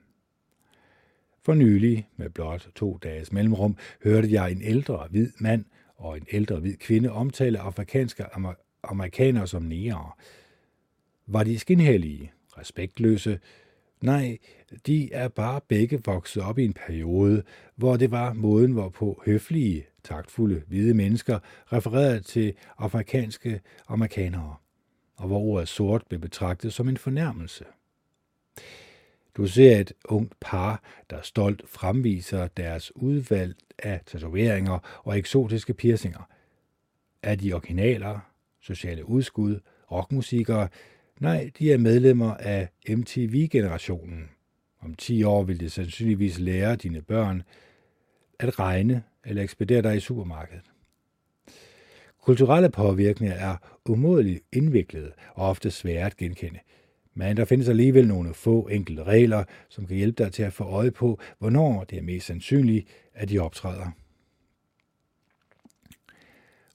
For nylig, med blot to dages mellemrum, hørte jeg en ældre hvid mand og en ældre hvid kvinde omtaler afrikanske amer- amerikanere som negere. Var de skinhellige, respektløse? Nej, de er bare begge vokset op i en periode, hvor det var måden, hvorpå høflige, taktfulde, hvide mennesker refererede til afrikanske amerikanere, og hvor ordet sort blev betragtet som en fornærmelse. Du ser et ungt par, der stolt fremviser deres udvalg af tatoveringer og eksotiske piercinger. Er de originaler, sociale udskud, rockmusikere? Nej, de er medlemmer af M T V-generationen. Om ti år vil det sandsynligvis lære dine børn at regne eller ekspedere dig i supermarkedet. Kulturelle påvirkninger er umådeligt indviklede og ofte svære at genkende. Men der findes alligevel nogle få enkelte regler, som kan hjælpe dig til at få øje på, hvornår det er mest sandsynligt, at de optræder.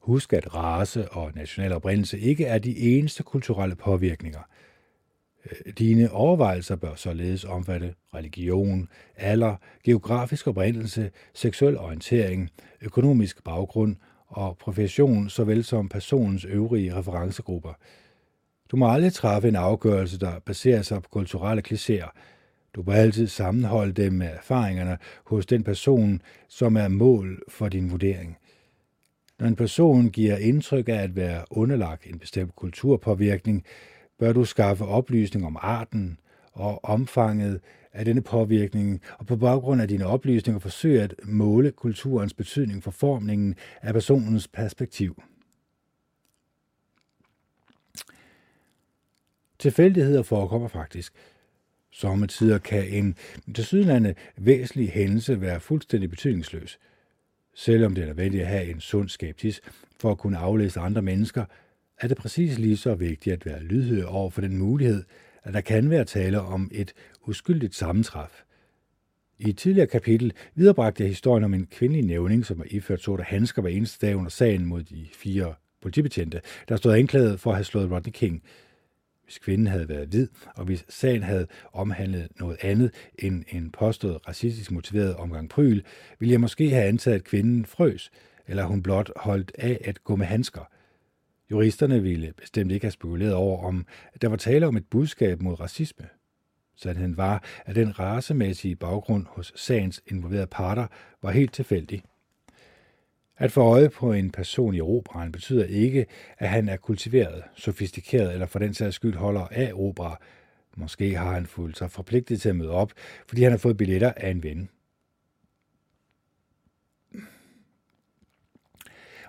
Husk, at race og national oprindelse ikke er de eneste kulturelle påvirkninger. Dine overvejelser bør således omfatte religion, alder, geografisk oprindelse, seksuel orientering, økonomisk baggrund og profession, såvel som personens øvrige referencegrupper. Du må aldrig træffe en afgørelse, der baserer sig på kulturelle klichéer. Du bør altid sammenholde dem med erfaringerne hos den person, som er mål for din vurdering. Når en person giver indtryk af at være underlagt en bestemt kulturpåvirkning, bør du skaffe oplysning om arten og omfanget af denne påvirkning, og på baggrund af dine oplysninger forsøge at måle kulturens betydning for formningen af personens perspektiv. Tilfældigheder forekommer faktisk. Sommetider kan en tilsyneladende væsentlig hændelse være fuldstændig betydningsløs. Selvom det er nødvendigt at have en sund skepsis for at kunne aflæse andre mennesker, er det præcis lige så vigtigt at være lydhør over for den mulighed, at der kan være tale om et uskyldigt sammentræf. I et tidligere kapitel viderebragte jeg historien om en kvindelig nævning, som var iført sorte handsker hver eneste dag under sagen mod de fire politibetjente, der stod anklaget for at have slået Rodney King. Hvis kvinden havde været hvid, og hvis sagen havde omhandlet noget andet end en påstået racistisk motiveret omgang pryl, ville jeg måske have antaget, at kvinden frøs, eller hun blot holdt af at gå med handsker. Juristerne ville bestemt ikke have spekuleret over, om der var tale om et budskab mod racisme. Sandheden var, at den racemæssige baggrund hos sagens involverede parter var helt tilfældig. At få øje på en person i operaen betyder ikke, at han er kultiveret, sofistikeret eller for den sags skyld holder af opera. Måske har han følt sig forpligtet til at møde op, fordi han har fået billetter af en ven.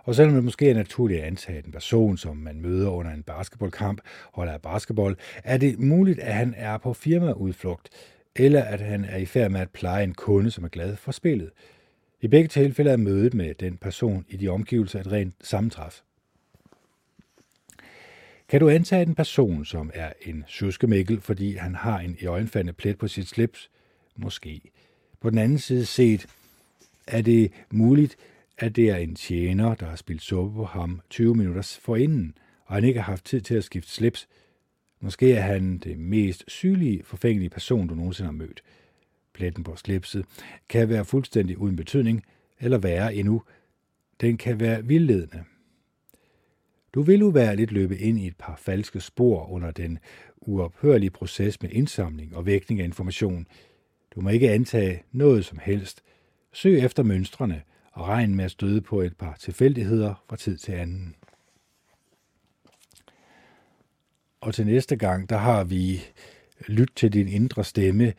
Og selvom det måske er naturligt at antage, at en person, som man møder under en basketballkamp, holder af basketball, er det muligt, at han er på firmaudflugt, eller at han er i færd med at pleje en kunde, som er glad for spillet. I begge tilfælde er mødet med den person i de omgivelser et rent sammentræf. Kan du antage en person, som er en sjuskemikkel, fordi han har en iøjnefaldende plet på sit slips? Måske. På den anden side set er det muligt, at det er en tjener, der har spildt suppe på ham tyve minutter forinden, og han ikke har haft tid til at skifte slips. Måske er han det mest sygelige, forfængelige person, du nogensinde har mødt. Pletten på slipset kan være fuldstændig uden betydning, eller værre endnu, den kan være vildledende. Du vil uværligt løbe ind i et par falske spor under den uophørlige proces med indsamling og vægtning af information. Du må ikke antage noget som helst. Søg efter mønstrene og regn med at støde på et par tilfældigheder fra tid til anden. Og til næste gang, der har vi lyt til din indre stemme,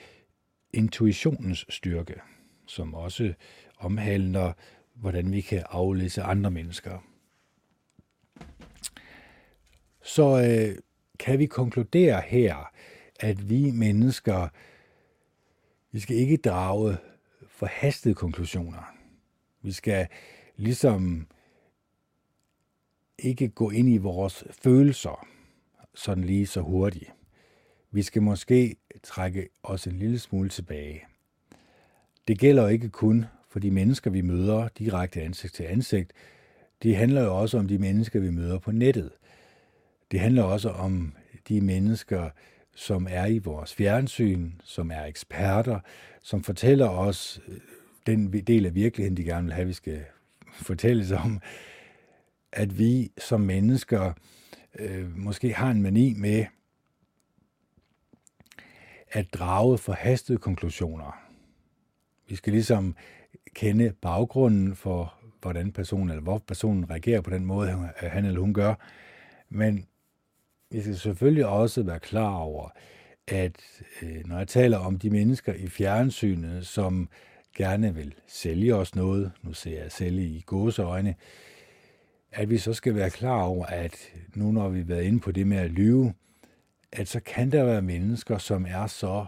intuitionens styrke, som også omhandler, hvordan vi kan aflæse andre mennesker. Så øh, kan vi konkludere her, at vi mennesker, vi skal ikke drage forhastede konklusioner. Vi skal ligesom ikke gå ind i vores følelser sådan lige så hurtigt. Vi skal måske trække os en lille smule tilbage. Det gælder ikke kun for de mennesker, vi møder direkte ansigt til ansigt. Det handler jo også om de mennesker, vi møder på nettet. Det handler også om de mennesker, som er i vores fjernsyn, som er eksperter, som fortæller os den del af virkeligheden, de gerne vil have, vi skal fortælles om, at vi som mennesker øh, måske har en mani med at drage forhastede konklusioner. Vi skal ligesom kende baggrunden for, hvordan personen eller hvor personen reagerer på den måde, han eller hun gør. Men vi skal selvfølgelig også være klar over, at når jeg taler om de mennesker i fjernsynet, som gerne vil sælge os noget, nu ser jeg sælge i gåseøjne, at vi så skal være klar over, at nu når vi har været inde på det med at lyve, at så kan der være mennesker, som er så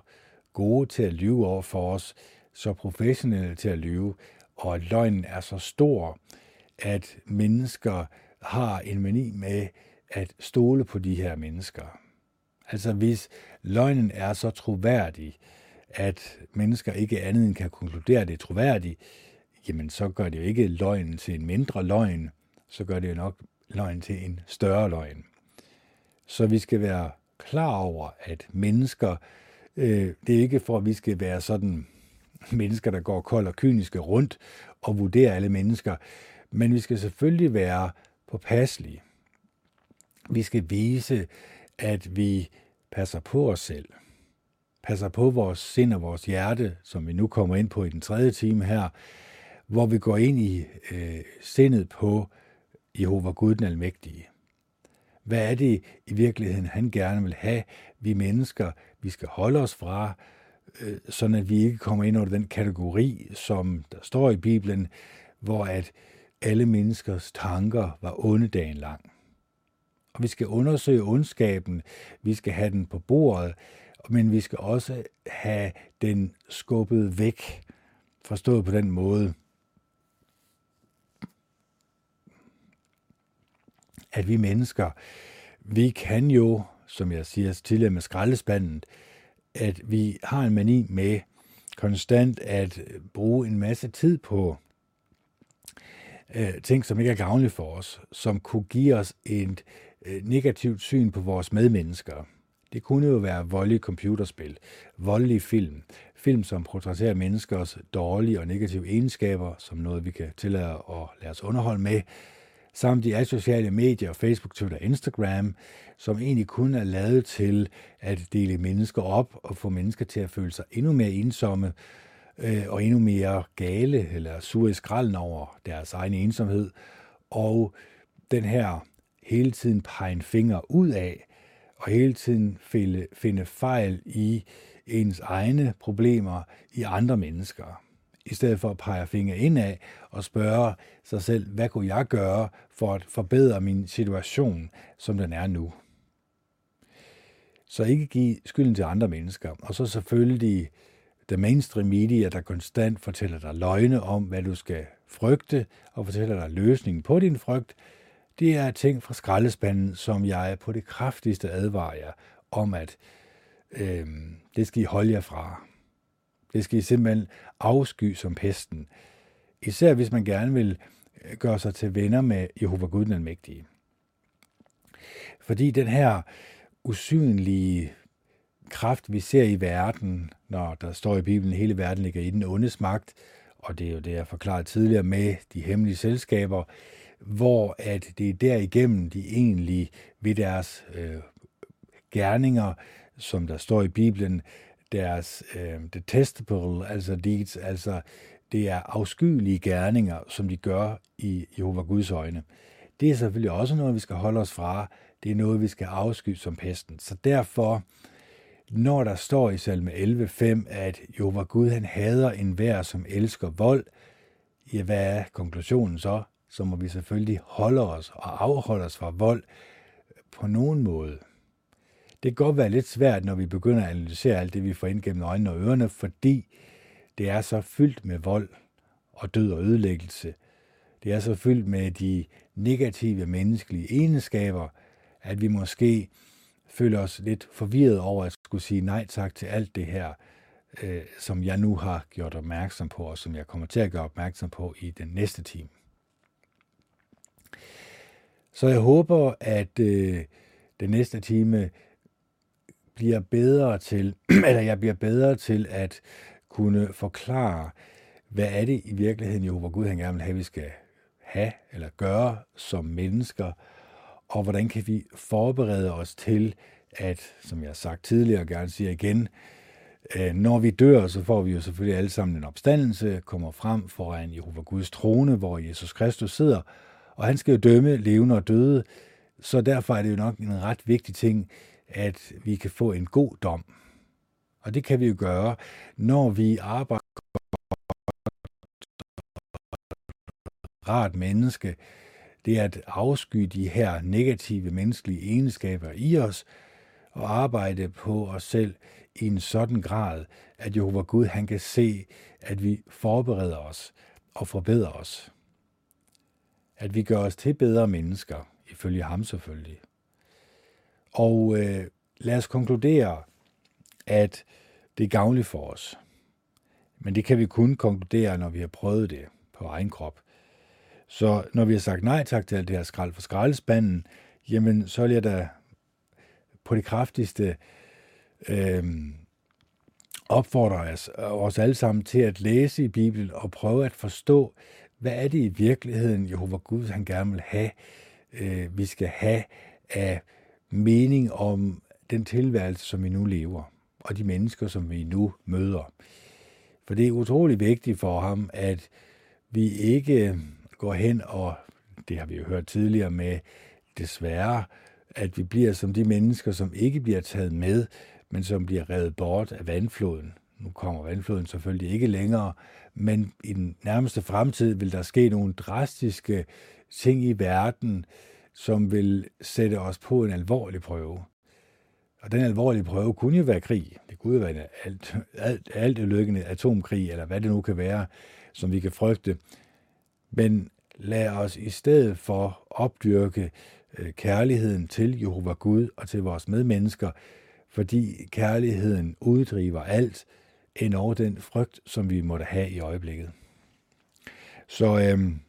gode til at lyve over for os, så professionelle til at lyve, og at løgnen er så stor, at mennesker har en mani med at stole på de her mennesker. Altså hvis løgnen er så troværdig, at mennesker ikke andet end kan konkludere, at det er troværdigt, jamen så gør det jo ikke løgnen til en mindre løgn, så gør det jo nok løgn til en større løgn. Så vi skal være klar over, at mennesker, øh, det er ikke for, at vi skal være sådan mennesker, der går kold og kyniske rundt og vurderer alle mennesker, men vi skal selvfølgelig være påpasselige. Vi skal vise, at vi passer på os selv, passer på vores sind og vores hjerte, som vi nu kommer ind på i den tredje time her, hvor vi går ind i øh, sindet på Jehova Gud den Almægtige. Hvad er det i virkeligheden, han gerne vil have, vi mennesker, vi skal holde os fra, øh, sådan at vi ikke kommer ind under den kategori, som der står i Bibelen, hvor at alle menneskers tanker var onde dagen lang. Og vi skal undersøge ondskaben, vi skal have den på bordet, men vi skal også have den skubbet væk, forstået på den måde, at vi mennesker, vi kan jo, som jeg siger tidligere med skraldespanden, at vi har en mani med konstant at bruge en masse tid på øh, ting, som ikke er gavnlige for os, som kunne give os et øh, negativt syn på vores medmennesker. Det kunne jo være voldelige computerspil, voldelige film, film, som portrætterer menneskers dårlige og negative egenskaber, som noget, vi kan tillade at lade os underholde med, samt de sociale medier, Facebook, Twitter og Instagram, som egentlig kun er lavet til at dele mennesker op og få mennesker til at føle sig endnu mere ensomme øh, og endnu mere gale eller sure i skralden over deres egen ensomhed. Og den her hele tiden pege en finger ud af og hele tiden finde, finde fejl i ens egne problemer i andre mennesker, i stedet for at pege fingre indad og spørge sig selv, hvad kunne jeg gøre for at forbedre min situation, som den er nu. Så ikke give skylden til andre mennesker. Og så selvfølgelig de mainstream media, der konstant fortæller dig løgne om, hvad du skal frygte, og fortæller dig løsningen på din frygt. Det er ting fra skraldespanden, som jeg på det kraftigste advarer jer om, at øh, det skal I holde jer fra. Det skal I simpelthen afsky som pesten. Især hvis man gerne vil gøre sig til venner med Jehova Gud den Almægtige. Fordi den her usynlige kraft, vi ser i verden, når der står i Bibelen, hele verden ligger i den ondes magt, og det er jo det, jeg forklarede tidligere med de hemmelige selskaber, hvor at det er derigennem, de egentlig ved deres øh, gerninger, som der står i Bibelen, deres øh, detestable, altså deeds, altså det er afskyelige gerninger, som de gør i Jehova Guds øjne. Det er selvfølgelig også noget, vi skal holde os fra. Det er noget, vi skal afsky som pesten. Så derfor, når der står i Salme elleve fem, at Jehova Gud, han hader enhver, som elsker vold, ja, hvad er konklusionen så? Så må vi selvfølgelig holde os og afholde os fra vold på nogen måde. Det kan godt være lidt svært, når vi begynder at analysere alt det, vi får ind gennem øjnene og ørerne, fordi det er så fyldt med vold og død og ødelæggelse. Det er så fyldt med de negative menneskelige egenskaber, at vi måske føler os lidt forvirret over at skulle sige nej tak til alt det her, øh, som jeg nu har gjort opmærksom på, og som jeg kommer til at gøre opmærksom på i den næste time. Så jeg håber, at øh, den næste time bliver bedre til, eller jeg bliver bedre til at kunne forklare, hvad er det i virkeligheden, Jehova Gud han gerne vil have, vi skal have eller gøre som mennesker, og hvordan kan vi forberede os til, at, som jeg har sagt tidligere og gerne siger igen, når vi dør, så får vi jo selvfølgelig alle sammen en opstandelse, kommer frem foran Jehova Guds trone, hvor Jesus Kristus sidder, og han skal jo dømme levende og døde, så derfor er det jo nok en ret vigtig ting, at vi kan få en god dom. Og det kan vi jo gøre, når vi arbejder rart menneske. Det er at afsky de her negative menneskelige egenskaber i os, og arbejde på os selv i en sådan grad, at Jehova Gud han kan se, at vi forbereder os og forbedrer os. At vi gør os til bedre mennesker, ifølge ham selvfølgelig. Og øh, lad os konkludere, at det er gavnligt for os. Men det kan vi kun konkludere, når vi har prøvet det på egen krop. Så når vi har sagt nej tak til alt det her skrald for skraldespanden, jamen så vil jeg da på det kraftigste øh, opfordrer os, os alle sammen til at læse i Bibelen og prøve at forstå, hvad er det i virkeligheden, Jehova Gud han gerne vil have, øh, vi skal have af mening om den tilværelse, som vi nu lever, og de mennesker, som vi nu møder. For det er utrolig vigtigt for ham, at vi ikke går hen og, det har vi jo hørt tidligere med, desværre, at vi bliver som de mennesker, som ikke bliver taget med, men som bliver revet bort af vandfloden. Nu kommer vandfloden selvfølgelig ikke længere, men i den nærmeste fremtid vil der ske nogle drastiske ting i verden, som vil sætte os på en alvorlig prøve. Og den alvorlige prøve kunne jo være krig. Det kunne jo være en alt, alt, alt ulykkende atomkrig, eller hvad det nu kan være, som vi kan frygte. Men lad os i stedet for opdyrke kærligheden til Jehova Gud og til vores medmennesker, fordi kærligheden uddriver alt, endog den frygt, som vi måtte have i øjeblikket. Så øhm,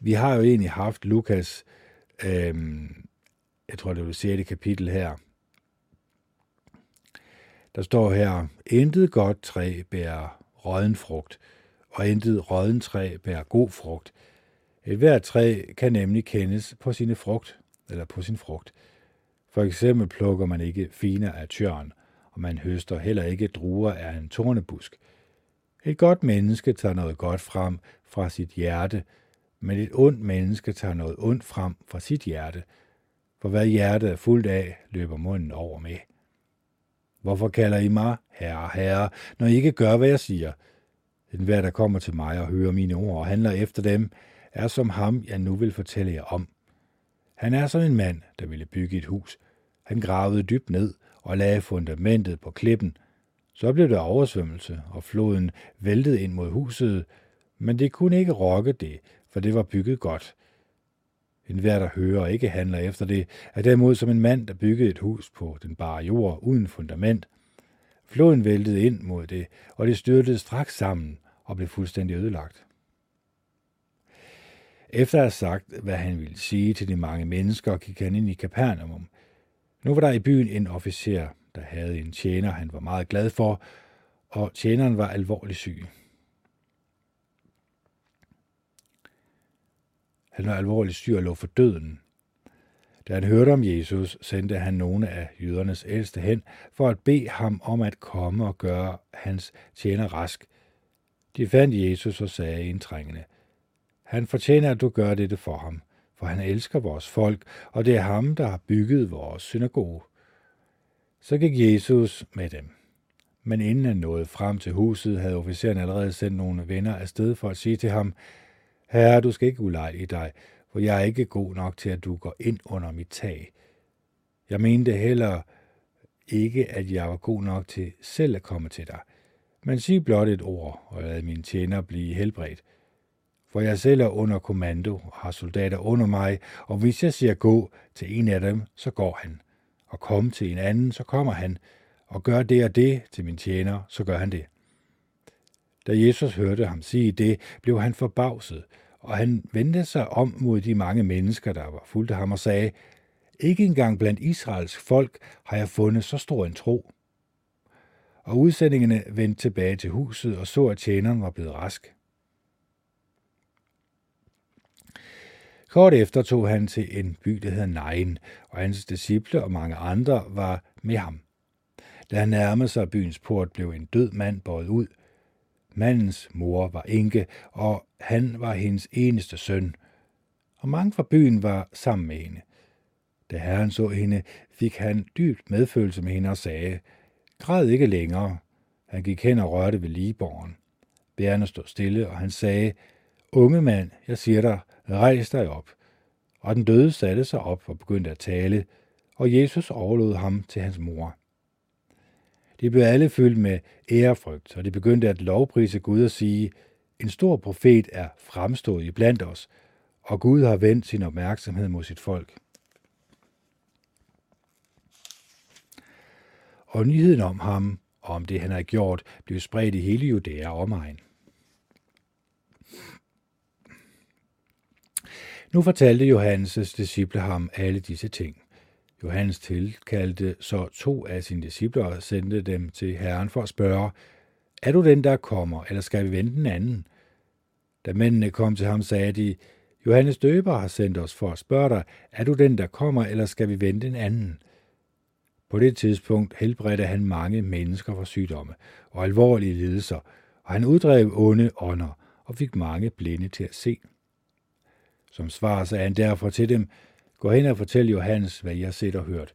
vi har jo egentlig haft Lukas, øhm, jeg tror det var det sjette kapitel her, der står her, intet godt træ bærer rådden frugt, og intet rådden træ bærer god frugt. Et hvert træ kan nemlig kendes på sine frugt, eller på sin frugt. For eksempel plukker man ikke finer af tjørn, og man høster heller ikke druer af en tornebusk. Et godt menneske tager noget godt frem fra sit hjerte, men et ondt menneske tager noget ondt frem fra sit hjerte. For hvad hjertet er fuldt af, løber munden over med. Hvorfor kalder I mig herre, herre, når I ikke gør, hvad jeg siger? Enhver, der kommer til mig og hører mine ord og handler efter dem, er som ham, jeg nu vil fortælle jer om. Han er som en mand, der ville bygge et hus. Han gravede dybt ned og lagde fundamentet på klippen. Så blev der oversvømmelse, og floden væltede ind mod huset, men det kunne ikke rokke det, for det var bygget godt. Enhver, der hører og ikke handler efter det, er derimod som en mand, der byggede et hus på den bare jord uden fundament. Floden væltede ind mod det, og det styrtede straks sammen og blev fuldstændig ødelagt. Efter at have sagt, hvad han ville sige til de mange mennesker, gik han ind i Capernaum. Nu var der i byen en officer, der havde en tjener, han var meget glad for, og tjeneren var alvorligt syg. Han var alvorligt syg og lå for døden. Da han hørte om Jesus, sendte han nogle af jødernes ældste hen for at bede ham om at komme og gøre hans tjener rask. De fandt Jesus og sagde indtrængende, han fortjener, at du gør dette for ham, for han elsker vores folk, og det er ham, der har bygget vores synagoge. Så gik Jesus med dem. Men inden han nåede frem til huset, havde officeren allerede sendt nogle venner afsted for at sige til ham, herre, du skal ikke ulejlige dig, for jeg er ikke god nok til, at du går ind under mit tag. Jeg mente heller ikke, at jeg var god nok til selv at komme til dig. Men sig blot et ord, og lad mine tjener blive helbredt. For jeg selv er under kommando og har soldater under mig, og hvis jeg siger gå til en af dem, så går han, og kom til en anden, så kommer han, og gør det og det til min tjener, så gør han det. Da Jesus hørte ham sige det, blev han forbavset, og han vendte sig om mod de mange mennesker, der var fulgte ham og sagde, ikke engang blandt Israels folk har jeg fundet så stor en tro. Og udsendingene vendte tilbage til huset og så, at tjeneren var blevet rask. Kort efter tog han til en by, der hedder Nain, og hans disciple og mange andre var med ham. Da han nærmede sig byens port, blev en død mand båret ud. Mandens mor var enke, og han var hendes eneste søn, og mange fra byen var sammen med hende. Da Herren så hende, fik han dybt medfølelse med hende og sagde, græd ikke længere. Han gik hen og rørte ved ligbåren. Bærerne stod stille, og han sagde, unge mand, jeg siger dig, rejs dig op. Og den døde satte sig op og begyndte at tale, og Jesus overlod ham til hans mor. De blev alle fyldt med ærefrygt, og de begyndte at lovprise Gud og sige, en stor profet er fremstået iblandt os, og Gud har vendt sin opmærksomhed mod sit folk. Og nyheden om ham og om det, han havde gjort, blev spredt i hele Judæa og omegn. Nu fortalte Johannes' disciple ham alle disse ting. Johannes tilkaldte så to af sine disciple og sendte dem til Herren for at spørge, er du den, der kommer, eller skal vi vente den anden? Da mændene kom til ham, sagde de, Johannes Døber har sendt os for at spørge dig, er du den, der kommer, eller skal vi vente en anden? På det tidspunkt helbredte han mange mennesker for sygdomme og alvorlige lidelser, og han uddrev onde ånder og fik mange blinde til at se. Som svar sagde han derfor til dem, gå hen og fortæl Johannes, hvad I har set og hørt.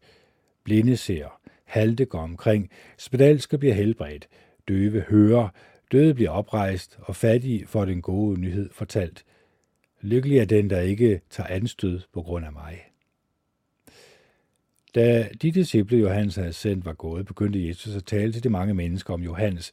Blinde ser, halte går omkring, spedalske bliver helbredt, døve hører, døde bliver oprejst, og fattige får den gode nyhed fortalt. Lykkelig er den, der ikke tager anstød på grund af mig. Da de disciple, Johannes havde sendt, var gået, begyndte Jesus at tale til de mange mennesker om Johannes.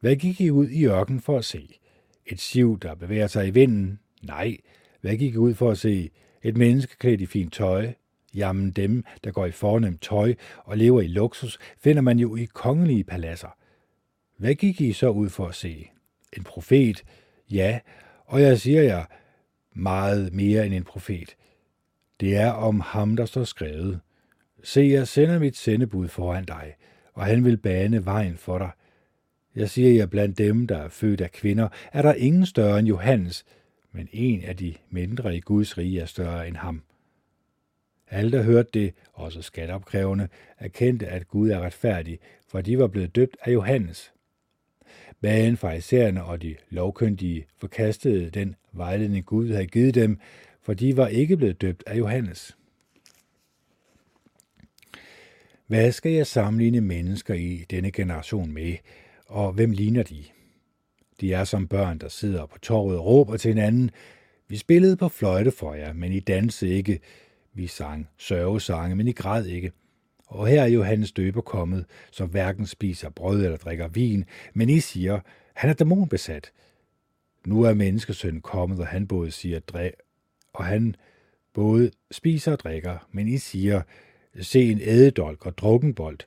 Hvad gik I ud i ørkenen for at se? Et siv, der bevæger sig i vinden? Nej. Hvad gik I ud for at se? Et menneske klædt i fint tøj? Jamen dem, der går i fornemt tøj og lever i luksus, finder man jo i kongelige paladser. Hvad gik I så ud for at se? En profet? Ja, og jeg siger jer, meget mere end en profet. Det er om ham, der står skrevet. Se, jeg sender mit sendebud foran dig, og han vil bane vejen for dig. Jeg siger jer, blandt dem, der er født af kvinder, er der ingen større end Johannes, men en af de mindre i Guds rige er større end ham. Alle, der hørte det, også skatteopkræverne, erkendte, at Gud er retfærdig, for de var blevet døbt af Johannes. Men farisæerne og de lovkyndige forkastede den vejledning, Gud havde givet dem, for de var ikke blevet døbt af Johannes. Hvad skal jeg sammenligne mennesker i denne generation med, og hvem ligner de? De er som børn, der sidder på torvet og råber til hinanden, vi spillede på fløjte for jer, men I dansede ikke. Vi sang sørgesange, men I græd ikke. Og her er Johannes Døber kommet, som hverken spiser brød eller drikker vin, men I siger, han er dæmonbesat. Nu er menneskesønnen kommet, og han både siger dræ- og han både spiser og drikker, men I siger, se en ædedolk og drukkenbold,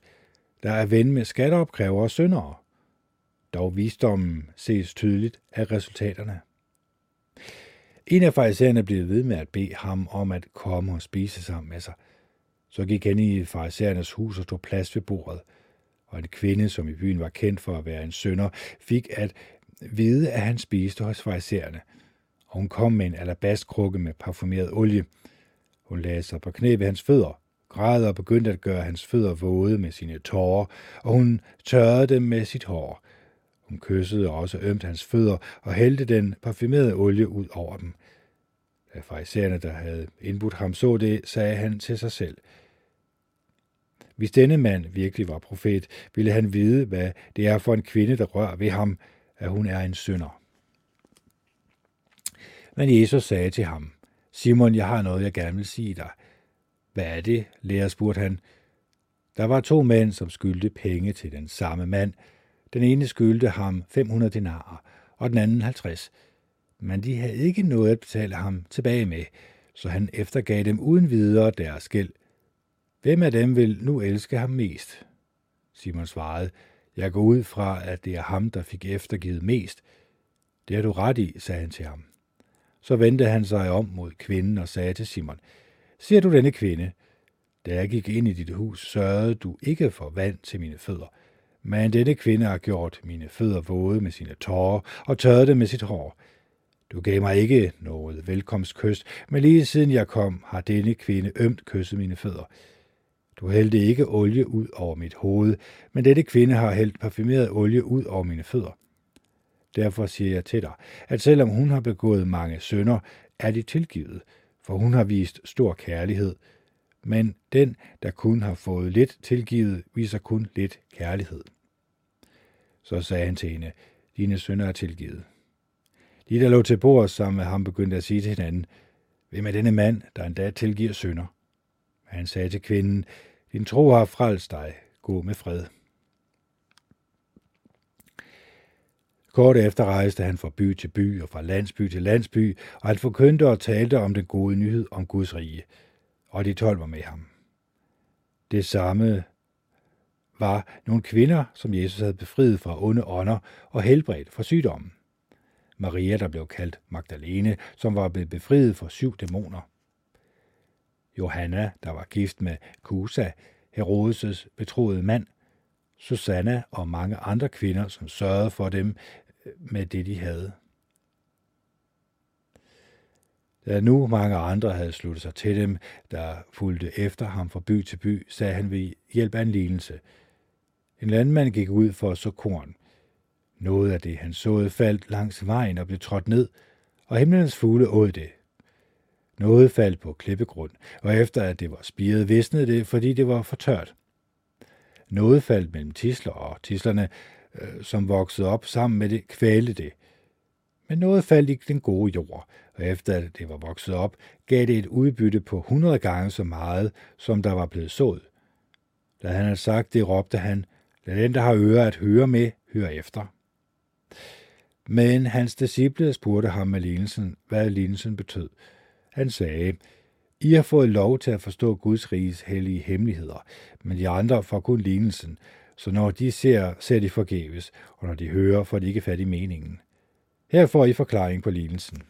der er ven med skatteopkrævere og syndere. Dog visdommen ses tydeligt af resultaterne. En af farisæerne blev ved med at bede ham om at komme og spise sammen med sig. Så gik han i farisæernes hus og tog plads ved bordet, og en kvinde, som i byen var kendt for at være en synder, fik at vide, at han spiste hos farisæerne, og hun kom med en alabastkrukke med parfumeret olie. Hun lagde sig på knæ ved hans fødder, græd og begyndte at gøre hans fødder våde med sine tårer, og hun tørrede dem med sit hår. Hun kyssede og også ømte hans fødder og hældte den parfumerede olie ud over dem. Da farisæerne, der havde indbudt ham, så det, sagde han til sig selv. Hvis denne mand virkelig var profet, ville han vide, hvad det er for en kvinde, der rører ved ham, at hun er en synder. Men Jesus sagde til ham, Simon, jeg har noget, jeg gerne vil sige dig. Hvad er det, lærer, spurgte han. Der var to mænd, som skyldte penge til den samme mand. Den ene skyldte ham fem hundrede denarer, og den anden halvtreds. Men de havde ikke noget at betale ham tilbage med, så han eftergav dem uden videre deres gæld. Hvem af dem vil nu elske ham mest? Simon svarede, jeg går ud fra, at det er ham, der fik eftergivet mest. Det har du ret i, sagde han til ham. Så vendte han sig om mod kvinden og sagde til Simon, siger du denne kvinde, da jeg gik ind i dit hus, sørgede du ikke for vand til mine fødder, men denne kvinde har gjort mine fødder våde med sine tårer og tørrede dem med sit hår. Du gav mig ikke noget velkomstkys, men lige siden jeg kom, har denne kvinde ømt kysset mine fødder. Du hældte ikke olie ud over mit hoved, men denne kvinde har hældt parfumeret olie ud over mine fødder. Derfor siger jeg til dig, at selvom hun har begået mange synder, er de tilgivet, for hun har vist stor kærlighed. Men den, der kun har fået lidt tilgivet, viser kun lidt kærlighed. Så sagde han til hende, dine synder er tilgivet. De, der lå til bord sammen med ham, begyndte at sige til hinanden, hvem er denne mand, der endda tilgiver synder? Han sagde til kvinden, din tro har frelst dig, gå med fred. Kort efter rejste han fra by til by og fra landsby til landsby, og han forkyndte og talte om den gode nyhed om Guds rige, og de tolv var med ham. Det samme var nogle kvinder, som Jesus havde befriet fra onde ånder og helbredt fra sygdommen. Maria, der blev kaldt Magdalene, som var blevet befriet fra syv dæmoner. Johanna, der var gift med Kusa, Herodes' betroede mand, Susanna og mange andre kvinder, som sørgede for dem med det, de havde. Da nu mange andre havde sluttet sig til dem, der fulgte efter ham fra by til by, sagde han ved hjælp af en lignelse. En landmand gik ud for at så korn. Noget af det, han såede, faldt langs vejen og blev trådt ned, og himlens fugle åd det. Noget faldt på klippegrund, og efter at det var spiret, visnede det, fordi det var for tørt. Noget faldt mellem tisler, og tislerne, øh, som voksede op sammen med det, kvalte det. Men noget faldt i den gode jord, og efter at det var vokset op, gav det et udbytte på hundrede gange så meget, som der var blevet sået. Da han havde sagt det, råbte han, lad den, der har ører at høre med, høre efter. Men hans disciple spurgte ham med lignelsen, hvad lignelsen betød. Han sagde, I har fået lov til at forstå Guds riges hellige hemmeligheder, men de andre får kun lignelsen, så når de ser, ser de forgæves, og når de hører, får de ikke fat i meningen. Her får I forklaring på lignelsen.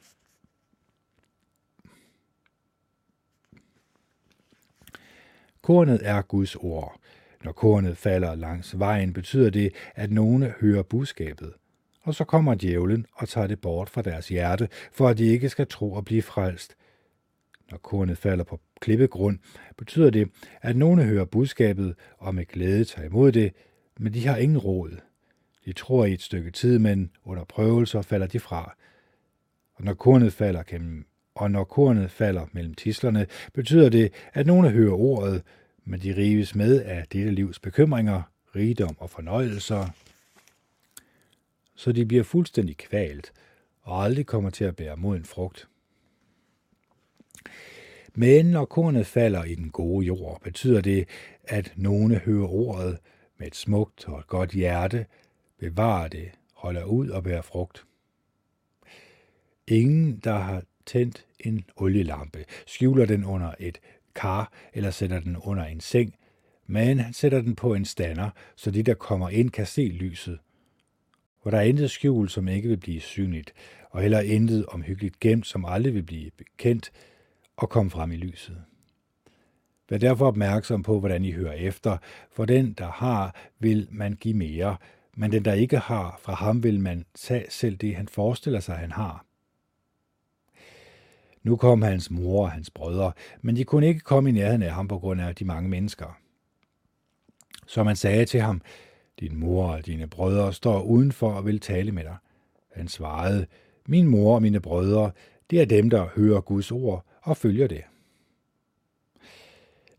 Kornet er Guds ord. Når kornet falder langs vejen, betyder det, at nogen hører budskabet, og så kommer djævlen og tager det bort fra deres hjerte, for at de ikke skal tro at blive frelst. Når kornet falder på klippegrund, betyder det, at nogen hører budskabet og med glæde tager imod det, men de har ingen rod. De tror i et stykke tid, men under prøvelser falder de fra. Og når kornet falder, gennem, og når kornet falder mellem tislerne, betyder det, at nogen hører ordet, men de rives med af dette livs bekymringer, rigdom og fornøjelser, så de bliver fuldstændig kvalt og aldrig kommer til at bære moden frugt. Men når kornet falder i den gode jord, betyder det, at nogen hører ordet med et smukt og et godt hjerte, bevarer det, holder ud og bærer frugt. Ingen, der har tændt en olielampe, skjuler den under et kar eller sætter den under en seng, men han sætter den på en stander, så de, der kommer ind, kan se lyset. Og der er intet skjul, som ikke vil blive synligt, og heller intet omhyggeligt gemt, som aldrig vil blive bekendt og komme frem i lyset. Vær derfor opmærksom på, hvordan I hører efter, for den, der har, vil man give mere, men den, der ikke har, fra ham vil man tage selv det, han forestiller sig, han har. Nu kom hans mor og hans brødre, men de kunne ikke komme i nærheden af ham på grund af de mange mennesker. Så man sagde til ham, din mor og dine brødre står udenfor og vil tale med dig. Han svarede, min mor og mine brødre, det er dem, der hører Guds ord og følger det.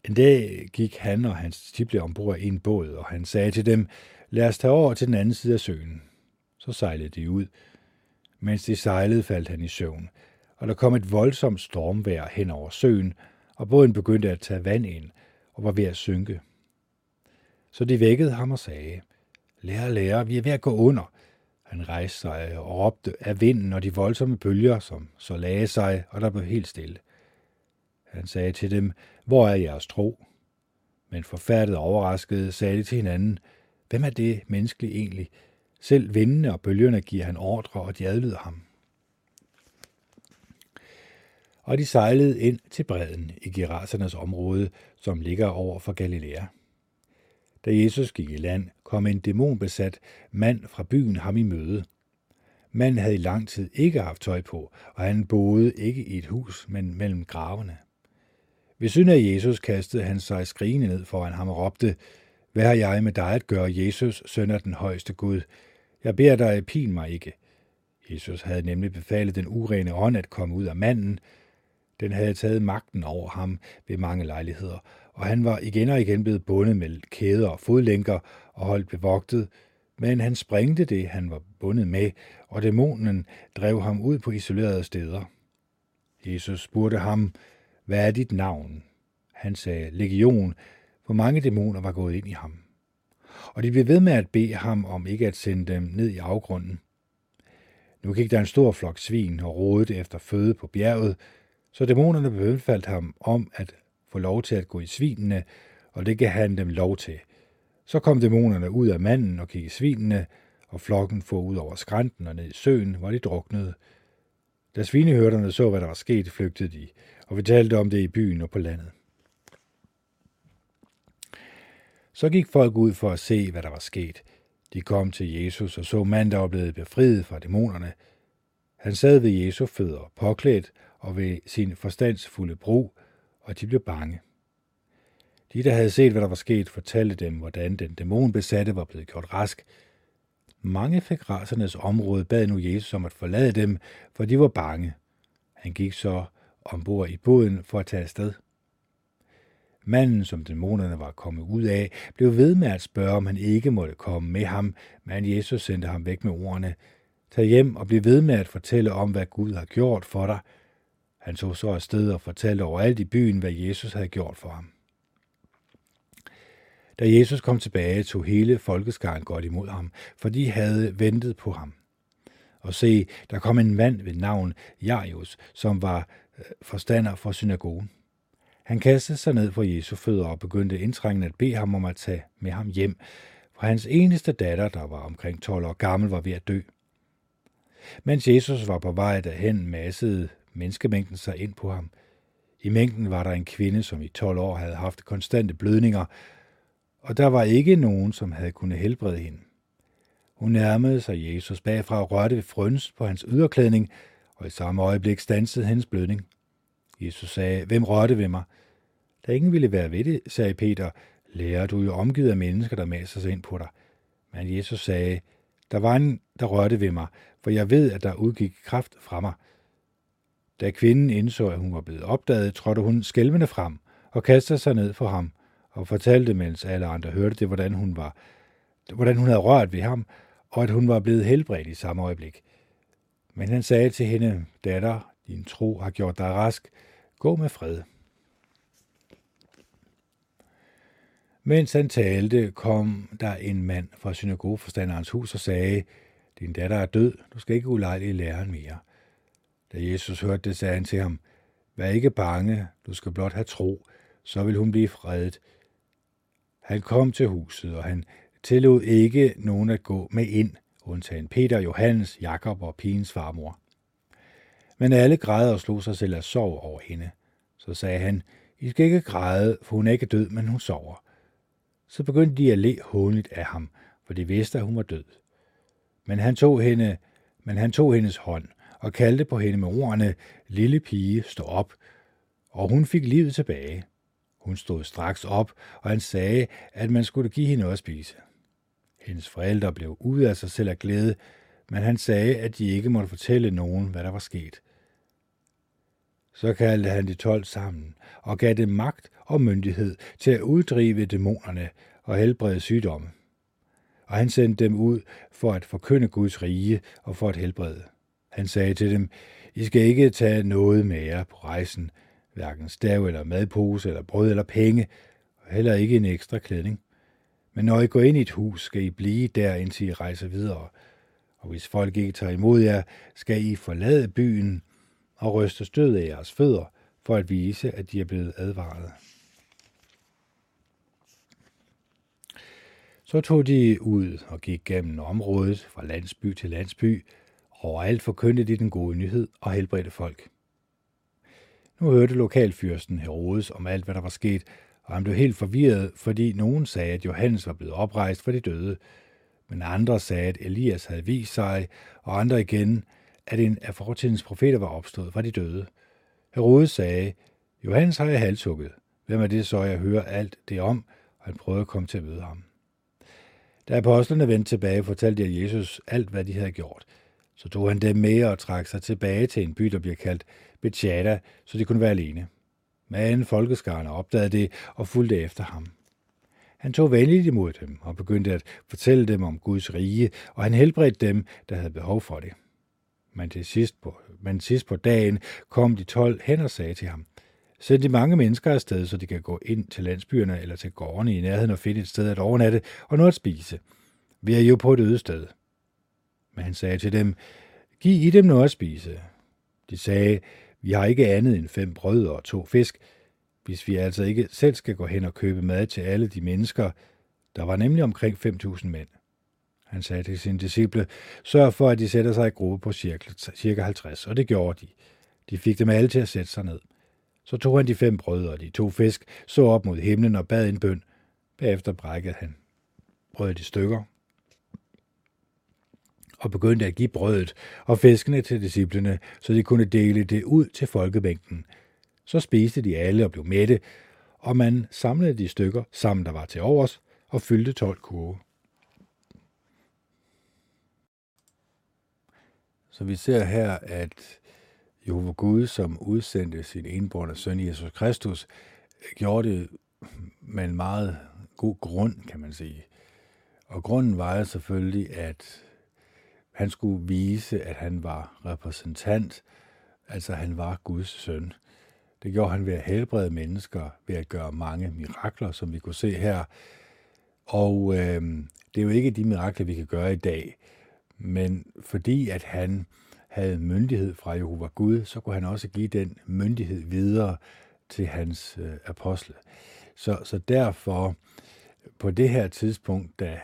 En dag gik han og hans disciple ombord i en båd, og han sagde til dem, lad os tage over til den anden side af søen. Så sejlede de ud. Mens de sejlede, faldt han i søvn, og der kom et voldsomt stormvejr hen over søen, og båden begyndte at tage vand ind og var ved at synke. Så de vækkede ham og sagde, lærer, lærer, vi er ved at gå under. Han rejste sig og råbte af vinden og de voldsomme bølger, som så lagde sig, og der blev helt stille. Han sagde til dem, hvor er jeres tro? Men forfærdet og overrasket sagde de til hinanden, hvem er det menneskelige egentlig? Selv vindene og bølgerne giver han ordre, og de adlyder ham. Og de sejlede ind til bredden i Gerasenes område, som ligger over for Galilea. Da Jesus gik i land, kom en dæmonbesat mand fra byen ham i møde. Manden havde i lang tid ikke haft tøj på, og han boede ikke i et hus, men mellem gravene. Ved siden af Jesus kastede han sig skrigende ned foran ham og råbte, hvad har jeg med dig at gøre, Jesus, søn af den højeste Gud? Jeg beder dig, pin mig ikke. Jesus havde nemlig befalet den urene ånd at komme ud af manden. Den havde taget magten over ham ved mange lejligheder, og han var igen og igen blevet bundet med kæder og fodlænker og holdt bevogtet, men han sprængte det, han var bundet med, og dæmonen drev ham ud på isolerede steder. Jesus spurgte ham, hvad er dit navn? Han sagde, legion, for mange dæmoner var gået ind i ham. Og de blev ved med at bede ham om ikke at sende dem ned i afgrunden. Nu gik der en stor flok svin og rodede efter føde på bjerget, så dæmonerne befaldt ham om at få lov til at gå i svinene, og det gav han dem lov til. Så kom dæmonerne ud af manden og gik i svinene, og flokken for ud over skrænten og ned i søen, hvor de druknede. Da svinehørderne så, hvad der var sket, flygtede de, og fortalte om det i byen og på landet. Så gik folk ud for at se, hvad der var sket. De kom til Jesus og så mand, der var blevet befriet fra dæmonerne. Han sad ved Jesu fødder, påklædt og ved sin forstandsfulde brug, og de blev bange. De, der havde set, hvad der var sket, fortalte dem, hvordan den dæmonbesatte var blevet gjort rask. Mange fik rasernes område bad nu Jesus om at forlade dem, for de var bange. Han gik så ombord i båden for at tage afsted. Manden, som dæmonerne var kommet ud af, blev ved med at spørge, om han ikke måtte komme med ham, men Jesus sendte ham væk med ordene: "Tag hjem og bliv ved med at fortælle om, hvad Gud har gjort for dig." Han tog så afsted og fortalte overalt i byen, hvad Jesus havde gjort for ham. Da Jesus kom tilbage, tog hele folkeskaren godt imod ham, for de havde ventet på ham. Og se, der kom en mand ved navn Jairus, som var forstander for synagogen. Han kastede sig ned for Jesu fødder og begyndte indtrængende at bede ham om at tage med ham hjem, for hans eneste datter, der var omkring tolv år gammel, var ved at dø. Mens Jesus var på vej derhen, massede menneskemængden sig ind på ham. I mængden var der en kvinde, som i tolv år havde haft konstante blødninger, og der var ikke nogen, som havde kunnet helbrede hende. Hun nærmede sig Jesus bagfra og rørte ved frynsen på hans yderklædning, og i samme øjeblik standsede hendes blødning. Jesus sagde: "Hvem rørte ved mig?" "Da ingen ville være ved det," sagde Peter, "lærer, du er jo omgivet af mennesker, der masser sig ind på dig." Men Jesus sagde: "Der var en, der rørte ved mig, for jeg ved, at der udgik kraft fra mig." Da kvinden indså, at hun var blevet opdaget, trådte hun skælvende frem og kastede sig ned for ham og fortalte, mens alle andre hørte det, hvordan hun, var, hvordan hun havde rørt ved ham, og at hun var blevet helbredt i samme øjeblik. Men han sagde til hende: "Datter, din tro har gjort dig rask. Gå med fred." Mens han talte, kom der en mand fra synagogeforstanderens hus og sagde: "Din datter er død, du skal ikke ulejlige læreren mere." Da Jesus hørte det, sagde han til ham: "Vær ikke bange, du skal blot have tro, så vil hun blive fredet." Han kom til huset, og han tillod ikke nogen at gå med ind, undtagen Peter, Johannes, Jakob og pigens farmor. Men alle græd og slog sig selv af sorg over hende. Så sagde han: "I skal ikke græde, for hun er ikke død, men hun sover." Så begyndte de at le hånligt af ham, for de vidste, at hun var død. Men han tog hende, men han tog hendes hånd og kaldte på hende med ordene: "Lille pige, stå op." Og hun fik livet tilbage. Hun stod straks op, og han sagde, at man skulle give hende noget at spise. Hendes forældre blev ude af sig selv af glæde, men han sagde, at de ikke måtte fortælle nogen, hvad der var sket. Så kaldte han de tolv sammen og gav dem magt og myndighed til at uddrive dæmonerne og helbrede sygdomme. Og han sendte dem ud for at forkynde Guds rige og for at helbrede. Han sagde til dem: "I skal ikke tage noget med jer på rejsen, hverken stav eller madpose eller brød eller penge, og heller ikke en ekstra klædning. Men når I går ind i et hus, skal I blive der, indtil I rejser videre. Og hvis folk ikke tager imod jer, skal I forlade byen og ryste stød af jeres fødder, for at vise, at de er blevet advaret." Så tog de ud og gik gennem området fra landsby til landsby. Overalt forkyndte de den gode nyhed og helbredte folk. Nu hørte lokalfyrsten Herodes om alt, hvad der var sket, og han blev helt forvirret, fordi nogen sagde, at Johannes var blevet oprejst fra de døde, men andre sagde, at Elias havde vist sig, og andre igen, at en af fortidens profeter var opstået fra de døde. Herodes sagde: "Johannes har jeg halshugget. Hvem er det så, jeg hører alt det om?" Og han prøvede at komme til at møde ham. Da apostlerne vendte tilbage, fortalte de Jesus alt, hvad de havde gjort. Så tog han dem med og trak sig tilbage til en by, der bliver kaldt Betjada, så de kunne være alene. Men folkeskaren opdagede det og fulgte efter ham. Han tog venligt imod dem og begyndte at fortælle dem om Guds rige, og han helbredte dem, der havde behov for det. Men til sidst på, men sidst på dagen kom de tolv hen og sagde til ham: "Send de mange mennesker afsted, så de kan gå ind til landsbyerne eller til gårdene i nærheden og finde et sted at overnatte og noget at spise. Vi er jo på et øde sted." Men han sagde til dem: "Giv I dem noget at spise." De sagde: "Vi har ikke andet end fem brød og to fisk, hvis vi altså ikke selv skal gå hen og købe mad til alle de mennesker, Der var nemlig omkring fem tusind mænd. Han sagde til sine disciple, sørg for, at de sætter sig i gruppe på cirka halvtreds, og det gjorde de. De fik dem alle til at sætte sig ned. Så tog han de fem brød og de to fisk, så op mod himlen og bad en bøn. Bagefter brækkede han brødet i stykker og begyndte at give brødet og fiskene til disciplene, så de kunne dele det ud til folkemængden. Så spiste de alle og blev mætte, og man samlede de stykker sammen, der var til overs, og fyldte tolv kurve. Så vi ser her, at Jehova Gud, som udsendte sin enbårne søn Jesus Kristus, gjorde det med en meget god grund, kan man sige. Og grunden var selvfølgelig, at han skulle vise, at han var repræsentant, altså han var Guds søn. Det gjorde han ved at helbrede mennesker, ved at gøre mange mirakler, som vi kunne se her. Og øh, det er jo ikke de mirakler, vi kan gøre i dag, men fordi at han havde myndighed fra Jehova Gud, så kunne han også give den myndighed videre til hans øh, apostle. Så, så derfor, på det her tidspunkt, da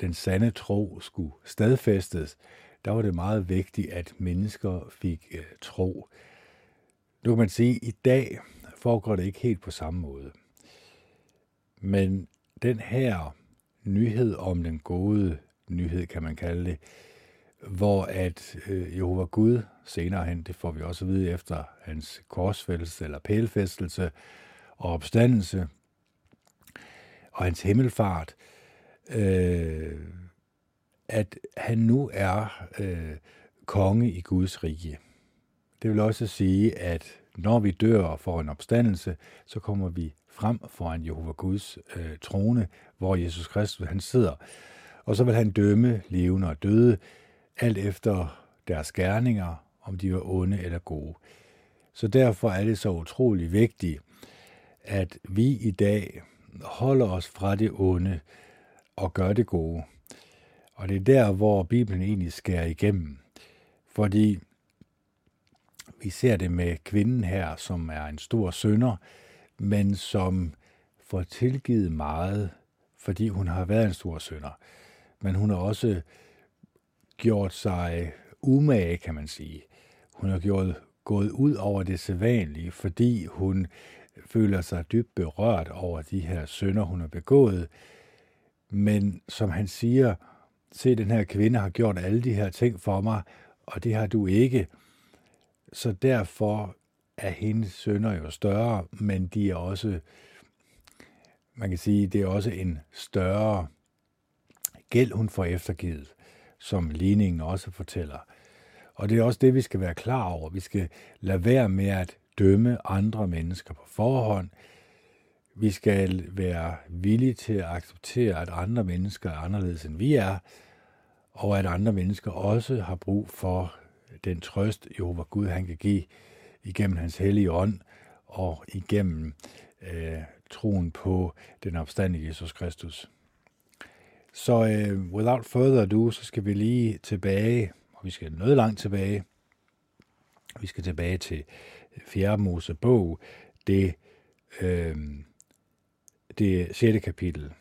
den sande tro skulle stadfæstes, der var det meget vigtigt, at mennesker fik øh, tro. Nu kan man sige, at i dag foregår det ikke helt på samme måde. Men den her nyhed om den gode nyhed, kan man kalde det, hvor at øh, Jehova Gud senere hen, det får vi også at vide efter hans korsfældelse eller pælfæstelse og opstandelse og hans himmelfart, øh, at han nu er øh, konge i Guds rige. Det vil også sige, at når vi dør og får en opstandelse, så kommer vi frem foran Jehova Guds øh, trone, hvor Jesus Kristus han sidder. Og så vil han dømme levende og døde, alt efter deres gerninger, om de var onde eller gode. Så derfor er det så utrolig vigtigt, at vi i dag holder os fra det onde og gør det gode. Og det er der, hvor Bibelen egentlig skærer igennem. Fordi vi ser det med kvinden her, som er en stor synder, men som får tilgivet meget, fordi hun har været en stor synder. Men hun har også gjort sig umage, kan man sige. Hun har gjort, gået ud over det sædvanlige, fordi hun føler sig dybt berørt over de her synder, hun har begået. Men som han siger, se, den her kvinde har gjort alle de her ting for mig, og det har du ikke. Så derfor er hendes synder jo større, men de er også, man kan sige, det er også en større gæld, hun får eftergivet, som ligningen også fortæller. Og det er også det, vi skal være klar over. Vi skal lade være med at dømme andre mennesker på forhånd. Vi skal være villige til at acceptere, at andre mennesker er anderledes, end vi er, og at andre mennesker også har brug for den trøst, Jehova Gud han kan give igennem hans hellige ånd og igennem øh, troen på den opstandne Jesus Kristus. Så øh, without further ado, så skal vi lige tilbage, og vi skal noget langt tilbage. Vi skal tilbage til fjerde Mosebog, det, øh, det sjette kapitel.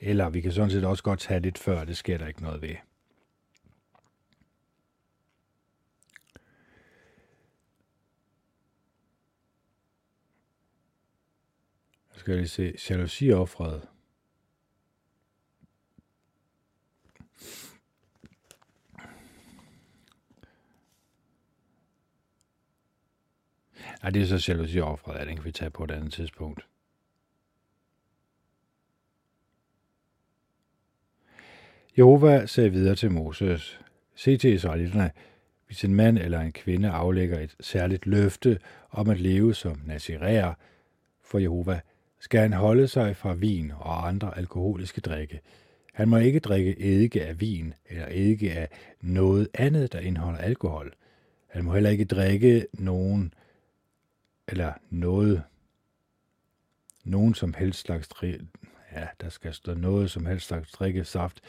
Eller vi kan sådan set også godt tage lidt før, det sker der ikke noget ved. Så skal vi se jalousioffret. Nej, det er så jalousioffret, at den kan vi tage på et andet tidspunkt. Jehova sagde videre til Moses, se til israelitterne, hvis en mand eller en kvinde aflægger et særligt løfte om at leve som naziræer for Jehova, skal han holde sig fra vin og andre alkoholiske drikke. Han må ikke drikke eddike af vin eller eddike af noget andet, der indeholder alkohol. Han må heller ikke drikke nogen eller noget, nogen som helst slags drikke, ja, der skal stå noget som helst slags drikkesaft,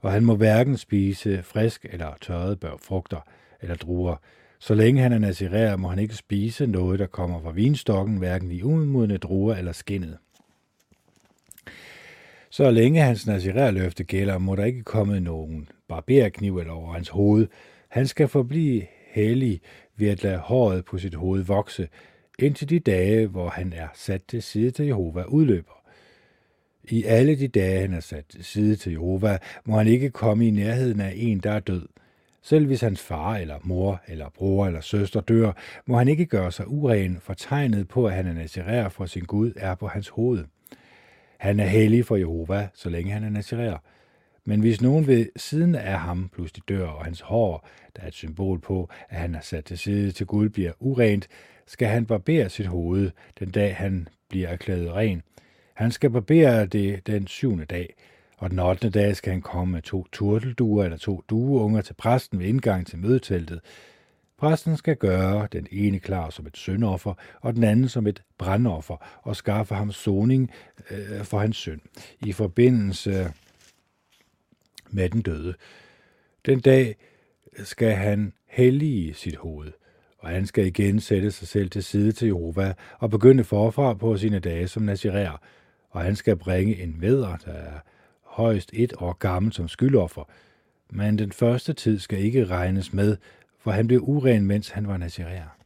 og han må hverken spise frisk eller tørrede bær, frugter eller druer. Så længe han er nazirer, må han ikke spise noget, der kommer fra vinstokken, hverken i umodne druer eller skinnet. Så længe hans nazirerløfte gælder, må der ikke komme nogen barberkniv eller over hans hoved. Han skal forblive hellig ved at lade håret på sit hoved vokse, indtil de dage, hvor han er sat til side til Jehova, udløber. I alle de dage, han er sat til side til Jehova, må han ikke komme i nærheden af en, der er død. Selv hvis hans far eller mor eller bror eller søster dør, må han ikke gøre sig uren, for tegnet på, at han er nazirer for sin Gud, er på hans hoved. Han er hellig for Jehova, så længe han er nazirer. Men hvis nogen ved siden af ham pludselig dør, og hans hår, der er et symbol på, at han er sat til side til Gud, bliver urent, skal han barbere sit hoved, den dag han bliver erklæret ren. Han skal barbere det den syvende dag, og den ottende dag skal han komme med to turtelduer eller to dueunger til præsten ved indgangen til mødeteltet. Præsten skal gøre den ene klar som et syndoffer, og den anden som et brandoffer, og skaffe ham soning øh, for hans synd i forbindelse med den døde. Den dag skal han hellige sit hoved, og han skal igen sætte sig selv til side til Jehova og begynde forfra på sine dage som nazirer, og han skal bringe en vædder, der er højst et år gammel, som skyldoffer, men den første tid skal ikke regnes med, for han blev uren, mens han var nazirer.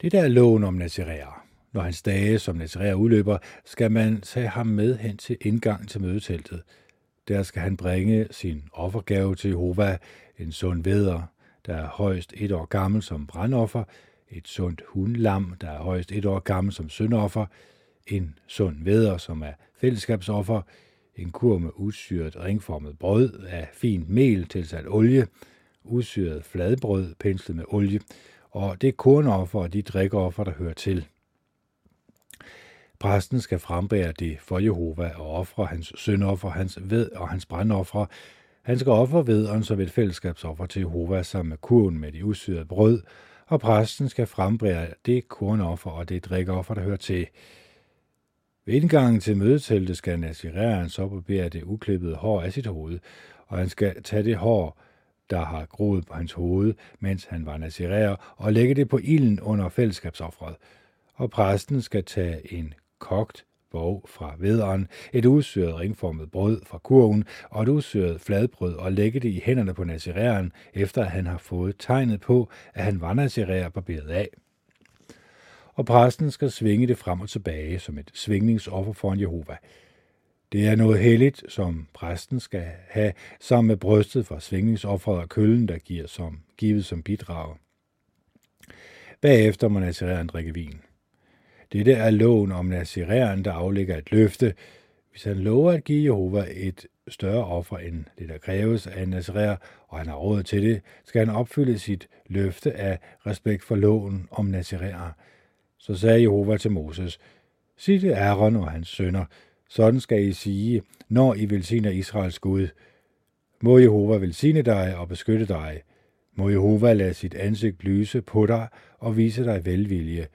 Det der er loven om nazirer. Når hans dage som nazirer udløber, skal man tage ham med hen til indgangen til mødeteltet. Der skal han bringe sin offergave til Jehova, en sund vædder, der er højst et år gammel som brandoffer, et sundt hundlam, der er højst et år gammel som syndoffer, en sund vædder, som er fællesskabsoffer, en kur med usyret ringformet brød af fint mel tilsat olie, usyret fladbrød penslet med olie, og det kornoffer og de drikkeoffer, der hører til. Præsten skal frembære det for Jehova og ofre hans syndoffer, hans ved og hans brandoffer. Han skal ofre vædderen som et fællesskabsoffer til Jehova sammen med kurven med de usyrede brød, og præsten skal frembære det kornoffer og det drikkeoffer, der hører til. Ved indgangen til mødeteltet skal nazireren så barbere det uklippede hår af sit hoved, og han skal tage det hår, der har groet på hans hoved, mens han var nazirer, og lægge det på ilden under fællesskabsoffret. Og præsten skal tage en kogt bog fra vædderen, et usyret ringformet brød fra kurven og et usyret fladbrød og lægge det i hænderne på nazireren, efter at han har fået tegnet på, at han var nazirer barberet af. Og præsten skal svinge det frem og tilbage som et svingningsoffer foran Jehova. Det er noget helligt, som præsten skal have sammen med brystet fra svingningsofferet og køllen, der giver som, givet som bidrag. Bagefter må nazireren drikke vin. Dette er loven om nazireren, der aflægger et løfte. Hvis han lover at give Jehova et større offer end det, der kræves af en nazirer, og han har råd til det, skal han opfylde sit løfte af respekt for loven om nazirer. Så sagde Jehova til Moses, sig det Aaron og hans sønner, sådan skal I sige, når I velsigner Israels Gud. Må Jehova velsigne dig og beskytte dig. Må Jehova lade sit ansigt lyse på dig og vise dig velvilje.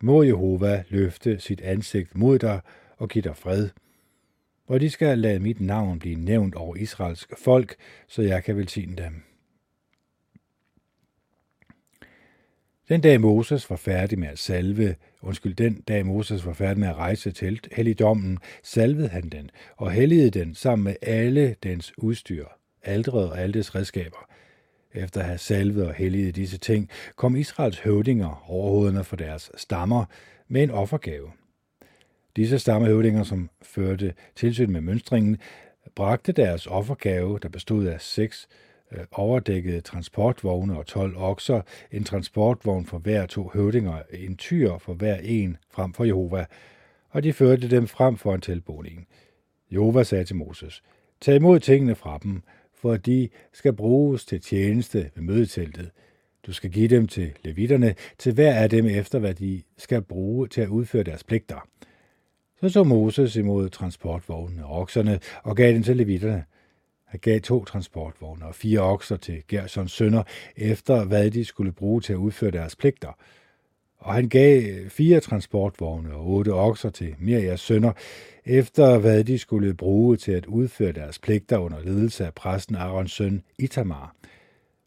Må Jehova løfte sit ansigt mod dig og give dig fred. Og de skal lade mit navn blive nævnt over Israels folk, så jeg kan velsigne dem. Den dag Moses var færdig med at salve, undskyld, den dag Moses var færdig med at rejse til helligdommen, salvede han den og helligede den sammen med alle dens udstyr, alteret og alle dets redskaber. Efter at have salvet og helliget disse ting, kom Israels høvdinger, overhovederne for deres stammer, med en offergave. Disse stammehøvdinger, som førte tilsyn med mønstringen, bragte deres offergave, der bestod af seks overdækkede transportvogne og tolv okser, en transportvogn for hver to høvdinger, en tyr for hver en frem for Jehova, og de førte dem frem for en tilbedning. Jehova sagde til Moses, tag imod tingene fra dem, for de skal bruges til tjeneste ved mødeteltet. Du skal give dem til levitterne, til hver af dem efter, hvad de skal bruge til at udføre deres pligter. Så tog Moses imod transportvognene og okserne og gav dem til levitterne. Han gav to transportvogne og fire okser til Gersons sønner, efter hvad de skulle bruge til at udføre deres pligter. Og han gav fire transportvogne og otte okser til Mirias sønner, efter hvad de skulle bruge til at udføre deres pligter under ledelse af præsten Arons søn Itamar.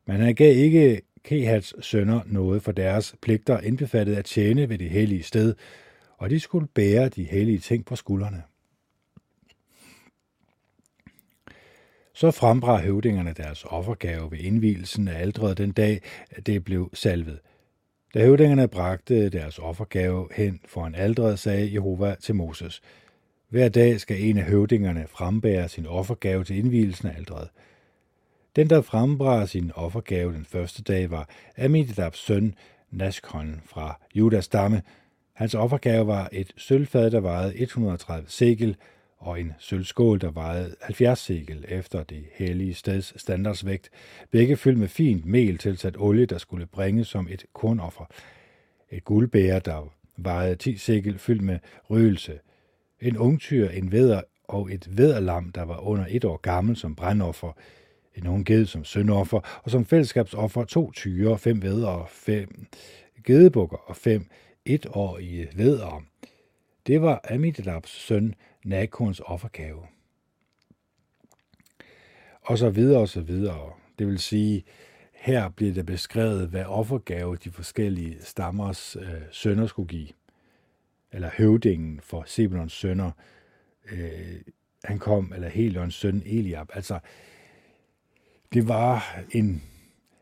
Men han gav ikke Kehats sønner noget for deres pligter indbefattet at tjene ved det hellige sted, og de skulle bære de hellige ting på skuldrene. Så frembræd høvdingerne deres offergave ved indvielsen af alteret den dag, det blev salvet. Da høvdingerne bragte deres offergave hen foran alteret, sagde Jehova til Moses: Hver dag skal en af høvdingerne frembære sin offergave til indvielsen af alteret. Den, der frembræd sin offergave den første dag, var Amminadabs søn Naskon fra Judas stamme. Hans offergave var et sølvfad, der vejede et hundrede og tredive sekel, og en sølvskål, der vejede halvfjerds sekel efter det hellige steds standardsvægt, begge fyldt med fint mel tilsat olie, der skulle bringes som et kornoffer. Et guldbæger, der vejede ti sekel, fyldt med røgelse. En ungtyr, en vædder og et vædderlam, der var under et år gammel, som brandoffer. En ung ged som syndoffer, og som fællesskabsoffer to tyre, fem væddere, fem gedebukker og fem etårige væddere. Det var Amminadabs søn Nakons offergave. Og så videre og så videre. Det vil sige, her bliver det beskrevet, hvad offergave de forskellige stammers øh, sønner skulle give. Eller høvdingen for Sebulons sønner. Øh, han kom, eller Helions søn Eliab. Altså, det var en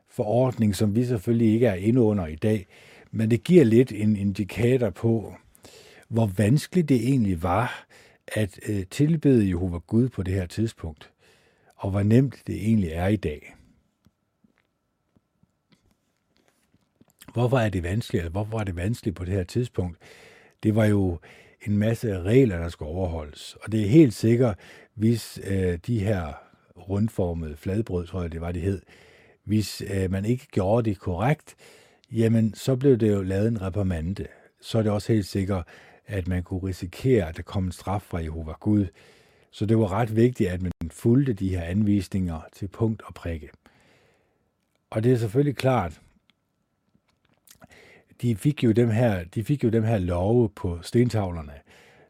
forordning, som vi selvfølgelig ikke er inde under i dag, men det giver lidt en indikator på, hvor vanskeligt det egentlig var at tilbede Jehova Gud på det her tidspunkt, og hvor nemt det egentlig er i dag. Hvorfor er det vanskeligt, eller hvorfor var det vanskeligt på det her tidspunkt? Det var jo en masse regler, der skulle overholdes, og det er helt sikkert, hvis øh, de her rundformede fladbrød, tror jeg det var, det hed, hvis øh, man ikke gjorde det korrekt, jamen så blev det jo lavet en reprimande. Så er det også helt sikkert, at man kunne risikere, at der kom en straf fra Jehova Gud. Så det var ret vigtigt, at man fulgte de her anvisninger til punkt og prikke. Og det er selvfølgelig klart, de fik jo dem her, de fik jo dem her love på stentavlerne.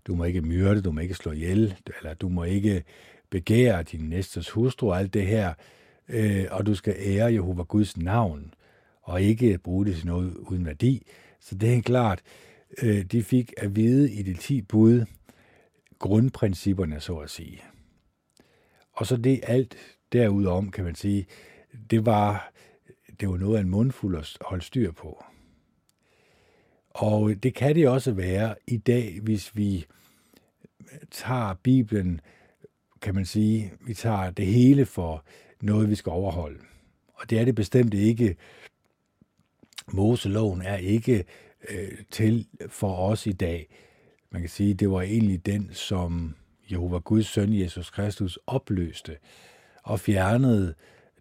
Du må ikke myrde, du må ikke slå ihjel, eller du må ikke begære din næstes hustru og alt det her, øh, og du skal ære Jehova Guds navn, og ikke bruge det til noget uden værdi. Så det er klart, øh, de fik at vide i de ti bud grundprincipperne, så at sige. Og så det alt derudom, kan man sige, det var, det var noget af en mundfuld at holde styr på. Og det kan det også være i dag, hvis vi tager Bibelen, kan man sige, vi tager det hele for noget, vi skal overholde. Og det er det bestemt ikke. Moseloven er ikke øh, til for os i dag. Man kan sige, det var egentlig den, som Jehova Guds søn, Jesus Kristus, opløste og fjernede,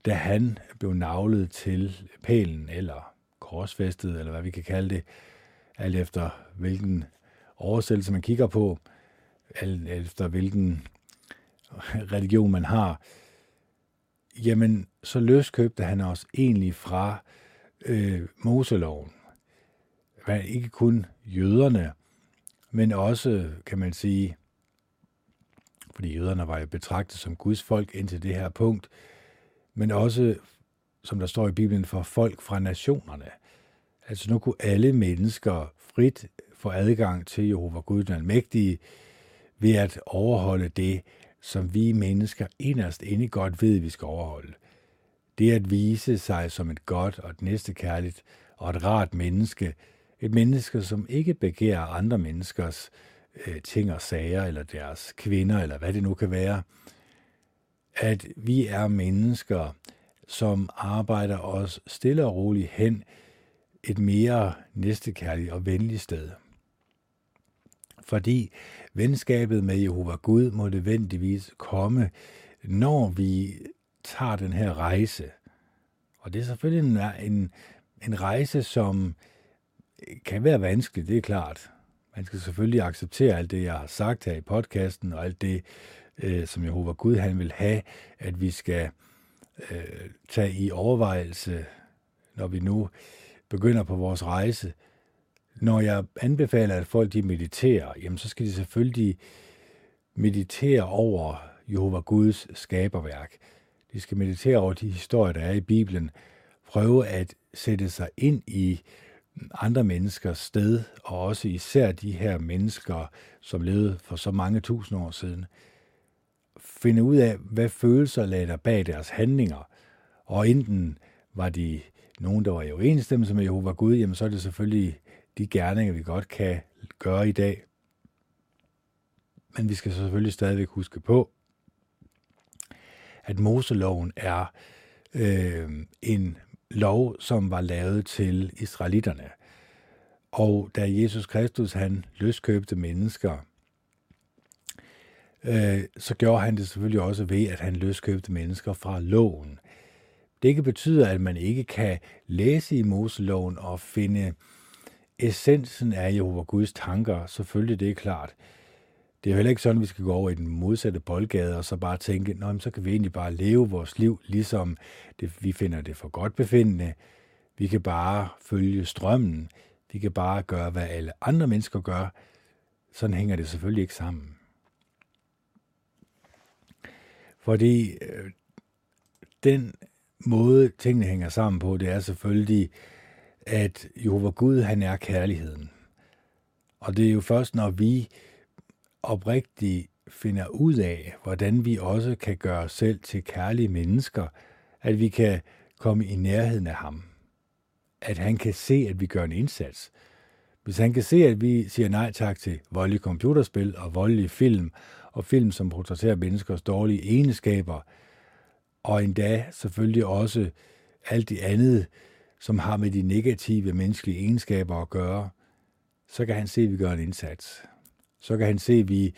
da han blev naglet til pælen, eller korsfæstet, eller hvad vi kan kalde det, alt efter hvilken oversættelse man kigger på, alt efter hvilken religion man har, jamen så løskøbte han os egentlig fra øh, Moseloven. Men ikke kun jøderne, men også, kan man sige, fordi jøderne var jo betragtet som Guds folk indtil det her punkt, men også, som der står i Bibelen, for folk fra nationerne. Altså nu kunne alle mennesker frit få adgang til Jehova Gud den Almægtige ved at overholde det, som vi mennesker inderst inde godt ved, vi skal overholde. Det at vise sig som et godt og et næstekærligt og et rart menneske, et menneske, som ikke begærer andre menneskers øh, ting og sager, eller deres kvinder, eller hvad det nu kan være, at vi er mennesker, som arbejder os stille og roligt hen et mere næstekærligt og venligt sted. Fordi venskabet med Jehova Gud må nødvendigvis komme, når vi tager den her rejse. Og det er selvfølgelig en, en, en rejse, som kan være vanskelig, det er klart. Man skal selvfølgelig acceptere alt det, jeg har sagt her i podcasten, og alt det, øh, som Jehova Gud han vil have, at vi skal øh, tage i overvejelse, når vi nu begynder på vores rejse. Når jeg anbefaler, at folk de mediterer, jamen så skal de selvfølgelig meditere over Jehova Guds skaberværk. De skal meditere over de historier, der er i Bibelen. Prøve at sætte sig ind i andre menneskers sted, og også især de her mennesker, som levede for så mange tusind år siden. finde ud af, hvad følelser lagde der bag deres handlinger. Og enten var de nogen, der var i overensstemmelse med Jehova Gud, jamen så er det selvfølgelig de gerninger, vi godt kan gøre i dag. Men vi skal selvfølgelig stadigvæk huske på, at Moseloven er øh, en lov, som var lavet til israelitterne. Og da Jesus Kristus, han løskøbte mennesker, øh, så gjorde han det selvfølgelig også ved, at han løskøbte mennesker fra loven. Det ikke betyder, at man ikke kan læse i Moseloven og finde essensen af Jehova Guds tanker. Selvfølgelig, det er klart. Det er heller ikke sådan, at vi skal gå over i den modsatte boldgade og så bare tænke, nå, så kan vi egentlig bare leve vores liv, ligesom det, vi finder det for godt befindende. Vi kan bare følge strømmen. Vi kan bare gøre, hvad alle andre mennesker gør. Sådan hænger det selvfølgelig ikke sammen. Fordi øh, den måde, tingene hænger sammen på, det er selvfølgelig, at Jehova Gud, han er kærligheden. Og det er jo først, når vi oprigtigt finder ud af, hvordan vi også kan gøre os selv til kærlige mennesker, at vi kan komme i nærheden af ham. At han kan se, at vi gør en indsats. Hvis han kan se, at vi siger nej tak til voldelige computerspil og voldelige film, og film, som portrætterer menneskers dårlige egenskaber, og endda selvfølgelig også alt det andet, som har med de negative menneskelige egenskaber at gøre, så kan han se, at vi gør en indsats. Så kan han se, at vi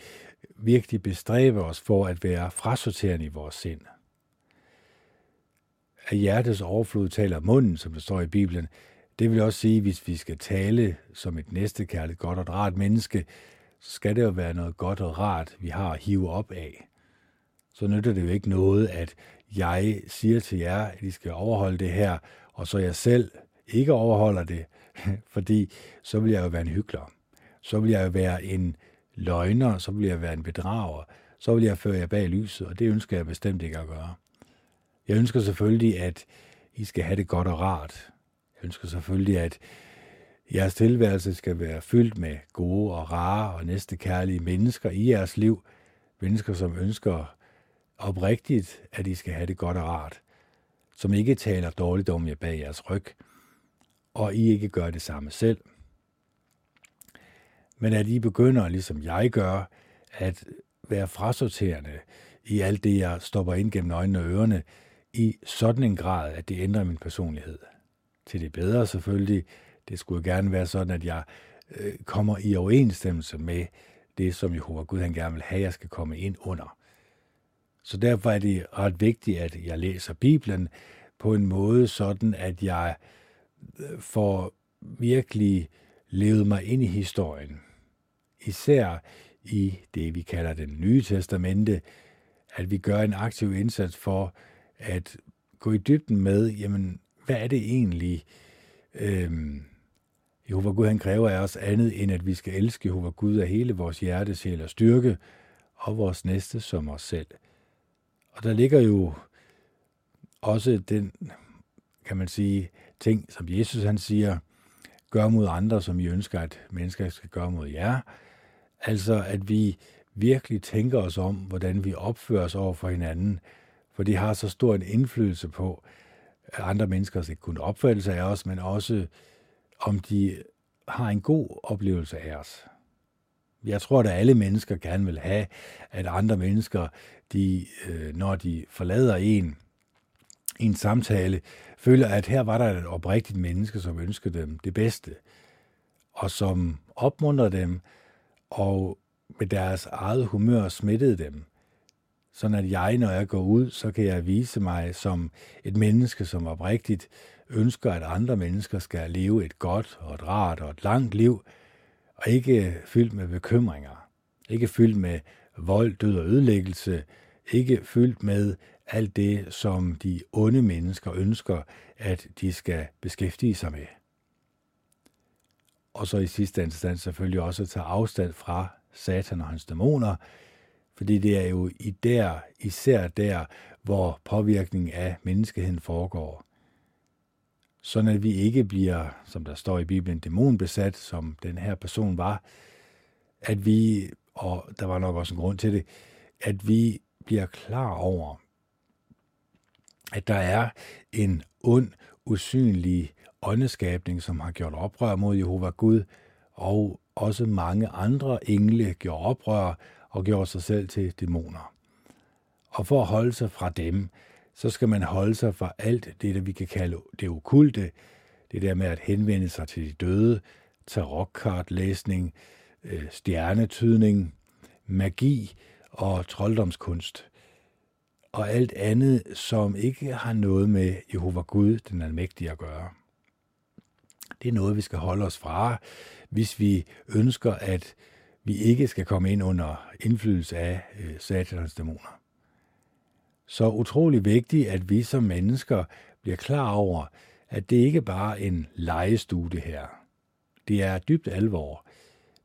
virkelig bestræber os for at være frasorterende i vores sind. Af hjertets overflod taler munden, som det står i Bibelen. Det vil også sige, at hvis vi skal tale som et næstekærligt, godt og rart menneske, så skal det jo være noget godt og rart, vi har at hive op af. Så nytter det jo ikke noget, at jeg siger til jer, at I skal overholde det her, og så jeg selv ikke overholder det, fordi så vil jeg jo være en hykler. Så vil jeg jo være en løgner, så vil jeg være en bedrager, så vil jeg føre jer bag lyset, og det ønsker jeg bestemt ikke at gøre. Jeg ønsker selvfølgelig, at I skal have det godt og rart. Jeg ønsker selvfølgelig, at jeres tilværelse skal være fyldt med gode og rare og næstekærlige mennesker i jeres liv. Mennesker, som ønsker oprigtigt, at I skal have det godt og rart. Som ikke taler dårligt om jer bag jeres ryg. Og I ikke gør det samme selv. Men at I begynder, ligesom jeg gør, at være frasorterende i alt det, jeg stopper ind gennem øjnene og ørerne, i sådan en grad, at det ændrer min personlighed. Til det bedre selvfølgelig. Det skulle gerne være sådan, at jeg øh, kommer i overensstemmelse med det, som Jehova Gud han gerne vil have, jeg skal komme ind under. Så derfor er det ret vigtigt, at jeg læser Bibelen på en måde sådan, at jeg får virkelig levet mig ind i historien. Især i det, vi kalder den nye testamente, at vi gør en aktiv indsats for at gå i dybden med, jamen, hvad er det egentlig, øhm, Jehova Gud han kræver af os andet, end at vi skal elske Jehova Gud af hele vores hjerte, sjæl og styrke, og vores næste som os selv. Og der ligger jo også den, kan man sige, ting, som Jesus han siger, gør mod andre, som I ønsker, at mennesker skal gøre mod jer. Altså, at vi virkelig tænker os om, hvordan vi opfører os over for hinanden, for det har så stor en indflydelse på andre menneskers ikke kun opfattelse af os, men også om de har en god oplevelse af os. Jeg tror, at alle mennesker gerne vil have, at andre mennesker, de, når de forlader en, en samtale, føler, at her var der et oprigtigt menneske, som ønskede dem det bedste, og som opmuntrer dem, og med deres eget humør smittede dem. Sådan at jeg, når jeg går ud, så kan jeg vise mig som et menneske, som oprigtigt ønsker, at andre mennesker skal leve et godt og et rart og et langt liv, og ikke fyldt med bekymringer, ikke fyldt med vold, død og ødelæggelse, ikke fyldt med alt det, som de onde mennesker ønsker, at de skal beskæftige sig med. Og så i sidste instans selvfølgelig også tage afstand fra Satan og hans dæmoner, fordi det er jo i der, især der, hvor påvirkningen af menneskeheden foregår. Sådan at vi ikke bliver, som der står i Bibelen, dæmonbesat, som den her person var, at vi, og der var nok også en grund til det, at vi bliver klar over, at der er en ond, usynlig åndeskabning, som har gjort oprør mod Jehova Gud, og også mange andre engle gjorde oprør og gjorde sig selv til dæmoner. Og for at holde sig fra dem, så skal man holde sig fra alt det, der vi kan kalde det okkulte, det der med at henvende sig til de døde, tarotkartlæsning, stjernetydning, magi og trolddomskunst. Og alt andet, som ikke har noget med Jehova Gud, den almægtige, at gøre. Det er noget, vi skal holde os fra, hvis vi ønsker, at vi ikke skal komme ind under indflydelse af Satans dæmoner. Så utrolig vigtigt, at vi som mennesker bliver klar over, at det ikke bare er en legestue det her. Det er dybt alvor.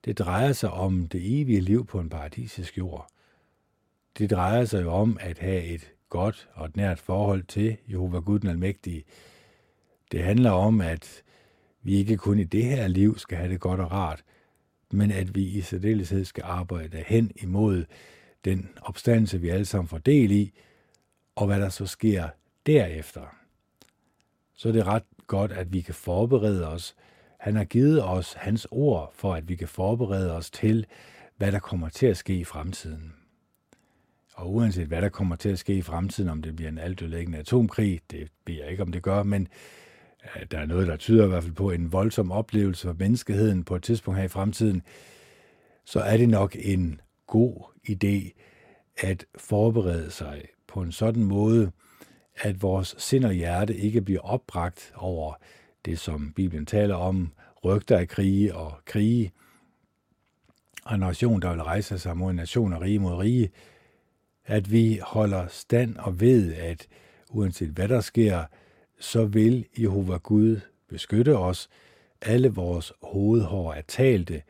Det drejer sig om det evige liv på en paradisisk jord. Det drejer sig jo om at have et godt og et nært forhold til Jehova Gud den Almægtige. Det handler om, at vi ikke kun i det her liv skal have det godt og rart, men at vi i særdeleshed skal arbejde hen imod den opstandelse, vi alle sammen får del i, og hvad der så sker derefter. Så er det ret godt, at vi kan forberede os. Han har givet os hans ord for, at vi kan forberede os til, hvad der kommer til at ske i fremtiden. Og uanset hvad der kommer til at ske i fremtiden, om det bliver en altødelæggende atomkrig, det ved jeg ikke, om det gør, men der er noget, der tyder i hvert fald på en voldsom oplevelse for menneskeheden på et tidspunkt her i fremtiden, så er det nok en god idé at forberede sig på en sådan måde, at vores sind og hjerte ikke bliver opbragt over det, som Bibelen taler om, rygter af krige og krige, og en nation, der vil rejse sig mod en nation og rige mod rige, at vi holder stand og ved, at uanset hvad der sker, så vil Jehova Gud beskytte os. Alle vores hovedhår er talte.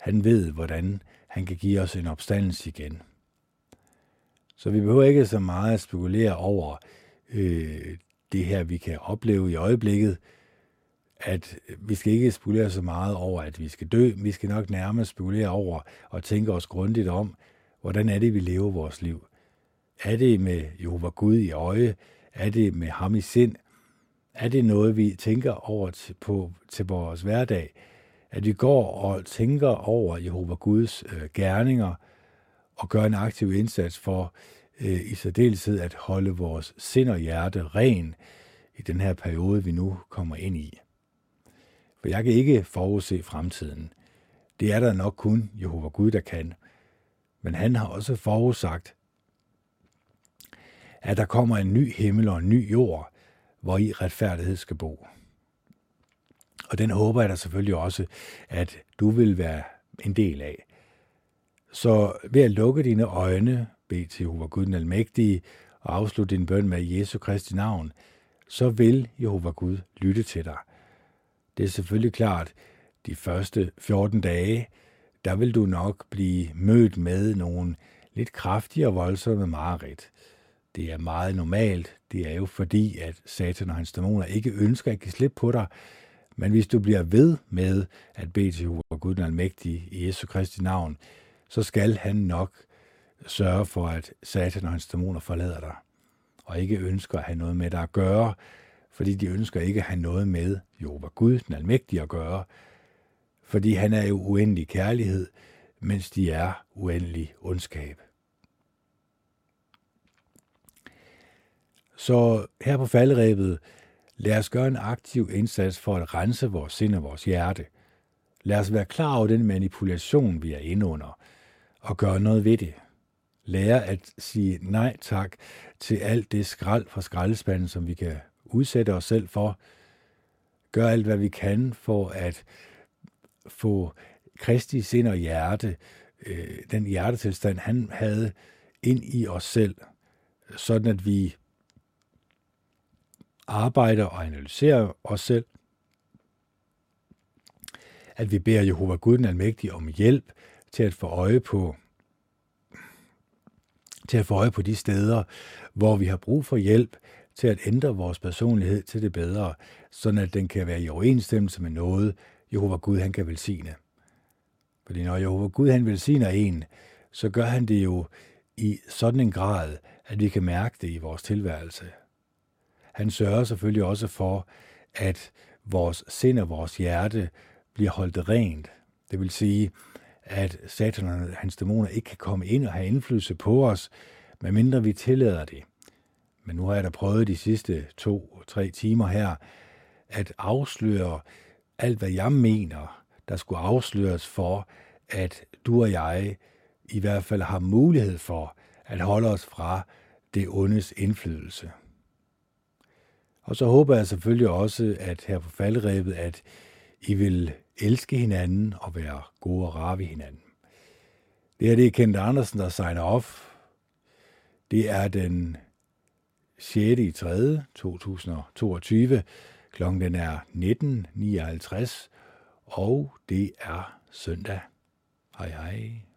Han ved, hvordan han kan give os en opstandelse igen. Så vi behøver ikke så meget at spekulere over øh, det her, vi kan opleve i øjeblikket. At vi skal ikke spekulere så meget over, at vi skal dø. Vi skal nok nærmest spekulere over og tænke os grundigt om, hvordan er det, vi lever vores liv. Er det med Jehova Gud i øje? Er det med ham i sind? Er det noget, vi tænker over til, på, til vores hverdag? At vi går og tænker over Jehova Guds øh, gerninger og gør en aktiv indsats for øh, i særdeleshed at holde vores sind og hjerte ren i den her periode, vi nu kommer ind i. For jeg kan ikke forudse fremtiden. Det er der nok kun Jehova Gud, der kan. Men han har også forudsagt, at der kommer en ny himmel og en ny jord, hvor i retfærdighed skal bo. Og den håber jeg da selvfølgelig også, at du vil være en del af. Så ved at lukke dine øjne, bed til Jehova Gud den Almægtige, og afslutte din bøn med Jesu Kristi navn, så vil Jehova Gud lytte til dig. Det er selvfølgelig klart, de første fjorten dage, der vil du nok blive mødt med nogle lidt kraftige og voldsomme mareridt. Det er meget normalt. Det er jo fordi, at Satan og hans dæmoner ikke ønsker at give slip på dig. Men hvis du bliver ved med at bede til Jehova Gud den Almægtige i Jesu Kristi navn, så skal han nok sørge for, at Satan og hans dæmoner forlader dig. Og ikke ønsker at have noget med dig at gøre, fordi de ønsker ikke at have noget med Jehova Gud den Almægtige at gøre. Fordi han er jo uendelig kærlighed, mens de er uendelig ondskab. Så her på falderebet, lad os gøre en aktiv indsats for at rense vores sind og vores hjerte. Lad os være klar over den manipulation, vi er inde under, og gøre noget ved det. Lære at sige nej tak til alt det skrald fra skraldespanden, som vi kan udsætte os selv for. Gør alt, hvad vi kan for at få Kristi sind og hjerte, øh, den hjertetilstand, han havde, ind i os selv, sådan at vi arbejder og analyserer os selv, at vi beder Jehova Gud den Almægtige om hjælp til at få øje på, til at få øje på de steder, hvor vi har brug for hjælp til at ændre vores personlighed til det bedre, sådan at den kan være i overensstemmelse med noget, Jehova Gud, han kan velsigne. Fordi når Jehova Gud, han velsigner en, så gør han det jo i sådan en grad, at vi kan mærke det i vores tilværelse. Han sørger selvfølgelig også for, at vores sind og vores hjerte bliver holdt rent. Det vil sige, at Satan og hans dæmoner ikke kan komme ind og have indflydelse på os, medmindre vi tillader det. Men nu har jeg da prøvet de sidste to-tre timer her, at afsløre alt, hvad jeg mener, der skulle afsløres for, at du og jeg i hvert fald har mulighed for at holde os fra det ondes indflydelse. Og så håber jeg selvfølgelig også, at her på falderebet, at I vil elske hinanden og være gode og rare ved hinanden. Det her det er Kent Andersen, der signer off. Det er den sjette tredje to tusind og toogtyve. Klokken den er nitten nioghalvtreds, og det er søndag. Hej hej.